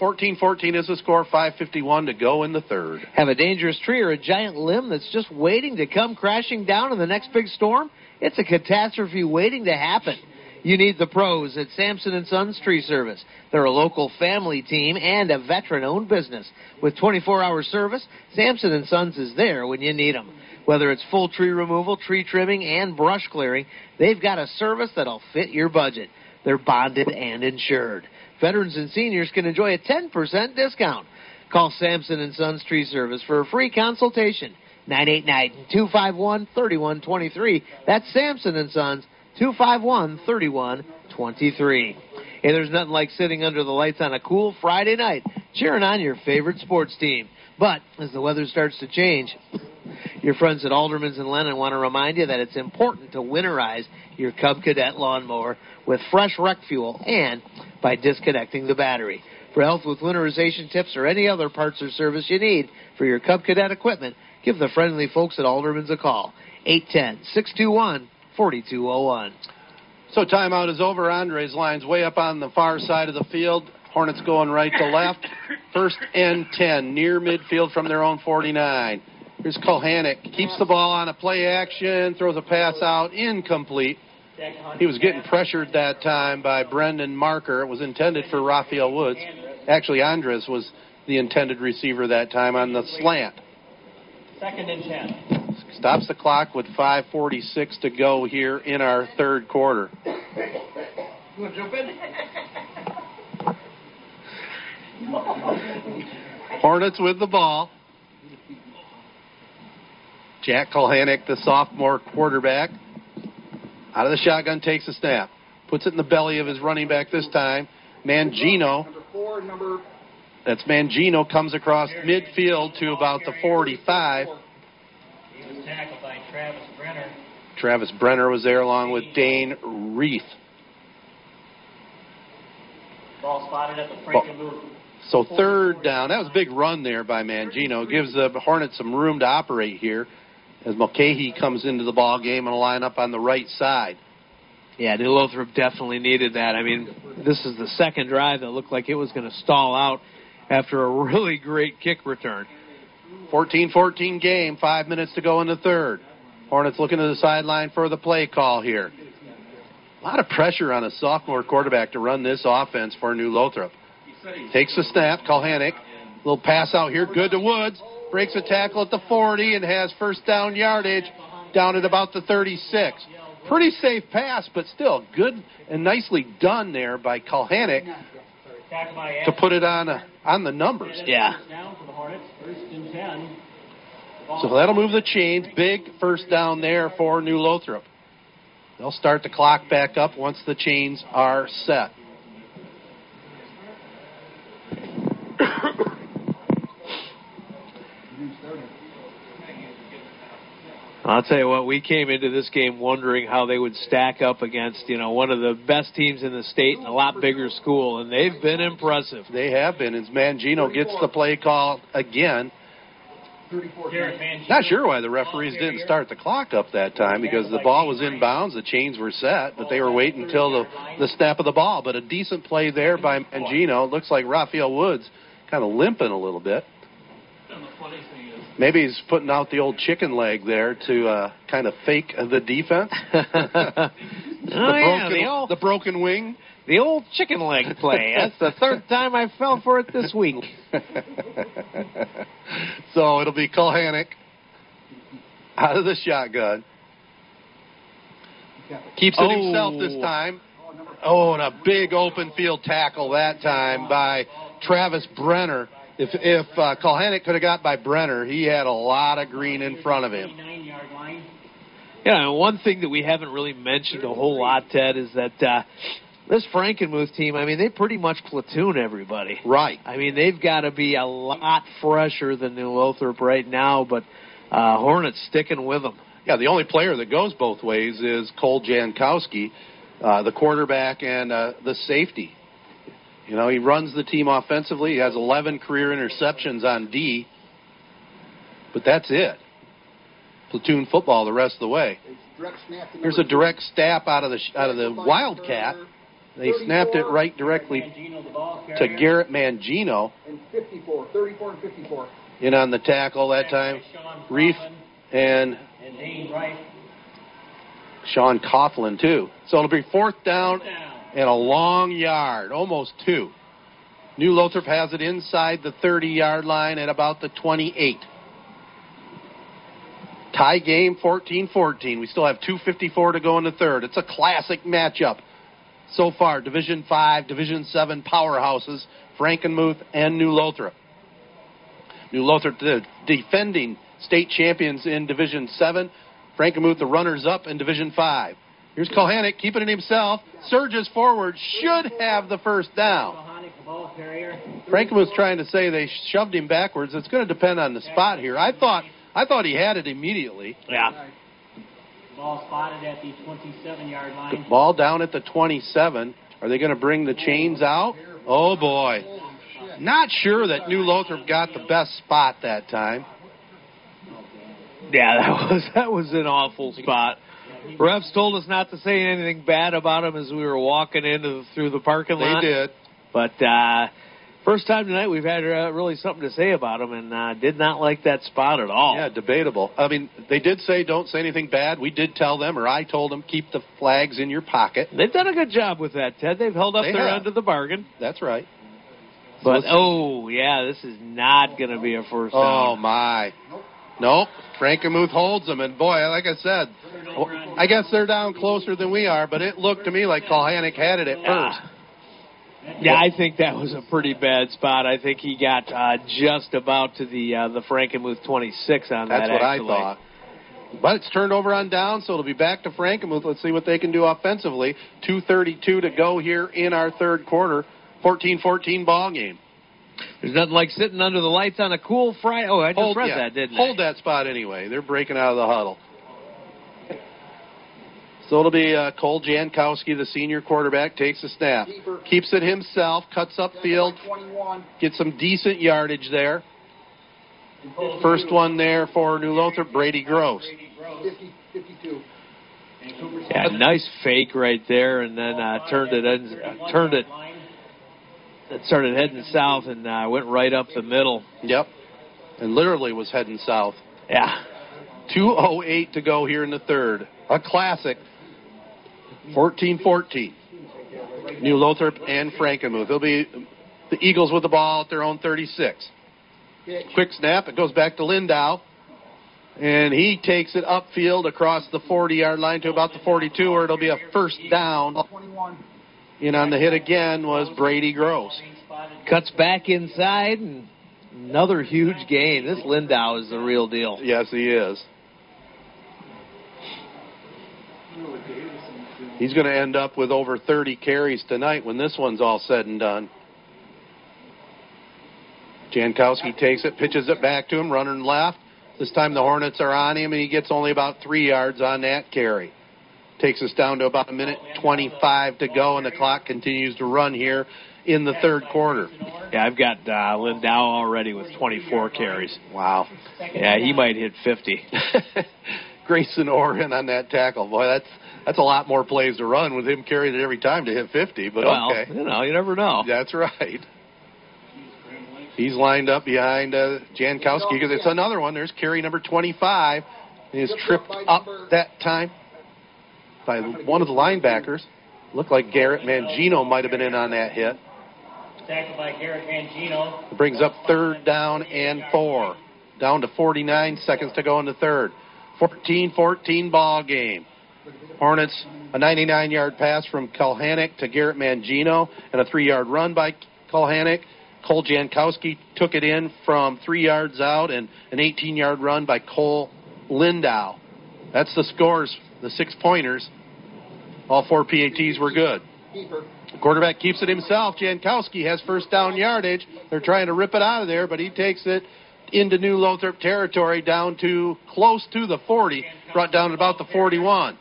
14-14 is the score, 5:51 to go in the third. Have a dangerous tree or a giant limb that's just waiting to come crashing down in the next big storm? It's a catastrophe waiting to happen. You need the pros at Sampson & Sons Tree Service. They're a local family team and a veteran-owned business. With 24-hour service, Sampson & Sons is there when you need them. Whether it's full tree removal, tree trimming, and brush clearing, they've got a service that'll fit your budget. They're bonded and insured. Veterans and seniors can enjoy a 10% discount. Call Sampson & Sons Tree Service for a free consultation. 989-251-3123. That's Sampson & Sons, 251-3123. Hey, there's nothing like sitting under the lights on a cool Friday night, cheering on your favorite sports team. But as the weather starts to change, your friends at Alderman's and Lennon want to remind you that it's important to winterize your Cub Cadet lawnmower with fresh rec fuel and by disconnecting the battery. For help with winterization tips or any other parts or service you need for your Cub Cadet equipment, give the friendly folks at Alderman's a call. 810-621-4201. So timeout is over. Andres lines way up on the far side of the field. Hornets going right to left. First and 10 near midfield from their own 49. Here's Kalhanick. Keeps the ball on a play action. Throws a pass out. Incomplete. He was getting pressured that time by Brendan Marker. It was intended for Raphael Woods. Actually, Andres was the intended receiver that time on the slant. Second and 10. Stops the clock with 5:46 to go here in our third quarter. You want to jump in? Hornets with the ball. Jack Kalhanick, the sophomore quarterback, out of the shotgun, takes a snap. Puts it in the belly of his running back this time. Mangino. That's Mangino, comes across midfield to about the 45. He was tackled by Travis Brenner. Travis Brenner was there along with Dane Reith. Ball spotted at the Frankenmuth. So third down. That was a big run there by Mangino. Gives the Hornets some room to operate here as Mulcahy comes into the ball game and a line up on the right side. Yeah, New Lothrop definitely needed that. I mean, this is the second drive that looked like it was going to stall out after a really great kick return. 14-14 game, 5 minutes to go in the third. Hornets looking to the sideline for the play call here. A lot of pressure on a sophomore quarterback to run this offense for New Lothrop. Takes the snap, Kalhanick. Little pass out here, good to Woods. Breaks a tackle at the 40 and has first down yardage down at about the 36. Pretty safe pass, but still good and nicely done there by Kalhanick to put it on the numbers. Yeah. So that'll move the chains. Big first down there for New Lothrop. They'll start the clock back up once the chains are set. I'll tell you what, we came into this game wondering how they would stack up against, you know, one of the best teams in the state and a lot bigger school, and they've been impressive. They have been, as Mangino gets the play call again. Not sure why the referees didn't start the clock up that time, because the ball was inbounds, the chains were set, but they were waiting until the snap of the ball. But a decent play there by Mangino. It looks like Raphael Woods kind of limping a little bit. Maybe he's putting out the old chicken leg there to kind of fake the defense. The broken wing. The old chicken leg play. That's the third time I fell for it this week. So it'll be Kalhanick out of the shotgun. Keeps it himself this time. Oh, and a big open field tackle that time by Travis Brenner. If Kalhanick could have got by Brenner, he had a lot of green in front of him. Yeah, and one thing that we haven't really mentioned a whole lot, Ted, is that this Frankenmuth team, I mean, they pretty much platoon everybody. Right. I mean, they've got to be a lot fresher than New Lothrop right now, but Hornets sticking with them. Yeah, the only player that goes both ways is Cole Jankowski, the quarterback and the safety. You know, he runs the team offensively. He has 11 career interceptions on D. But that's it. Platoon football the rest of the way. Here's a direct snap out of the Wildcat. They snapped it right directly to Garrett Mangino. And 54, 34 and 54. In on the tackle that time. Reef and Sean Coughlin, too. So it'll be fourth down. And a long yard, almost two. New Lothrop has it inside the 30-yard line at about the 28. Tie game, 14-14. We still have 2:54 to go in the third. It's a classic matchup so far. Division 5, Division 7 powerhouses, Frankenmuth and New Lothrop. New Lothrop, the defending state champions in Division 7. Frankenmuth, the runners-up in Division 5. Here's Kalhanick keeping it himself. Surges forward. Should have the first down. Franklin was trying to say they shoved him backwards. It's going to depend on the spot here. I thought he had it immediately. Yeah. Ball spotted at the 27-yard line. Ball down at the 27. Are they going to bring the chains out? Oh, boy. Not sure that New Lothrop got the best spot that time. Yeah, that was an awful spot. Refs told us not to say anything bad about him as we were walking through the parking lot. They did. But First time tonight we've had really something to say about them, and did not like that spot at all. Yeah, debatable. I mean, they did say don't say anything bad. We did tell them, or I told them, keep the flags in your pocket. They've done a good job with that, Ted. They've held up their end of the bargain. That's right. But, oh, yeah, this is not going to be a first down. Oh, my. Nope. Frankenmuth holds them, and, boy, like I said, I guess they're down closer than we are, but it looked to me like Kalhanick had it at first. Yeah, I think that was a pretty bad spot. I think he got just about to the Frankenmuth 26 on that. That's what I thought. But it's turned over on down, so it'll be back to Frankenmuth. Let's see what they can do offensively. 2:32 to go here in our third quarter. 14-14 ball game. There's nothing like sitting under the lights on a cool Friday. Oh, I just read that, didn't I? Hold that spot anyway. They're breaking out of the huddle. So it'll be Cole Jankowski, the senior quarterback, takes the snap. Keeps it himself, cuts upfield, gets some decent yardage there. First one there for New Lothrop, Brady Gross. 52. Yeah, nice fake right there, and then turned it. It started heading south and went right up the middle. Yep, and literally was heading south. Yeah. 2:08 to go here in the third. A classic. 14-14. New Lothrop and Frankenmuth. It'll be the Eagles with the ball at their own 36. Quick snap. It goes back to Lindau. And he takes it upfield across the 40-yard line to about the 42, or it'll be a first down. And on the hit again was Brady Gross. Cuts back inside, and another huge gain. This Lindau is the real deal. Yes, he is. He's going to end up with over 30 carries tonight when this one's all said and done. Jankowski takes it, pitches it back to him, running left. This time the Hornets are on him, and he gets only about 3 yards on that carry. Takes us down to about 1:25 to go, and the clock continues to run here in the third quarter. Yeah, I've got Lindau already with 24 carries. Wow. Yeah, he might hit 50. Grayson Oren on that tackle. Boy, that's a lot more plays to run with him carrying it every time to hit 50, but okay. Well, you never know. That's right. He's lined up behind Jankowski because it's another one. There's carry number 25. He's tripped up that time by one of the linebackers. Looked like Garrett Mangino might have been in on that hit. Tackled by Garrett Mangino. It brings up third down and 4. Down to 49 seconds to go in the third. 14-14 ball game. Hornets, a 99-yard pass from Kalhanick to Garrett Mangino, and a 3-yard run by Kalhanick. Cole Jankowski took it in from 3 yards out, and an 18-yard run by Cole Lindau. That's the scores, the 6-pointers. All 4 PATs were good. The quarterback keeps it himself. Jankowski has first down yardage. They're trying to rip it out of there, but he takes it into New Lothrop territory, down to close to the 40, brought down to about the 41.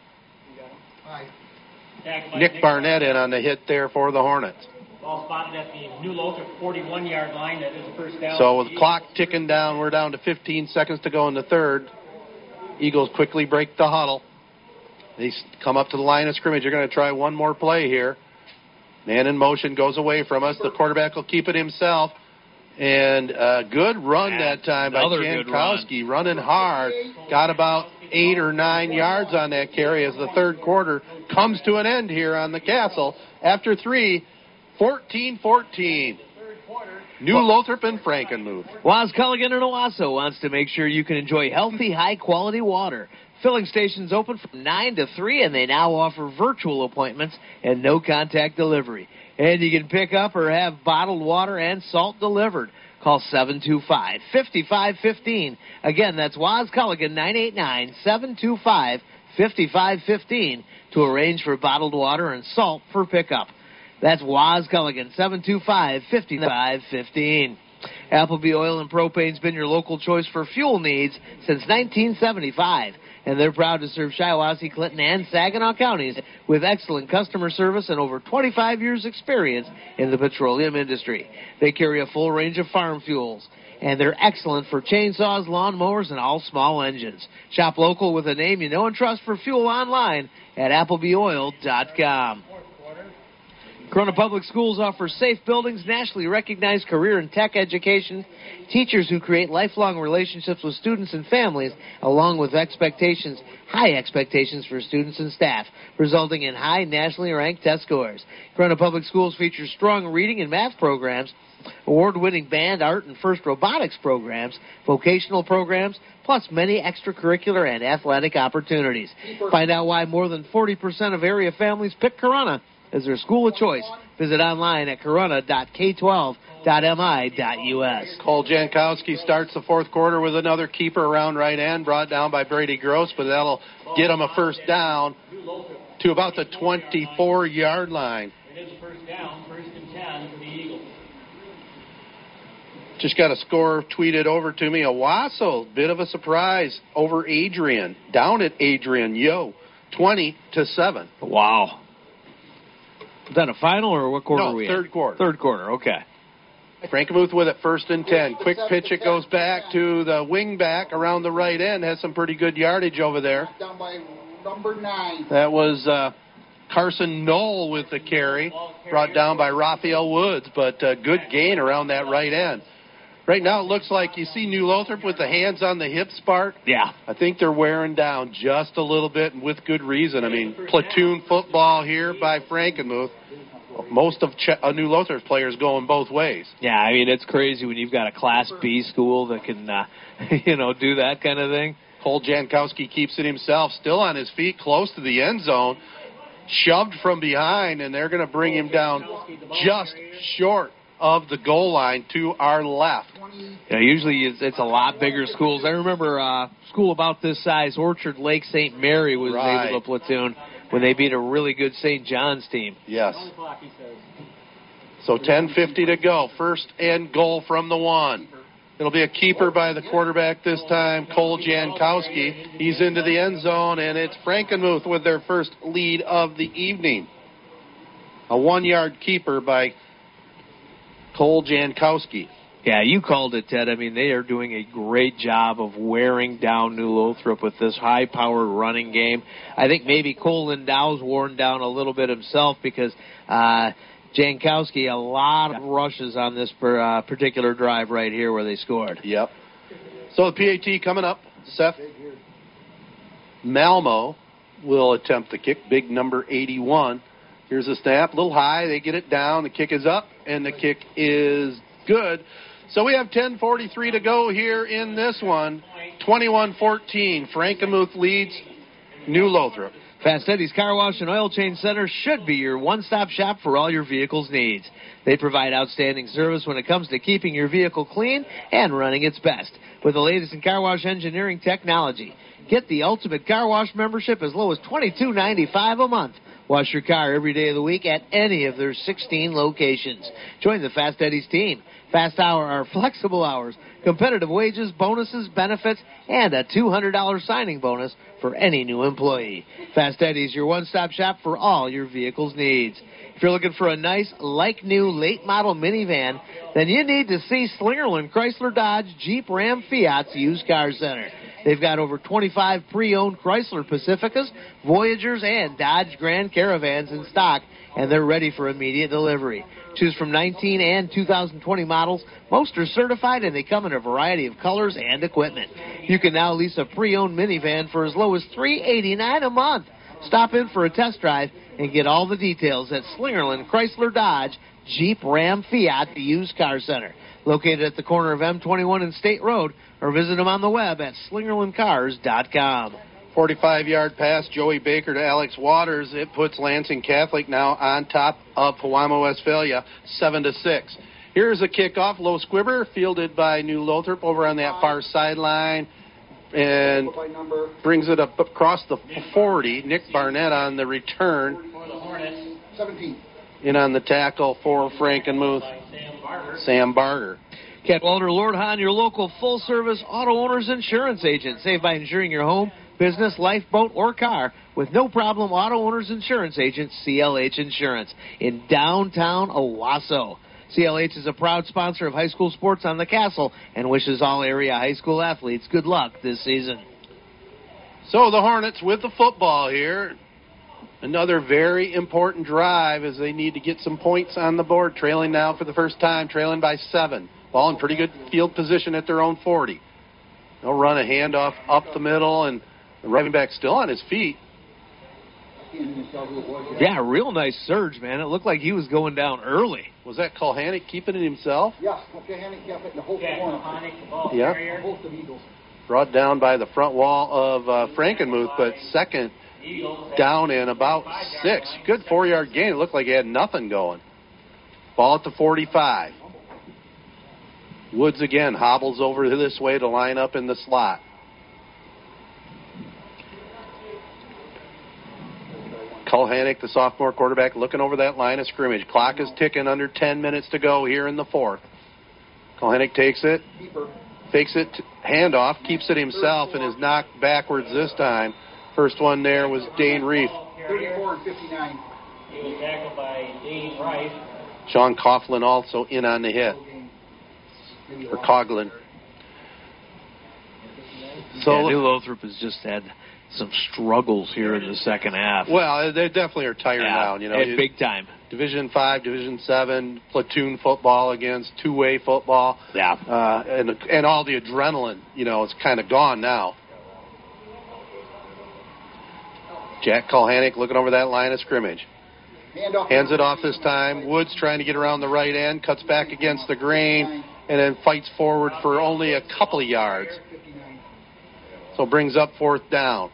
Nick Barnett in on the hit there for the Hornets. Ball spotted at the New Lothrop 41-yard line. That is the first down. So with the clock ticking down, we're down to 15 seconds to go in the third. Eagles quickly break the huddle. They come up to the line of scrimmage. They're going to try one more play here. Man in motion goes away from us. The quarterback will keep it himself. And a good run that time by Jankowski, running hard. Got about 8 or 9 yards on that carry as the third quarter comes to an end here on the Castle. After 3, 14-14. New Lothrop and Frankenmuth. Waz Culligan and Owosso wants to make sure you can enjoy healthy, high-quality water. Filling stations open from 9 to 3, and they now offer virtual appointments and no-contact delivery. And you can pick up or have bottled water and salt delivered. Call 725-5515. Again, that's Waz Culligan, 989-725-5515, to arrange for bottled water and salt for pickup. That's Waz Culligan, 725-5515. Appleby Oil and Propane's been your local choice for fuel needs since 1975. And they're proud to serve Shiawassee, Clinton, and Saginaw counties with excellent customer service and over 25 years' experience in the petroleum industry. They carry a full range of farm fuels, and they're excellent for chainsaws, lawnmowers, and all small engines. Shop local with a name you know and trust for fuel online at applebyoil.com. Corunna Public Schools offer safe buildings, nationally recognized career and tech education, teachers who create lifelong relationships with students and families, along with expectations, high expectations for students and staff, resulting in high nationally ranked test scores. Corunna Public Schools features strong reading and math programs, award-winning band, art, and FIRST robotics programs, vocational programs, plus many extracurricular and athletic opportunities. Find out why more than 40% of area families pick Corunna as their school of choice. Visit online at corunna.k12.mi.us. Cole Jankowski starts the fourth quarter with another keeper around right end, brought down by Brady Gross, but that'll get him a first down to about the 24-yard line. It is a first down, first and 10 for the Eagles. Just got a score tweeted over to me. Owosso, bit of a surprise over Adrian. Down at Adrian, 20-7. Wow. Is that a final or what quarter are we in? No, third quarter. Third quarter, okay. Frankenmuth with it, first and 10. Quick pitch, it goes back to the wing back around the right end. Has some pretty good yardage over there. Down by number 9. That was Carson Knoll with the carry, brought down by Raphael Woods, but good gain around that right end. Right now it looks like you see New Lothrop with the hands on the hips, Bart. Yeah. I think they're wearing down just a little bit, and with good reason. I mean, platoon football here by Frankenmuth. Most of New Lothrop's players going both ways. Yeah, I mean, it's crazy when you've got a Class B school that can, do that kind of thing. Cole Jankowski keeps it himself, still on his feet, close to the end zone. Shoved from behind, and they're going to bring him down just short of the goal line to our left. Yeah, usually it's a lot bigger schools. I remember school about this size, Orchard Lake St. Mary, was able to platoon when they beat a really good St. John's team. Yes. So 10:50 to go. First and goal from the 1. It'll be a keeper by the quarterback this time, Cole Jankowski. He's into the end zone, and it's Frankenmuth with their first lead of the evening. A 1-yard keeper by Cole Jankowski. Yeah, you called it, Ted. I mean, they are doing a great job of wearing down New Lothrop with this high-powered running game. I think maybe Cole Lindau's worn down a little bit himself because Jankowski, a lot of rushes on this particular drive right here where they scored. Yep. So the PAT coming up. Seth Malmo will attempt the kick, big number 81. Here's a snap, a little high. They get it down. The kick is up, and the kick is good. So we have 10:43 to go here in this one. 21-14, Frankenmuth leads New Lothrop. Fast Eddie's Car Wash and Oil Change Center should be your one-stop shop for all your vehicle's needs. They provide outstanding service when it comes to keeping your vehicle clean and running its best with the latest in car wash engineering technology. Get the ultimate car wash membership as low as $22.95 a month. Wash your car every day of the week at any of their 16 locations. Join the Fast Eddie's team. Fast Hour are flexible hours, competitive wages, bonuses, benefits, and a $200 signing bonus for any new employee. Fast Eddie's, your one-stop shop for all your vehicle's needs. If you're looking for a nice, like-new, late-model minivan, then you need to see Slingerland Chrysler Dodge Jeep Ram Fiat's used car center. They've got over 25 pre-owned Chrysler Pacificas, Voyagers, and Dodge Grand Caravans in stock, and they're ready for immediate delivery. Choose from 19 and 2020 models. Most are certified, and they come in a variety of colors and equipment. You can now lease a pre-owned minivan for as low as $389 a month. Stop in for a test drive and get all the details at Slingerland Chrysler Dodge Jeep Ram Fiat the Used Car Center, located at the corner of M21 and State Road, or visit them on the web at SlingerlandCars.com. 45-yard pass, Joey Baker to Alex Waters. It puts Lansing Catholic now on top of Pewamo-Westphalia, 7-6. Here's a kickoff, low squibber, fielded by New Lothrop over on that far sideline, and brings it up across the 40. Nick Barnett on the return. For the Hornets, 17. In on the tackle for Frankenmuth, Sam Barger. Cadwalader Lordhan, your local full-service auto owner's insurance agent. Save by insuring your home, business, lifeboat, or car with No Problem Auto Owners Insurance Agent, CLH Insurance, in downtown Owosso. CLH is a proud sponsor of high school sports on the Castle and wishes all area high school athletes good luck this season. So the Hornets with the football here. Another very important drive as they need to get some points on the board. Trailing now for the first time, trailing by 7. Ball in pretty good field position at their own 40. They'll run a handoff up the middle, and the running back still on his feet. Yeah, real nice surge, man. It looked like he was going down early. Was that Kalhanick keeping it himself? Yeah, Kalhanick kept it in the whole corner. Yeah, both of Eagles. Brought down by the front wall of Frankenmuth, but second down and about 6. Good 4-yard gain. It looked like he had nothing going. Ball at the 45. Woods again hobbles over this way to line up in the slot. Kalhanick, the sophomore quarterback, looking over that line of scrimmage. Clock is ticking, under 10 minutes to go here in the fourth. Kalhanick takes it, fakes it, handoff, keeps it himself, and is knocked backwards this time. First one there was Dane Reif. 34 and 59. He was tackled by Dane Reif. Sean Coughlin also in on the hit. Or Coughlin. So yeah, New Lothrop has just had some struggles here in the second half. Well, they definitely are tired now. You know, big time. Division 5, Division 7, platoon football against two-way football. Yeah. And all the adrenaline, you know, it's kind of gone now. Jack Kalhanick looking over that line of scrimmage. Hands it off this time. Woods trying to get around the right end, cuts back against the grain, and then fights forward for only a couple of yards. So brings up fourth down.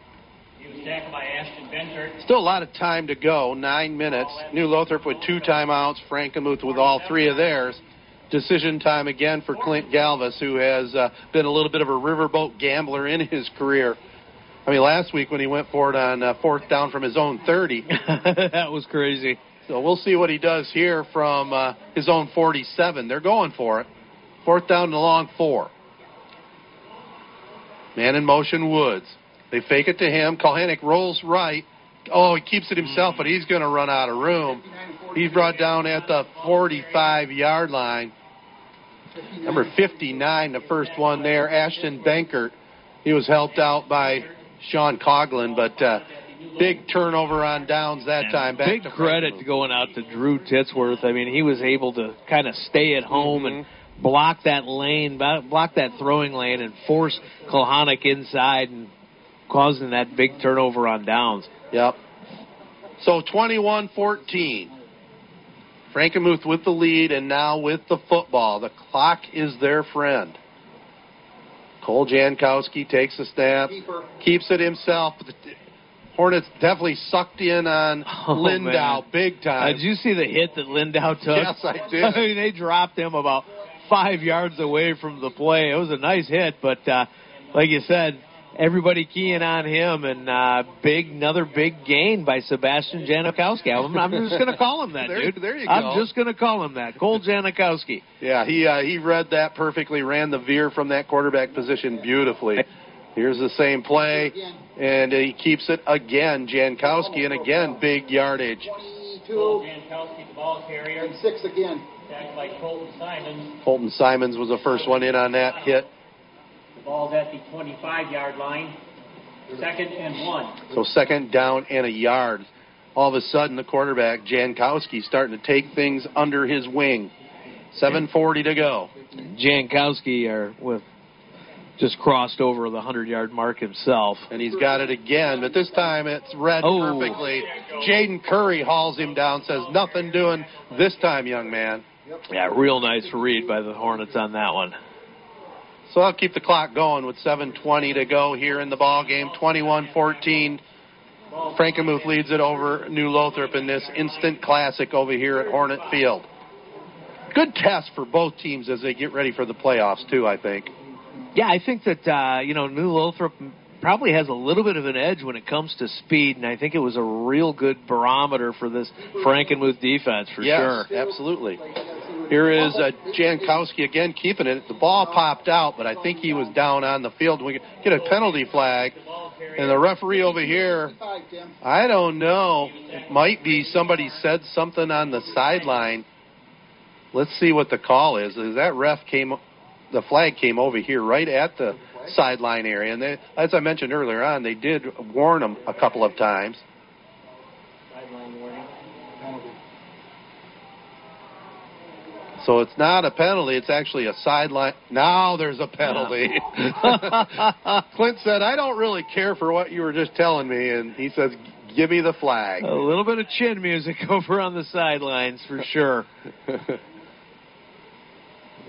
Still a lot of time to go, 9 minutes. New Lothrop with 2 timeouts, Frankenmuth with all 3 of theirs. Decision time again for Clint Galvis, who has been a little bit of a riverboat gambler in his career. I mean, last week when he went for it on fourth down from his own 30. That was crazy. So we'll see what he does here from his own 47. They're going for it. Fourth down and a long 4. Man in motion, Woods. They fake it to him. Kalhanick rolls right. Oh, he keeps it himself, but he's going to run out of room. He's brought down at the 45-yard line. Number 59, the first one there, Ashton Benkert. He was helped out by Sean Coughlin, but big turnover on downs that time. Back big to credit going out to Drew Titsworth. I mean, he was able to kind of stay at home and block that lane, block that throwing lane, and force Kalhanick inside and causing that big turnover on downs. Yep. So 21-14. Frankenmuth with the lead and now with the football. The clock is their friend. Cole Jankowski takes the snap, keeps it himself. The Hornets definitely sucked in on Lindau big time. Did you see the hit that Lindau took? Yes, I did. I mean, they dropped him about 5 yards away from the play. It was a nice hit, but like you said, everybody keying on him, and another big gain by Sebastian Janikowski. I'm just going to call him that, dude. There you go. I'm just going to call him that, Cole Janikowski. Yeah, he read that perfectly, ran the veer from that quarterback position beautifully. Here's the same play, and he keeps it again, Jankowski, and again, big yardage. 22, Jankowski, the ball carrier. And 6 again. Back by Colton Simons. Colton Simons was the first one in on that hit. Ball's at the 25-yard line, 2nd and 1. So 2nd down and a yard. All of a sudden, the quarterback, Jankowski, starting to take things under his wing. 7:40 to go. Jankowski just crossed over the 100-yard mark himself. And he's got it again, but this time it's read perfectly. Jaden Curry hauls him down, says, nothing doing this time, young man. Yeah, real nice read by the Hornets on that one. So I'll keep the clock going with 7:20 to go here in the ball game. 21-14. Frankenmuth leads it over New Lothrop in this instant classic over here at Hornet Field. Good test for both teams as they get ready for the playoffs, too, I think. Yeah, I think that, New Lothrop probably has a little bit of an edge when it comes to speed, and I think it was a real good barometer for this Frankenmuth defense for sure. Yes, absolutely. Here is Jankowski again keeping it. The ball popped out, but I think he was down on the field. We get a penalty flag, and the referee over here, I don't know, it might be somebody said something on the sideline. Let's see what the call is. The flag came over here right at the sideline area, and they, as I mentioned earlier on, they did warn them a couple of times. line warning. Penalty. So it's not a penalty. It's actually a sideline. Now there's a penalty. Yeah. Clint said, I don't really care for what you were just telling me. And he says, give me the flag. A little bit of chin music over on the sidelines for sure.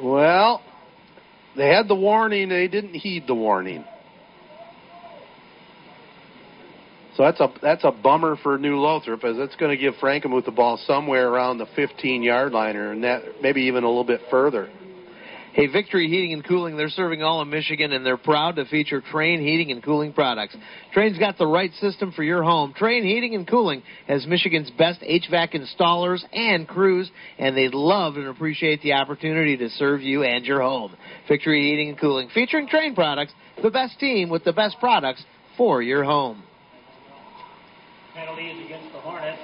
Well, they had the warning. They didn't heed the warning. So that's a bummer for New Lothrop, as it's going to give Frankenmuth the ball somewhere around the 15-yard line, or maybe even a little bit further. Hey, Victory Heating and Cooling, they're serving all of Michigan, and they're proud to feature Trane Heating and Cooling products. Trane's got the right system for your home. Trane Heating and Cooling has Michigan's best HVAC installers and crews, and they love and appreciate the opportunity to serve you and your home. Victory Heating and Cooling, featuring Trane products, the best team with the best products for your home. Penalty is against the Hornets.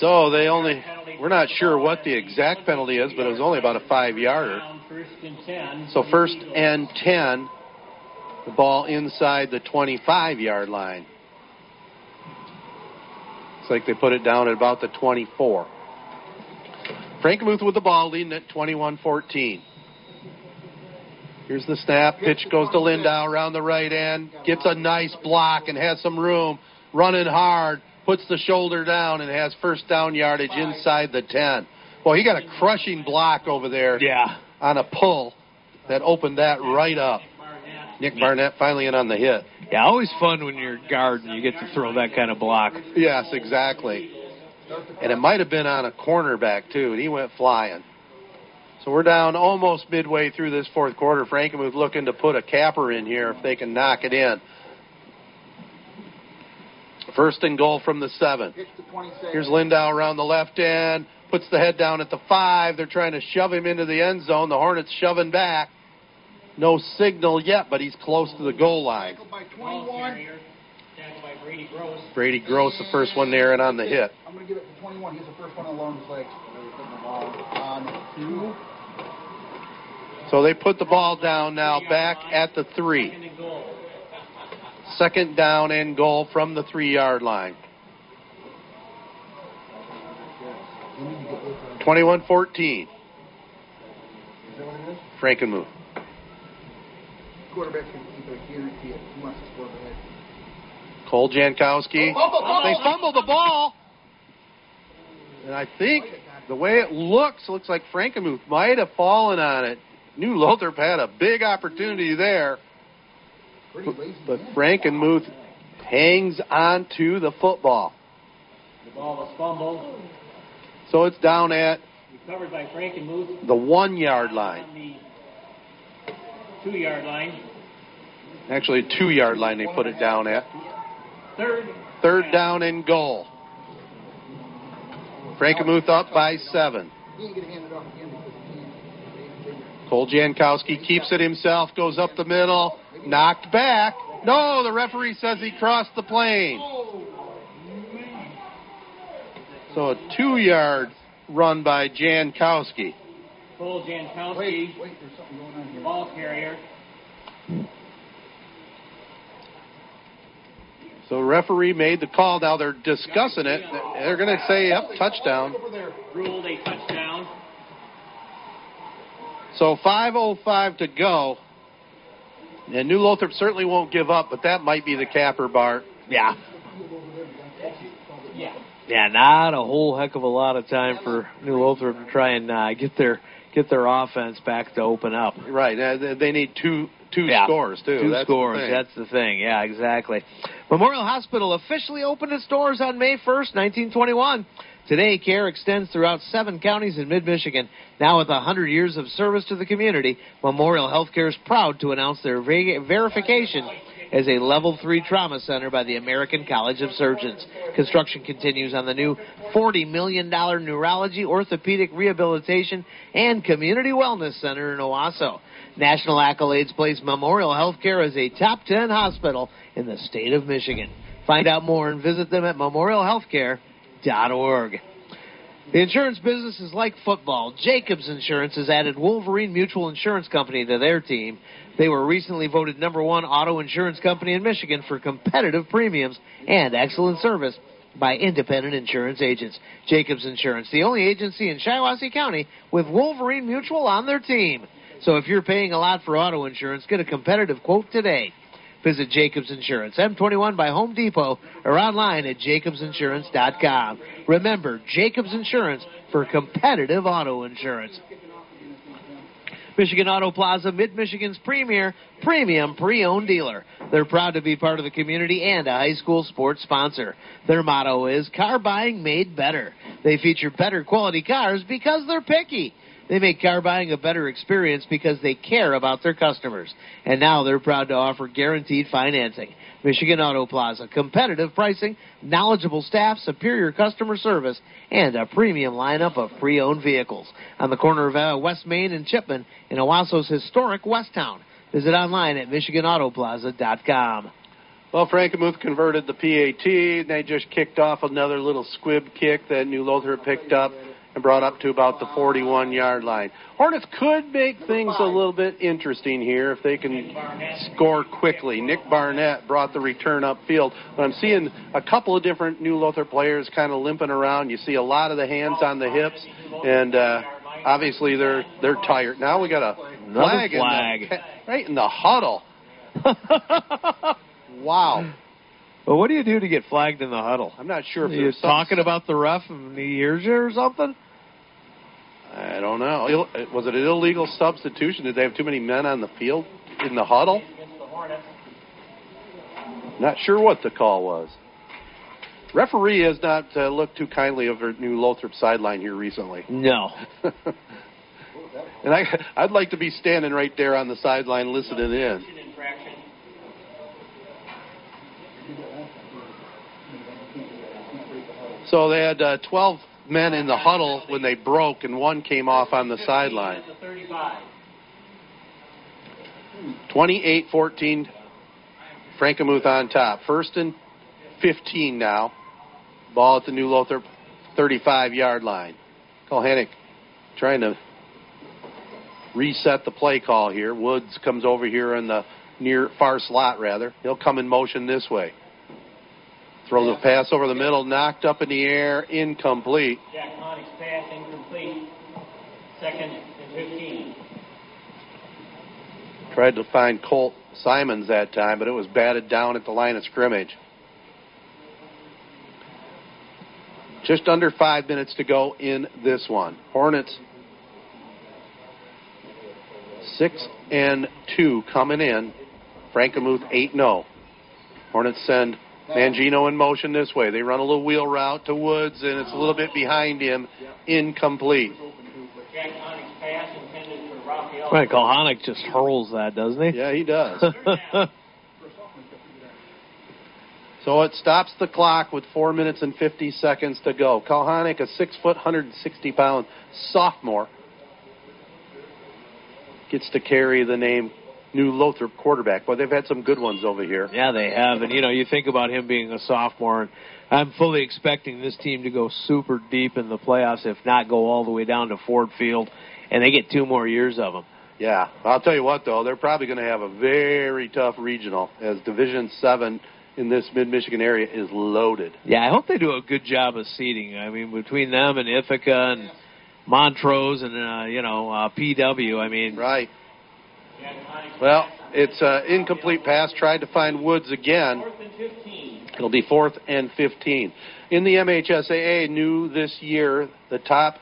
So they only, we're not sure what the exact penalty is, but it was only about a 5-yarder. So first and 10, the ball inside the 25-yard line. It's like they put it down at about the 24. Frankenmuth with the ball, leading at 21-14. Here's the snap. Pitch goes to Lindau around the right end. Gets a nice block and has some room. Running hard. Puts the shoulder down and has first down yardage inside the 10. Well, he got a crushing block over there on a pull that opened that right up. Nick Barnett finally in on the hit. Yeah, always fun when you're guarding. You get to throw that kind of block. Yes, exactly. And it might have been on a cornerback, too, and he went flying. So we're down almost midway through this fourth quarter. Frankenmuth looking to put a capper in here if they can knock it in. First and goal from the 7. Here's Lindau around the left end. Puts the head down at the 5. They're trying to shove him into the end zone. The Hornets shoving back. No signal yet, but he's close to the goal line. Brady Gross, the first one there and on the hit. I'm going to give it to 21. He's the first one along his legs. So they put the ball down now back at the 3. Second down and goal from the 3-yard line. 21-14. Frankenmuth. Quarterback's going to keep it guaranteed. He wants to score ahead. Cole Jankowski. They fumble the ball. And I think the way it looks like Frankenmuth might have fallen on it. New Lothrop had a big opportunity there. But Frankenmuth hangs on to the football. The ball was fumbled. So it's down at recovered by Frankenmuth. The 1-yard line. 2-yard line. Actually, 2-yard line they put it down at. Third down and goal. Frankenmuth up by 7. Cole Jankowski keeps it himself, goes up the middle, knocked back. No, the referee says he crossed the plane. So a 2-yard run by Jankowski. Cole Jankowski, the ball carrier. So referee made the call. Now they're discussing it. They're going to say, yep, touchdown. Ruled a touchdown. So 5:05 to go. And New Lothrop certainly won't give up, but that might be the capper, Bart. Yeah, not a whole heck of a lot of time for New Lothrop to try and get their offense back to open up. Right. They need two scores, too. Two scores, that's the thing. Yeah, exactly. Memorial Hospital officially opened its doors on May 1st, 1921. Today, care extends throughout 7 counties in mid-Michigan. Now with 100 years of service to the community, Memorial Healthcare is proud to announce their verification as a Level 3 trauma center by the American College of Surgeons. Construction continues on the new $40 million neurology, orthopedic rehabilitation, and community wellness center in Owosso. National accolades place Memorial Healthcare as a top 10 hospital in the state of Michigan. Find out more and visit them at memorialhealthcare.org. The insurance business is like football. Jacobs Insurance has added Wolverine Mutual Insurance Company to their team. They were recently voted number one auto insurance company in Michigan for competitive premiums and excellent service by independent insurance agents. Jacobs Insurance, the only agency in Shiawassee County with Wolverine Mutual on their team. So if you're paying a lot for auto insurance, get a competitive quote today. Visit Jacobs Insurance, M21 by Home Depot, or online at jacobsinsurance.com. Remember, Jacobs Insurance for competitive auto insurance. Michigan Auto Plaza, Mid-Michigan's premier premium pre-owned dealer. They're proud to be part of the community and a high school sports sponsor. Their motto is, car buying made better. They feature better quality cars because they're picky. They make car buying a better experience because they care about their customers. And now they're proud to offer guaranteed financing. Michigan Auto Plaza, competitive pricing, knowledgeable staff, superior customer service, and a premium lineup of pre-owned vehicles. On the corner of West Main and Chipman in Owasso's historic West Town. Visit online at michiganautoplaza.com. Well, Frankenmuth converted the PAT. And they just kicked off another little squib kick that New Lothrop picked up and brought up to about the 41-yard line. Hornets could make things a little bit interesting here if they can score quickly. Nick Barnett brought the return upfield. But I'm seeing a couple of different New Lothrop players kind of limping around. You see a lot of the hands on the hips, and obviously they're tired. Now we got a flag. Right in the huddle. Wow. Well, what do you do to get flagged in the huddle? I'm not sure if you're talking about the ref and he hears you or something. I don't know. Was it an illegal substitution? Did they have too many men on the field in the huddle? Not sure what the call was. Referee has not looked too kindly over New Lothrop sideline here recently. No. And I'd like to be standing right there on the sideline listening in. So they had 12 men in the huddle when they broke, and one came off on the sideline. 28-14, Frankenmuth on top. First and 15 now. Ball at the New Lothrop 35-yard line. Kalhanick trying to reset the play call here. Woods comes over here in the far slot, rather. He'll come in motion this way. Throws a pass over the middle, knocked up in the air, incomplete. Jack Kalhanick's pass incomplete. Second and 15. Tried to find Colt Simons that time, but it was batted down at the line of scrimmage. Just under 5 minutes to go in this one. Hornets 6-2 coming in. Frankenmuth 8-0. Hornets send Mangino in motion this way. They run a little wheel route to Woods, and it's a little bit behind him. Incomplete. Right, Kalhanick just hurls that, doesn't he? Yeah, he does. So it stops the clock with 4 minutes and 50 seconds to go. Kalhanick, a 6 foot, 160-pound sophomore, gets to carry the name New Lothrop quarterback. Well, they've had some good ones over here. Yeah, they have. And, you know, you think about him being a sophomore, and I'm fully expecting this team to go super deep in the playoffs, if not go all the way down to Ford Field, and they get 2 more years of them. Yeah. I'll tell you what, though, they're probably going to have a very tough regional, as Division 7 in this mid-Michigan area is loaded. Yeah, I hope they do a good job of seeding. I mean, between them and Ithaca and Montrose and, PW, I mean. Right. Well, it's an incomplete pass. Tried to find Woods again. It'll be 4th and 15. In the MHSAA, new this year, the top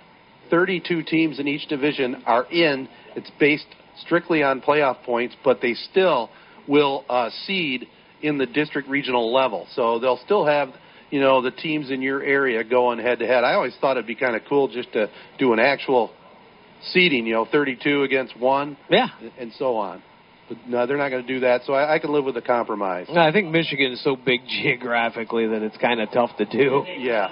32 teams in each division are in. It's based strictly on playoff points, but they still will seed in the district regional level. So they'll still have, you know, the teams in your area going head-to-head. I always thought it'd be kind of cool just to do an actual seeding, 32 against 1, yeah, and so on. But no, they're not going to do that, so I can live with a compromise. No, I think Michigan is so big geographically that it's kind of tough to do. Yeah.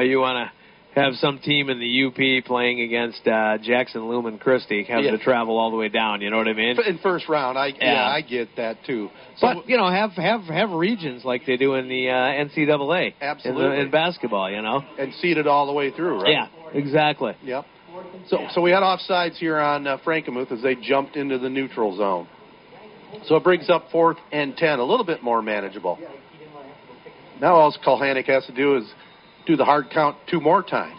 You want to have some team in the UP playing against Jackson Lumen Christie having to travel all the way down. You know what I mean? In first round, I get that too. So, but you know, have regions like they do in the NCAA, absolutely, in basketball. You know, and seeded all the way through, right? Yeah, exactly. Yep. So we had offsides here on Frankenmuth as they jumped into the neutral zone. So it brings up 4th and 10, a little bit more manageable. Now all Kalhanick has to do is do the hard count 2 more times.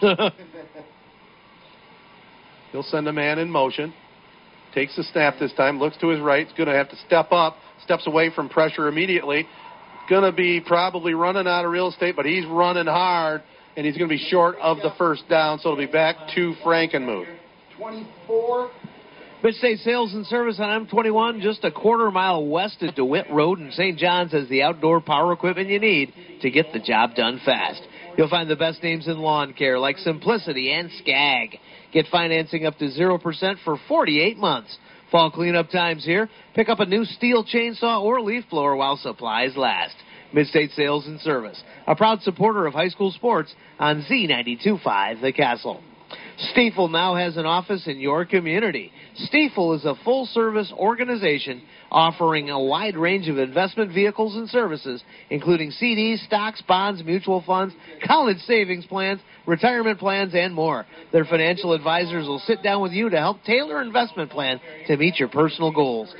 He'll send a man in motion. Takes the snap this time. Looks to his right. He's going to have to step up. Steps away from pressure immediately. Going to be probably running out of real estate, but he's running hard, and he's going to be short of the first down, so it'll be back to Frankenmuth. 24. Mitch State Sales and Service on M21, just a quarter mile west of DeWitt Road, and St. John's has the outdoor power equipment you need to get the job done fast. You'll find the best names in lawn care, like Simplicity and Skag. Get financing up to 0% for 48 months. Fall cleanup times here. Pick up a new steel chainsaw or leaf blower while supplies last. Mid-State Sales and Service, a proud supporter of high school sports on Z92.5, The Castle. Stiefel now has an office in your community. Stiefel is a full-service organization offering a wide range of investment vehicles and services, including CDs, stocks, bonds, mutual funds, college savings plans, retirement plans, and more. Their financial advisors will sit down with you to help tailor an investment plan to meet your personal goals.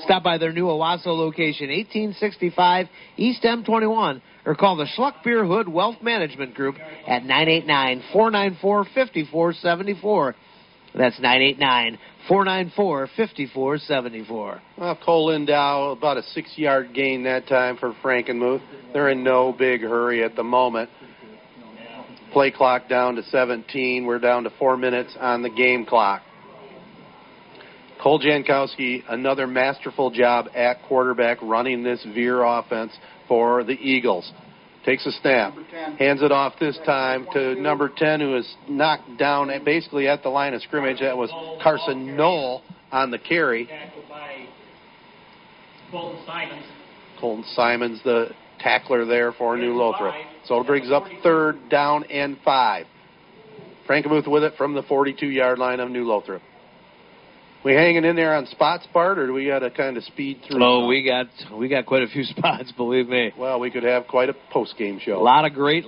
Stop by their new Owosso location, 1865 East M21, or call the Schluck Beer Hood Wealth Management Group at 989-494-5474. That's 989-494-5474. Well, Cole Lindau, about a 6-yard gain that time for Frankenmuth. They're in no big hurry at the moment. Play clock down to 17. We're down to 4 minutes on the game clock. Cole Jankowski, another masterful job at quarterback running this veer offense for the Eagles. Takes a snap, hands it off this time to number 10, who is knocked down basically at the line of scrimmage. That was Carson Knoll on the carry. Colton Simons, the tackler there for New Lothrop. So it brings up 3rd down and 5. Frankenmuth with it from the 42-yard line of New Lothrop. We hanging in there on spots, Bart, or do we got to kind of speed through? Oh, we got quite a few spots, believe me. Well, we could have quite a post-game show. A lot of great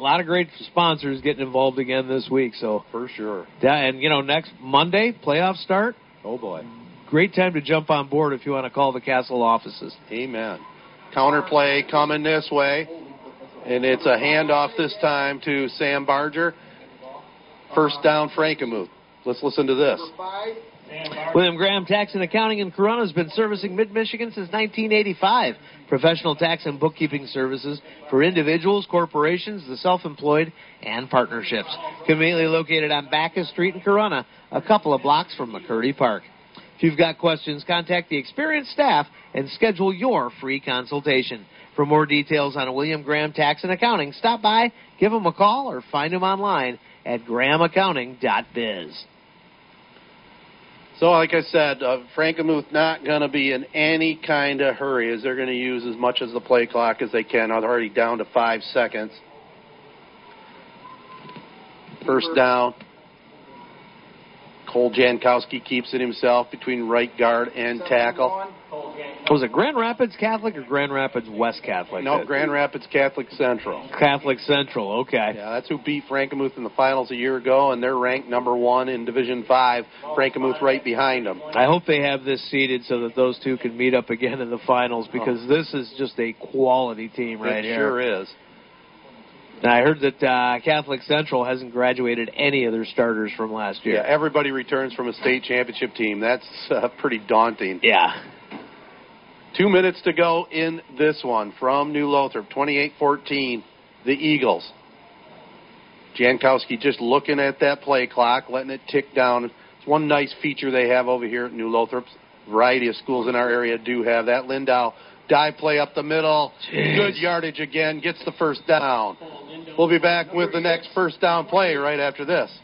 sponsors getting involved again this week, so for sure. Yeah, and you know, next Monday playoff start. Oh boy, great time to jump on board if you want to call the Castle offices. Amen. Counterplay coming this way, and it's a handoff this time to Sam Barger. 1st down, Frankenmuth. Let's listen to this. William Graham Tax and Accounting in Corunna has been servicing Mid-Michigan since 1985. Professional tax and bookkeeping services for individuals, corporations, the self-employed, and partnerships. Conveniently located on Bacchus Street in Corunna, a couple of blocks from McCurdy Park. If you've got questions, contact the experienced staff and schedule your free consultation. For more details on William Graham Tax and Accounting, stop by, give them a call, or find them online at grahamaccounting.biz. So, like I said, Frankenmuth not going to be in any kind of hurry as they're going to use as much of the play clock as they can. They're already down to 5 seconds. 1st down. Cole Jankowski keeps it himself between right guard and tackle. Was it Grand Rapids Catholic or Grand Rapids West Catholic? No, Grand Rapids Catholic Central. Catholic Central, okay. Yeah, that's who beat Frankenmuth in the finals a year ago, and they're ranked number 1 in Division 5. Frankenmuth right behind them. I hope they have this seeded so that those two can meet up again in the finals, because this is just a quality team right here. It sure is. Now, I heard that Catholic Central hasn't graduated any of their starters from last year. Yeah, everybody returns from a state championship team. That's pretty daunting. Yeah. 2 minutes to go in this one from New Lothrop, 28-14, the Eagles. Jankowski just looking at that play clock, letting it tick down. It's one nice feature they have over here at New Lothrop. A variety of schools in our area do have that. Lindau, dive play up the middle. Jeez. Good yardage again. Gets the 1st down. We'll be back with the next 1st down play right after this.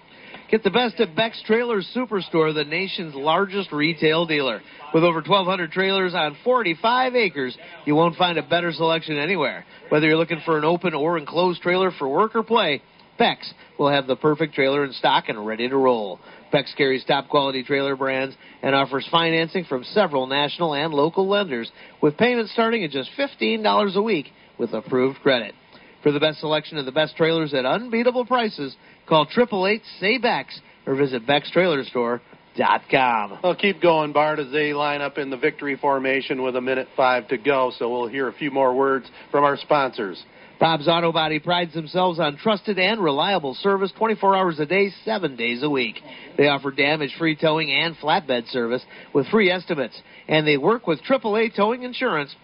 Get the best at Beck's Trailers Superstore, the nation's largest retail dealer. With over 1,200 trailers on 45 acres, you won't find a better selection anywhere. Whether you're looking for an open or enclosed trailer for work or play, Bex will have the perfect trailer in stock and ready to roll. Bex carries top-quality trailer brands and offers financing from several national and local lenders, with payments starting at just $15 a week with approved credit. For the best selection of the best trailers at unbeatable prices, call 888-SAY-BEX or visit BexTrailerStore.com. Well, keep going, Bart, as they line up in the victory formation with 1:05 to go, so we'll hear a few more words from our sponsors. Bob's Auto Body prides themselves on trusted and reliable service 24 hours a day, 7 days a week. They offer damage-free towing and flatbed service with free estimates, and they work with AAA Towing Insurance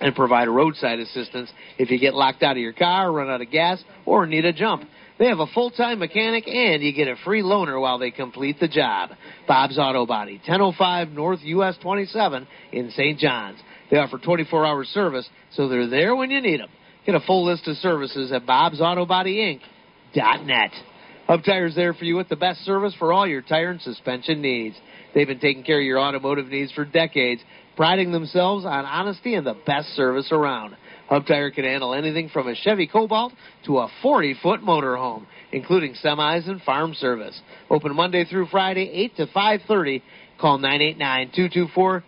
and provide roadside assistance if you get locked out of your car, run out of gas, or need a jump. They have a full-time mechanic, and you get a free loaner while they complete the job. Bob's Auto Body, 1005 North US 27 in St. John's. They offer 24-hour service, so they're there when you need them. Get a full list of services at bobsautobodyinc.net. Hub Tire's there for you with the best service for all your tire and suspension needs. They've been taking care of your automotive needs for decades, priding themselves on honesty and the best service around. Hub Tire can handle anything from a Chevy Cobalt to a 40-foot motorhome, including semis and farm service. Open Monday through Friday, 8 to 5:30. Call 989-224-3218.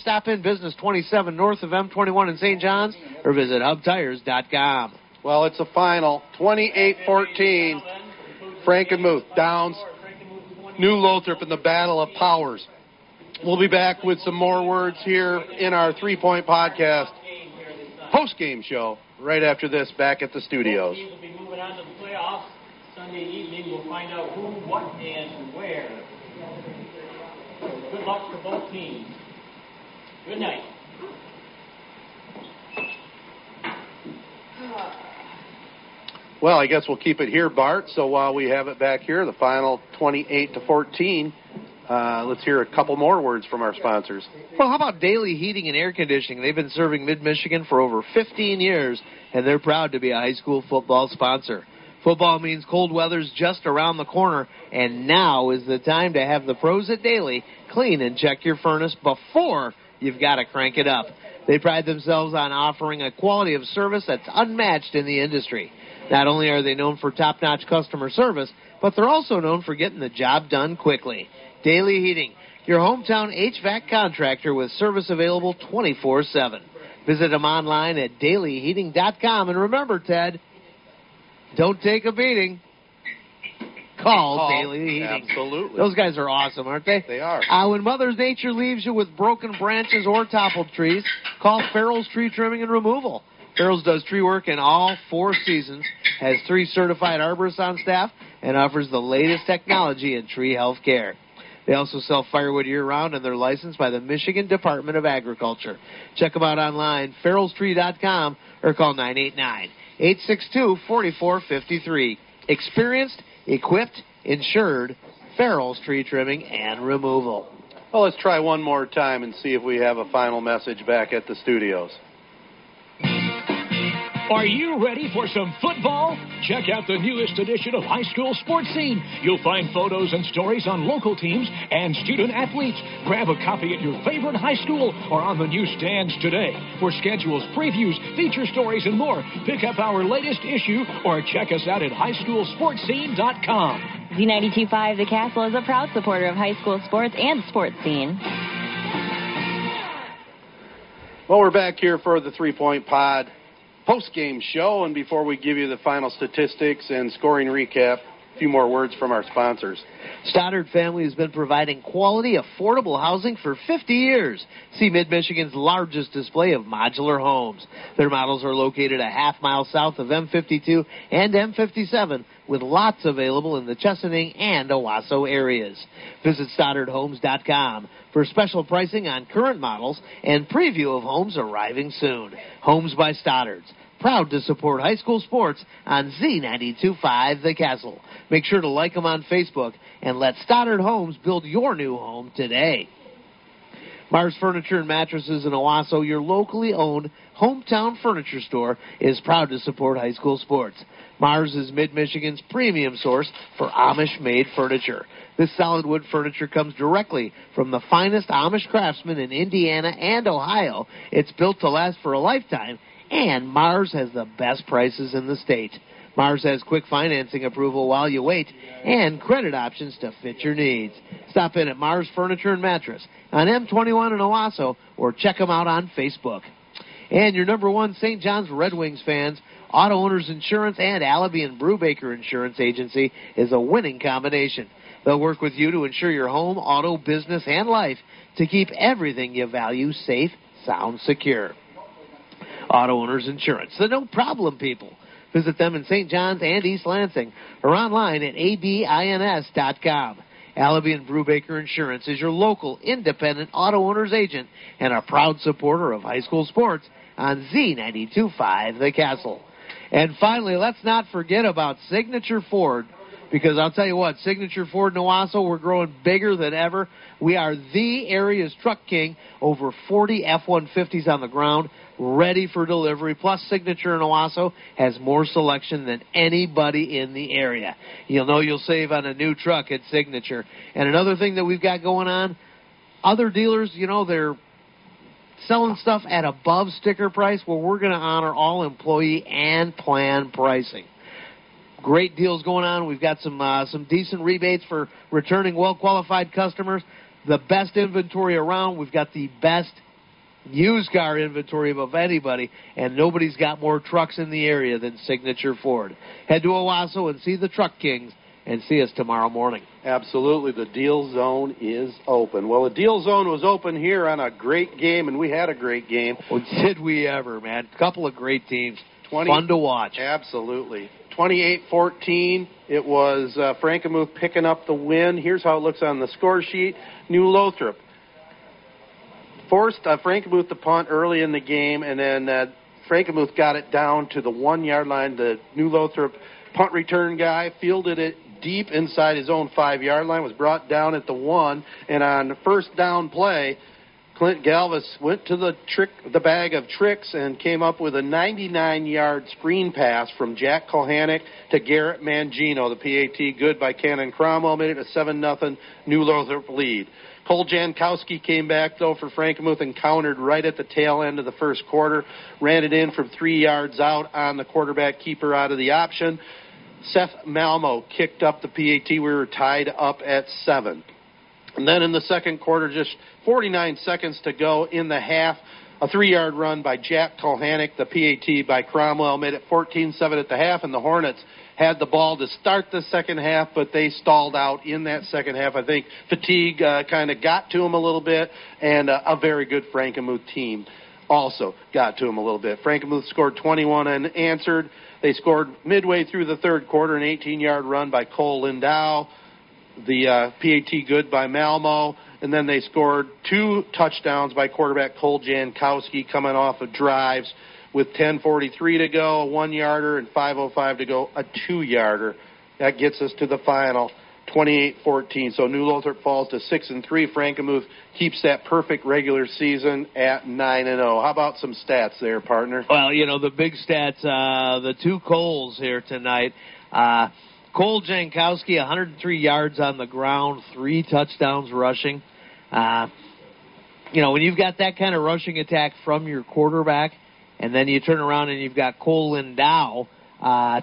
Stop in Business 27 north of M21 in St. John's or visit hubtires.com. Well, it's a final, 28-14. Frankenmuth downs New Lothrop in the Battle of Powers. We'll be back with some more words here in our 3 Point Podcast post-game show right after this back at the studios. We'll be moving on to the playoffs Sunday evening. We'll find out who, what, and where. Good luck for both teams. Good night. Well, I guess we'll keep it here, Bart. So while we have it back here, the final 28-14. Let's hear a couple more words from our sponsors. Well, how about Daily Heating and Air Conditioning? They've been serving Mid-Michigan for over 15 years, and they're proud to be a high school football sponsor. Football means cold weather's just around the corner, and now is the time to have the pros at Daily clean and check your furnace before you've got to crank it up. They pride themselves on offering a quality of service that's unmatched in the industry. Not only are they known for top-notch customer service, but they're also known for getting the job done quickly. Daily Heating, your hometown HVAC contractor with service available 24/7. Visit them online at dailyheating.com. And remember, Ted, don't take a beating. Call Daily Heating. Absolutely. Those guys are awesome, aren't they? They are. When Mother Nature leaves you with broken branches or toppled trees, call Farrell's Tree Trimming and Removal. Farrell's does tree work in all four seasons, has three certified arborists on staff, and offers the latest technology in tree health care. They also sell firewood year-round, and they're licensed by the Michigan Department of Agriculture. Check them out online, ferrellstree.com, or call 989-862-4453. Experienced, equipped, insured, Ferrell's Tree Trimming and Removal. Well, let's try one more time and see if we have a final message back at the studios. Are you ready for some football? Check out the newest edition of High School Sports Scene. You'll find photos and stories on local teams and student athletes. Grab a copy at your favorite high school or on the newsstands today. For schedules, previews, feature stories, and more, pick up our latest issue or check us out at highschoolsportscene.com. Z92.5 The Castle is a proud supporter of high school sports and Sports Scene. Well, we're back here for the 3 Point Pod post-game show, and before we give you the final statistics and scoring recap, a few more words from our sponsors. Stoddard Family has been providing quality, affordable housing for 50 years. See Mid-Michigan's largest display of modular homes. Their models are located a half-mile south of M52 and M57, with lots available in the Chesaning and Owosso areas. Visit StoddardHomes.com for special pricing on current models and preview of homes arriving soon. Homes by Stoddards, proud to support high school sports on Z92.5 The Castle. Make sure to like them on Facebook and let Stoddard Homes build your new home today. Mars Furniture and Mattresses in Owosso, your locally owned hometown furniture store, is proud to support high school sports. Mars is Mid-Michigan's premium source for Amish-made furniture. This solid wood furniture comes directly from the finest Amish craftsmen in Indiana and Ohio. It's built to last for a lifetime And Mars has the best prices in the state. Mars has quick financing approval while you wait and credit options to fit your needs. Stop in at Mars Furniture and Mattress on M21 in Owosso or check them out on Facebook. And your number one St. John's Red Wings fans, Auto Owners Insurance and Allaby and Brubaker Insurance Agency is a winning combination. They'll work with you to ensure your home, auto, business, and life to keep everything you value safe, sound, secure. Auto Owners Insurance, the no problem people. Visit them in St. John's and East Lansing or online at abins.com. Allaby and Brubaker Insurance is your local independent auto owner's agent and a proud supporter of high school sports on Z92.5 The Castle. And finally, let's not forget about Signature Ford, because I'll tell you what, Signature Ford in Owosso, we're growing bigger than ever. We are the area's truck king, over 40 F-150s on the ground, ready for delivery. Plus, Signature in Owosso has more selection than anybody in the area. You'll know you'll save on a new truck at Signature. And another thing that we've got going on, other dealers, you know, they're selling stuff at above sticker price. Well, we're going to honor all employee and plan pricing. Great deals going on. We've got some decent rebates for returning well-qualified customers. The best inventory around. We've got the best used car inventory of anybody, and nobody's got more trucks in the area than Signature Ford. Head to Owosso and see the Truck Kings and see us tomorrow morning. Absolutely. The Deal Zone is open. Well, the Deal Zone was open here on a great game, and we had a great game. Well, did we ever, man. A couple of great teams. Fun to watch. Absolutely. 28-14, it was Frankenmuth picking up the win. Here's how it looks on the score sheet. New Lothrop forced Frankenmuth to punt early in the game, and then Frankenmuth got it down to the 1 yard line. The New Lothrop punt return guy fielded it deep inside his own 5 yard line, was brought down at the one, and on the first down play, Clint Galvis went to the bag of tricks and came up with a 99-yard screen pass from Jack Kalhanick to Garrett Mangino. The PAT good by Cannon Cromwell made it a 7-0 New Lothrop lead. Cole Jankowski came back, though, for Frankenmuth and countered right at the tail end of the first quarter. Ran it in from 3 yards out on the quarterback keeper out of the option. Seth Malmo kicked up the PAT. We were tied up at 7. And then in the second quarter, just 49 seconds to go in the half, a 3-yard run by Jack Kalhanick, the PAT by Cromwell, made it 14-7 at the half, and the Hornets had the ball to start the second half, but they stalled out in that second half. I think fatigue kind of got to them a little bit, and a very good Frankenmuth team also got to them a little bit. Frankenmuth scored 21 and answered. They scored midway through the third quarter, an 18-yard run by Cole Lindau. The PAT good by Malmo, and then they scored two touchdowns by quarterback Cole Jankowski coming off of drives with 10:43 to go, a 1-yarder, and 5:05 to go, a 2-yarder. That gets us to the final, 28-14. So New Lothrop falls to 6-3. Frankenmuth keeps that perfect regular season at 9-0. How about some stats there, partner? Well, you know, the big stats, the two Coles here tonight. Cole Jankowski, 103 yards on the ground, 3 touchdowns rushing. You know, when you've got that kind of rushing attack from your quarterback, and then you turn around and you've got Cole Lindau,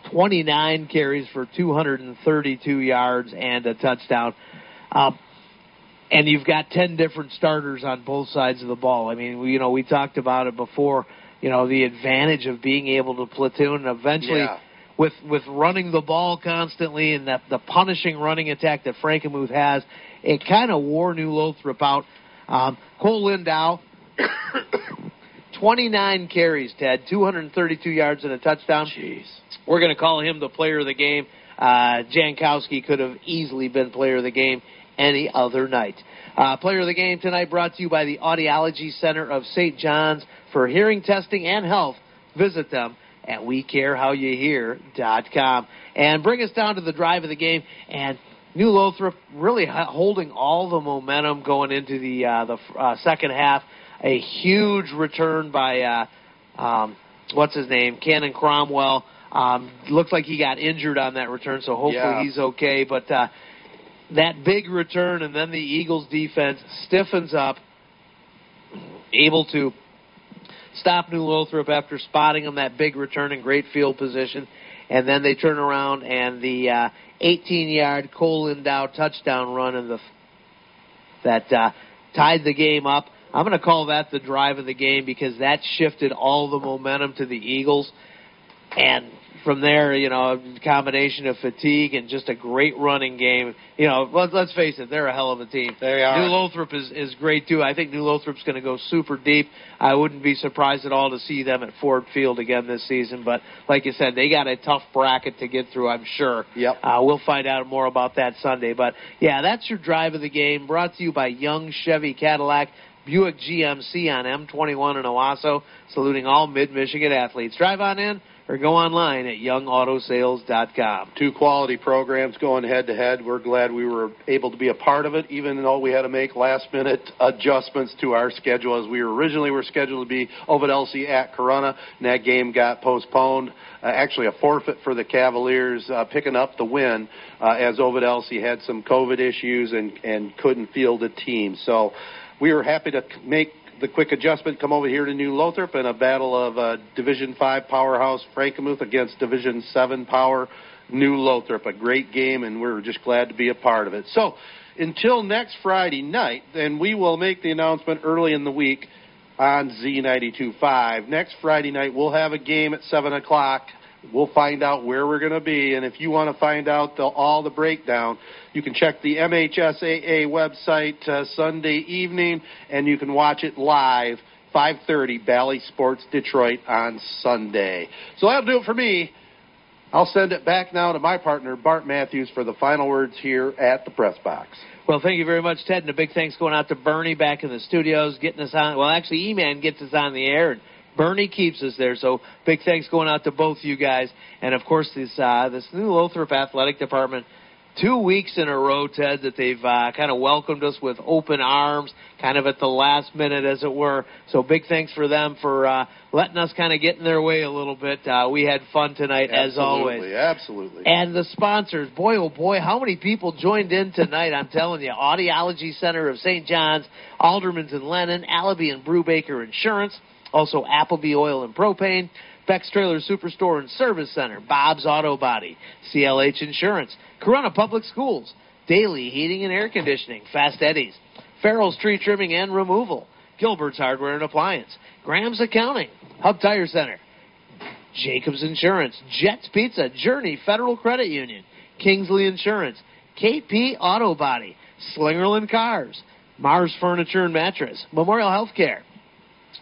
29 carries for 232 yards and a touchdown. And you've got 10 different starters on both sides of the ball. I mean, you know, we talked about it before, you know, the advantage of being able to platoon and eventually... Yeah. With running the ball constantly and the punishing running attack that Frankenmuth has, it kind of wore New Lothrop out. Cole Lindau, 29 carries, Ted, 232 yards and a touchdown. Jeez. We're going to call him the player of the game. Jankowski could have easily been player of the game any other night. Player of the game tonight brought to you by the Audiology Center of St. John's. For hearing testing and health, visit them at WeCareHowYouHear.com. And bring us down to the drive of the game. And New Lothrop really holding all the momentum going into the second half. A huge return by, what's his name, Cannon Cromwell. Looks like he got injured on that return, so hopefully he's okay. But that big return, and then the Eagles defense stiffens up, able to stop New Lothrop after spotting them that big return in great field position. And then they turn around, and the 18-yard Cole Lindau touchdown run in that tied the game up. I'm going to call that the drive of the game because that shifted all the momentum to the Eagles. And from there, you know, a combination of fatigue and just a great running game. You know, let's face it, they're a hell of a team. They are. New Lothrop is great, too. I think New Lothrop's going to go super deep. I wouldn't be surprised at all to see them at Ford Field again this season. But like you said, they got a tough bracket to get through, I'm sure. Yep. We'll find out more about that Sunday. But, yeah, that's your drive of the game, brought to you by Young Chevy Cadillac Buick GMC on M21 in Owosso, saluting all mid-Michigan athletes. Drive on in or go online at youngautosales.com. Two quality programs going head-to-head. We're glad we were able to be a part of it, even though we had to make last-minute adjustments to our schedule, as we originally were scheduled to be Ovid-Elsie at Corunna, and that game got postponed. Actually, a forfeit for the Cavaliers picking up the win as Ovid-Elsie had some COVID issues and couldn't field a team. So we were happy to make the quick adjustment, come over here to New Lothrop in a battle of Division 5 powerhouse Frankenmuth against Division 7 power New Lothrop. A great game, and we're just glad to be a part of it. So until next Friday night, then we will make the announcement early in the week on Z92.5. Next Friday night, we'll have a game at 7 o'clock. We'll find out where we're going to be, and if you want to find out all the breakdown, you can check the MHSAA website Sunday evening, and you can watch it live, 5:30, Bally Sports Detroit on Sunday. So that'll do it for me. I'll send it back now to my partner, Bart Matthews, for the final words here at the press box. Well, thank you very much, Ted, and a big thanks going out to Bernie back in the studios, getting us on. Well, actually, E-Man gets us on the air, and Bernie keeps us there, so big thanks going out to both you guys. And, of course, this New Lothrop Athletic Department, 2 weeks in a row, Ted, that they've kind of welcomed us with open arms, kind of at the last minute, as it were. So big thanks for them for letting us kind of get in their way a little bit. We had fun tonight, absolutely, as always. Absolutely. And the sponsors, boy, oh, boy, how many people joined in tonight, I'm telling you. Audiology Center of St. John's, Alderman's and Lennon, Allaby and Brubaker Insurance, also Appleby Oil and Propane, Beck's Trailer Superstore and Service Center, Bob's Auto Body, CLH Insurance, Corunna Public Schools, Daily Heating and Air Conditioning, Fast Eddie's, Farrell's Tree Trimming and Removal, Gilbert's Hardware and Appliance, Graham's Accounting, Hub Tire Center, Jacobs Insurance, Jets Pizza, Journey Federal Credit Union, Kingsley Insurance, KP Auto Body, Slingerland Cars, Mars Furniture and Mattress, Memorial Healthcare,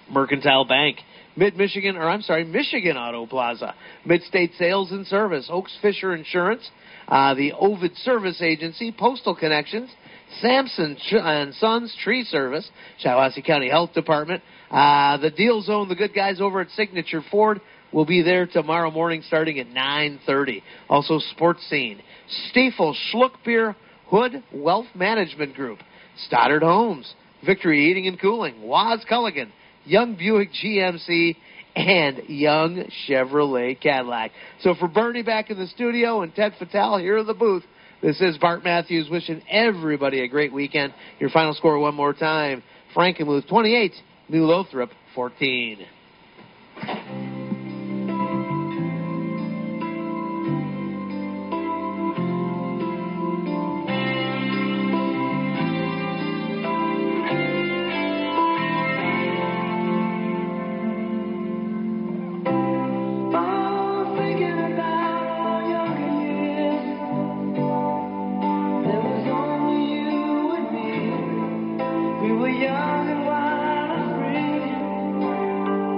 Mercantile Bank, Michigan Auto Plaza, Midstate Sales and Service, Oaks Fisher Insurance, the Ovid Service Agency, Postal Connections, Sampson and Sons Tree Service, Shiawassee County Health Department, the Deal Zone, the good guys over at Signature Ford will be there tomorrow morning starting at 9:30. Also Sports Scene, Stiefel Schluckbeer, Hood Wealth Management Group, Stoddard Homes, Victory Heating and Cooling, Waz Culligan, Young Buick GMC, and Young Chevrolet Cadillac. So for Bernie back in the studio and Ted Fattell here in the booth, this is Bart Matthews wishing everybody a great weekend. Your final score one more time, Frankenmuth 28, New Lothrop 14. Young and wild and free.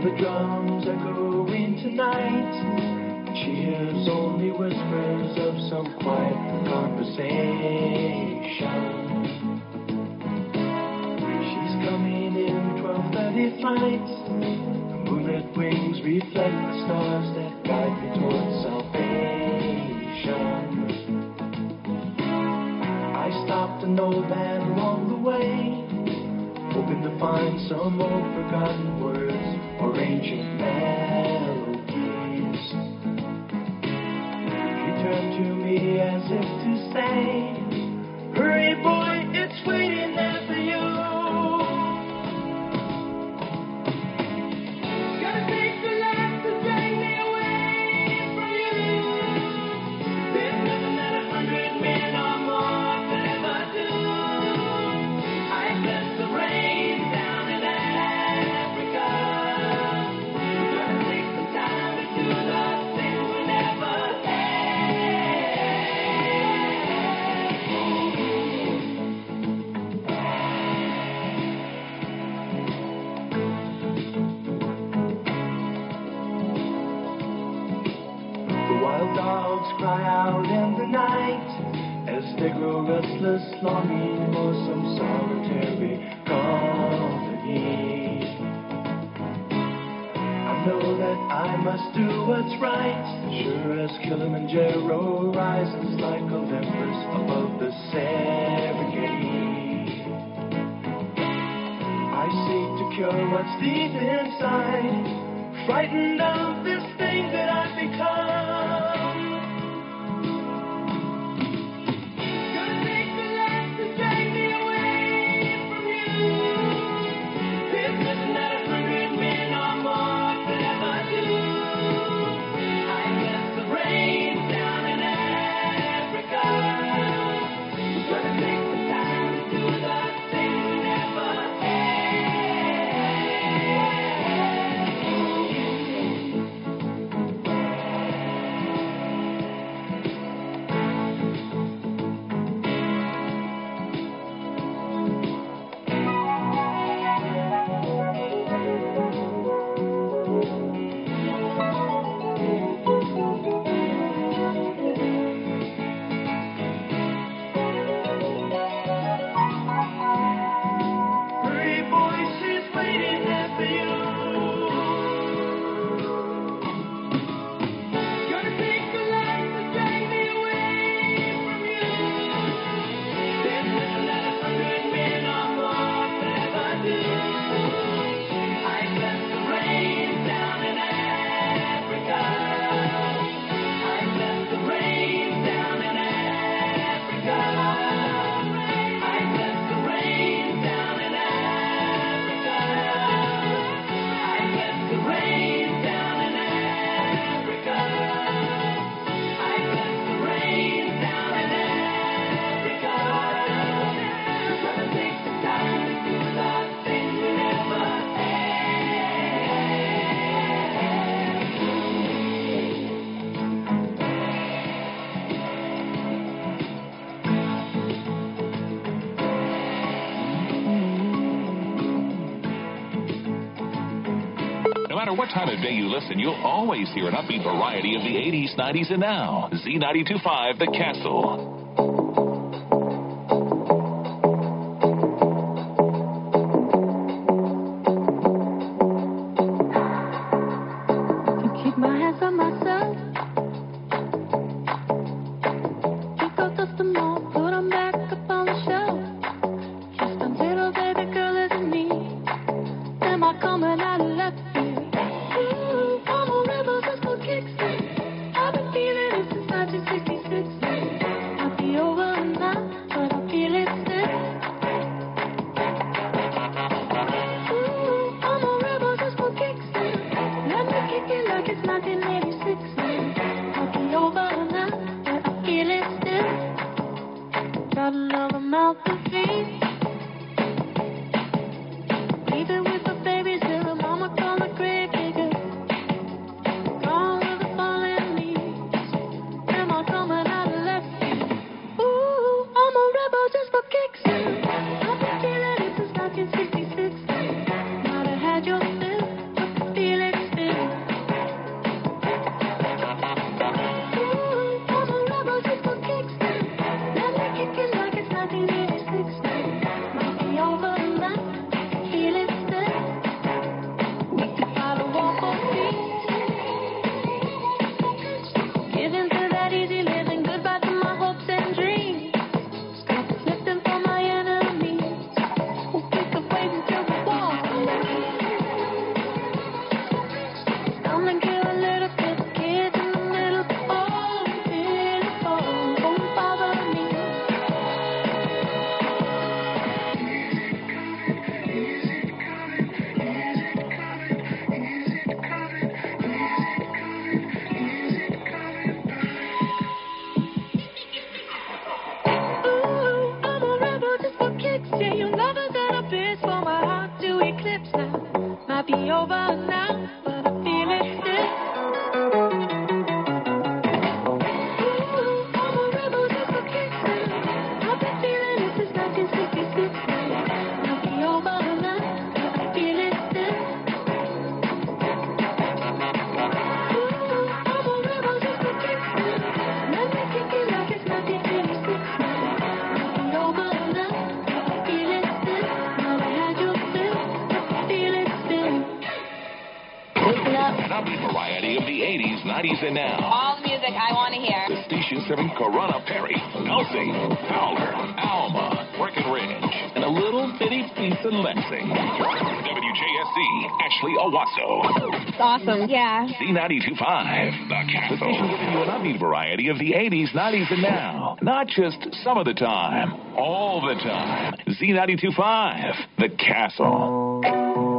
hear the drums echoing tonight. She hears only whispers of some quiet conversation. She's coming in 12:30 flights. The moonlit wings reflect the stars that guide me towards salvation. I stopped an old man along the way, hoping to find some old forgotten words or ancient melodies. She turned to me as if to say, hurry boy, it's waiting there for you. Gotta take the light to take me away from you. There's nothing that 100 men or more could ever do. I guess the rain. Cry out in the night as they grow restless, longing for some solitary company. I know that I must do what's right, sure as Kilimanjaro rises like Olympus above the Serengeti. I seek to cure what's deep inside, frightened of this thing that I've become. Time of day you listen, you'll always hear an upbeat variety of the 80s, 90s, and now. Z92.5, The Castle. Isn't it that easy living? Goodbye to my hopes and dreams. Stop sniffing for my enemies. We'll pick up waves until we fall. Stomach you a little bit, kids in the middle. Oh, beautiful, don't bother me. And now, all the music I want to hear. The station serving Corunna, Perry, Elsie, Fowler, Alma, Breckenridge, and a little bitty piece of Lansing. WJSC, Ashley, Owosso. It's awesome, yeah. Z92.5, The Castle. The station giving you an upbeat variety of the 80s, 90s, and now. Not just some of the time, all the time. Z92.5, The Castle.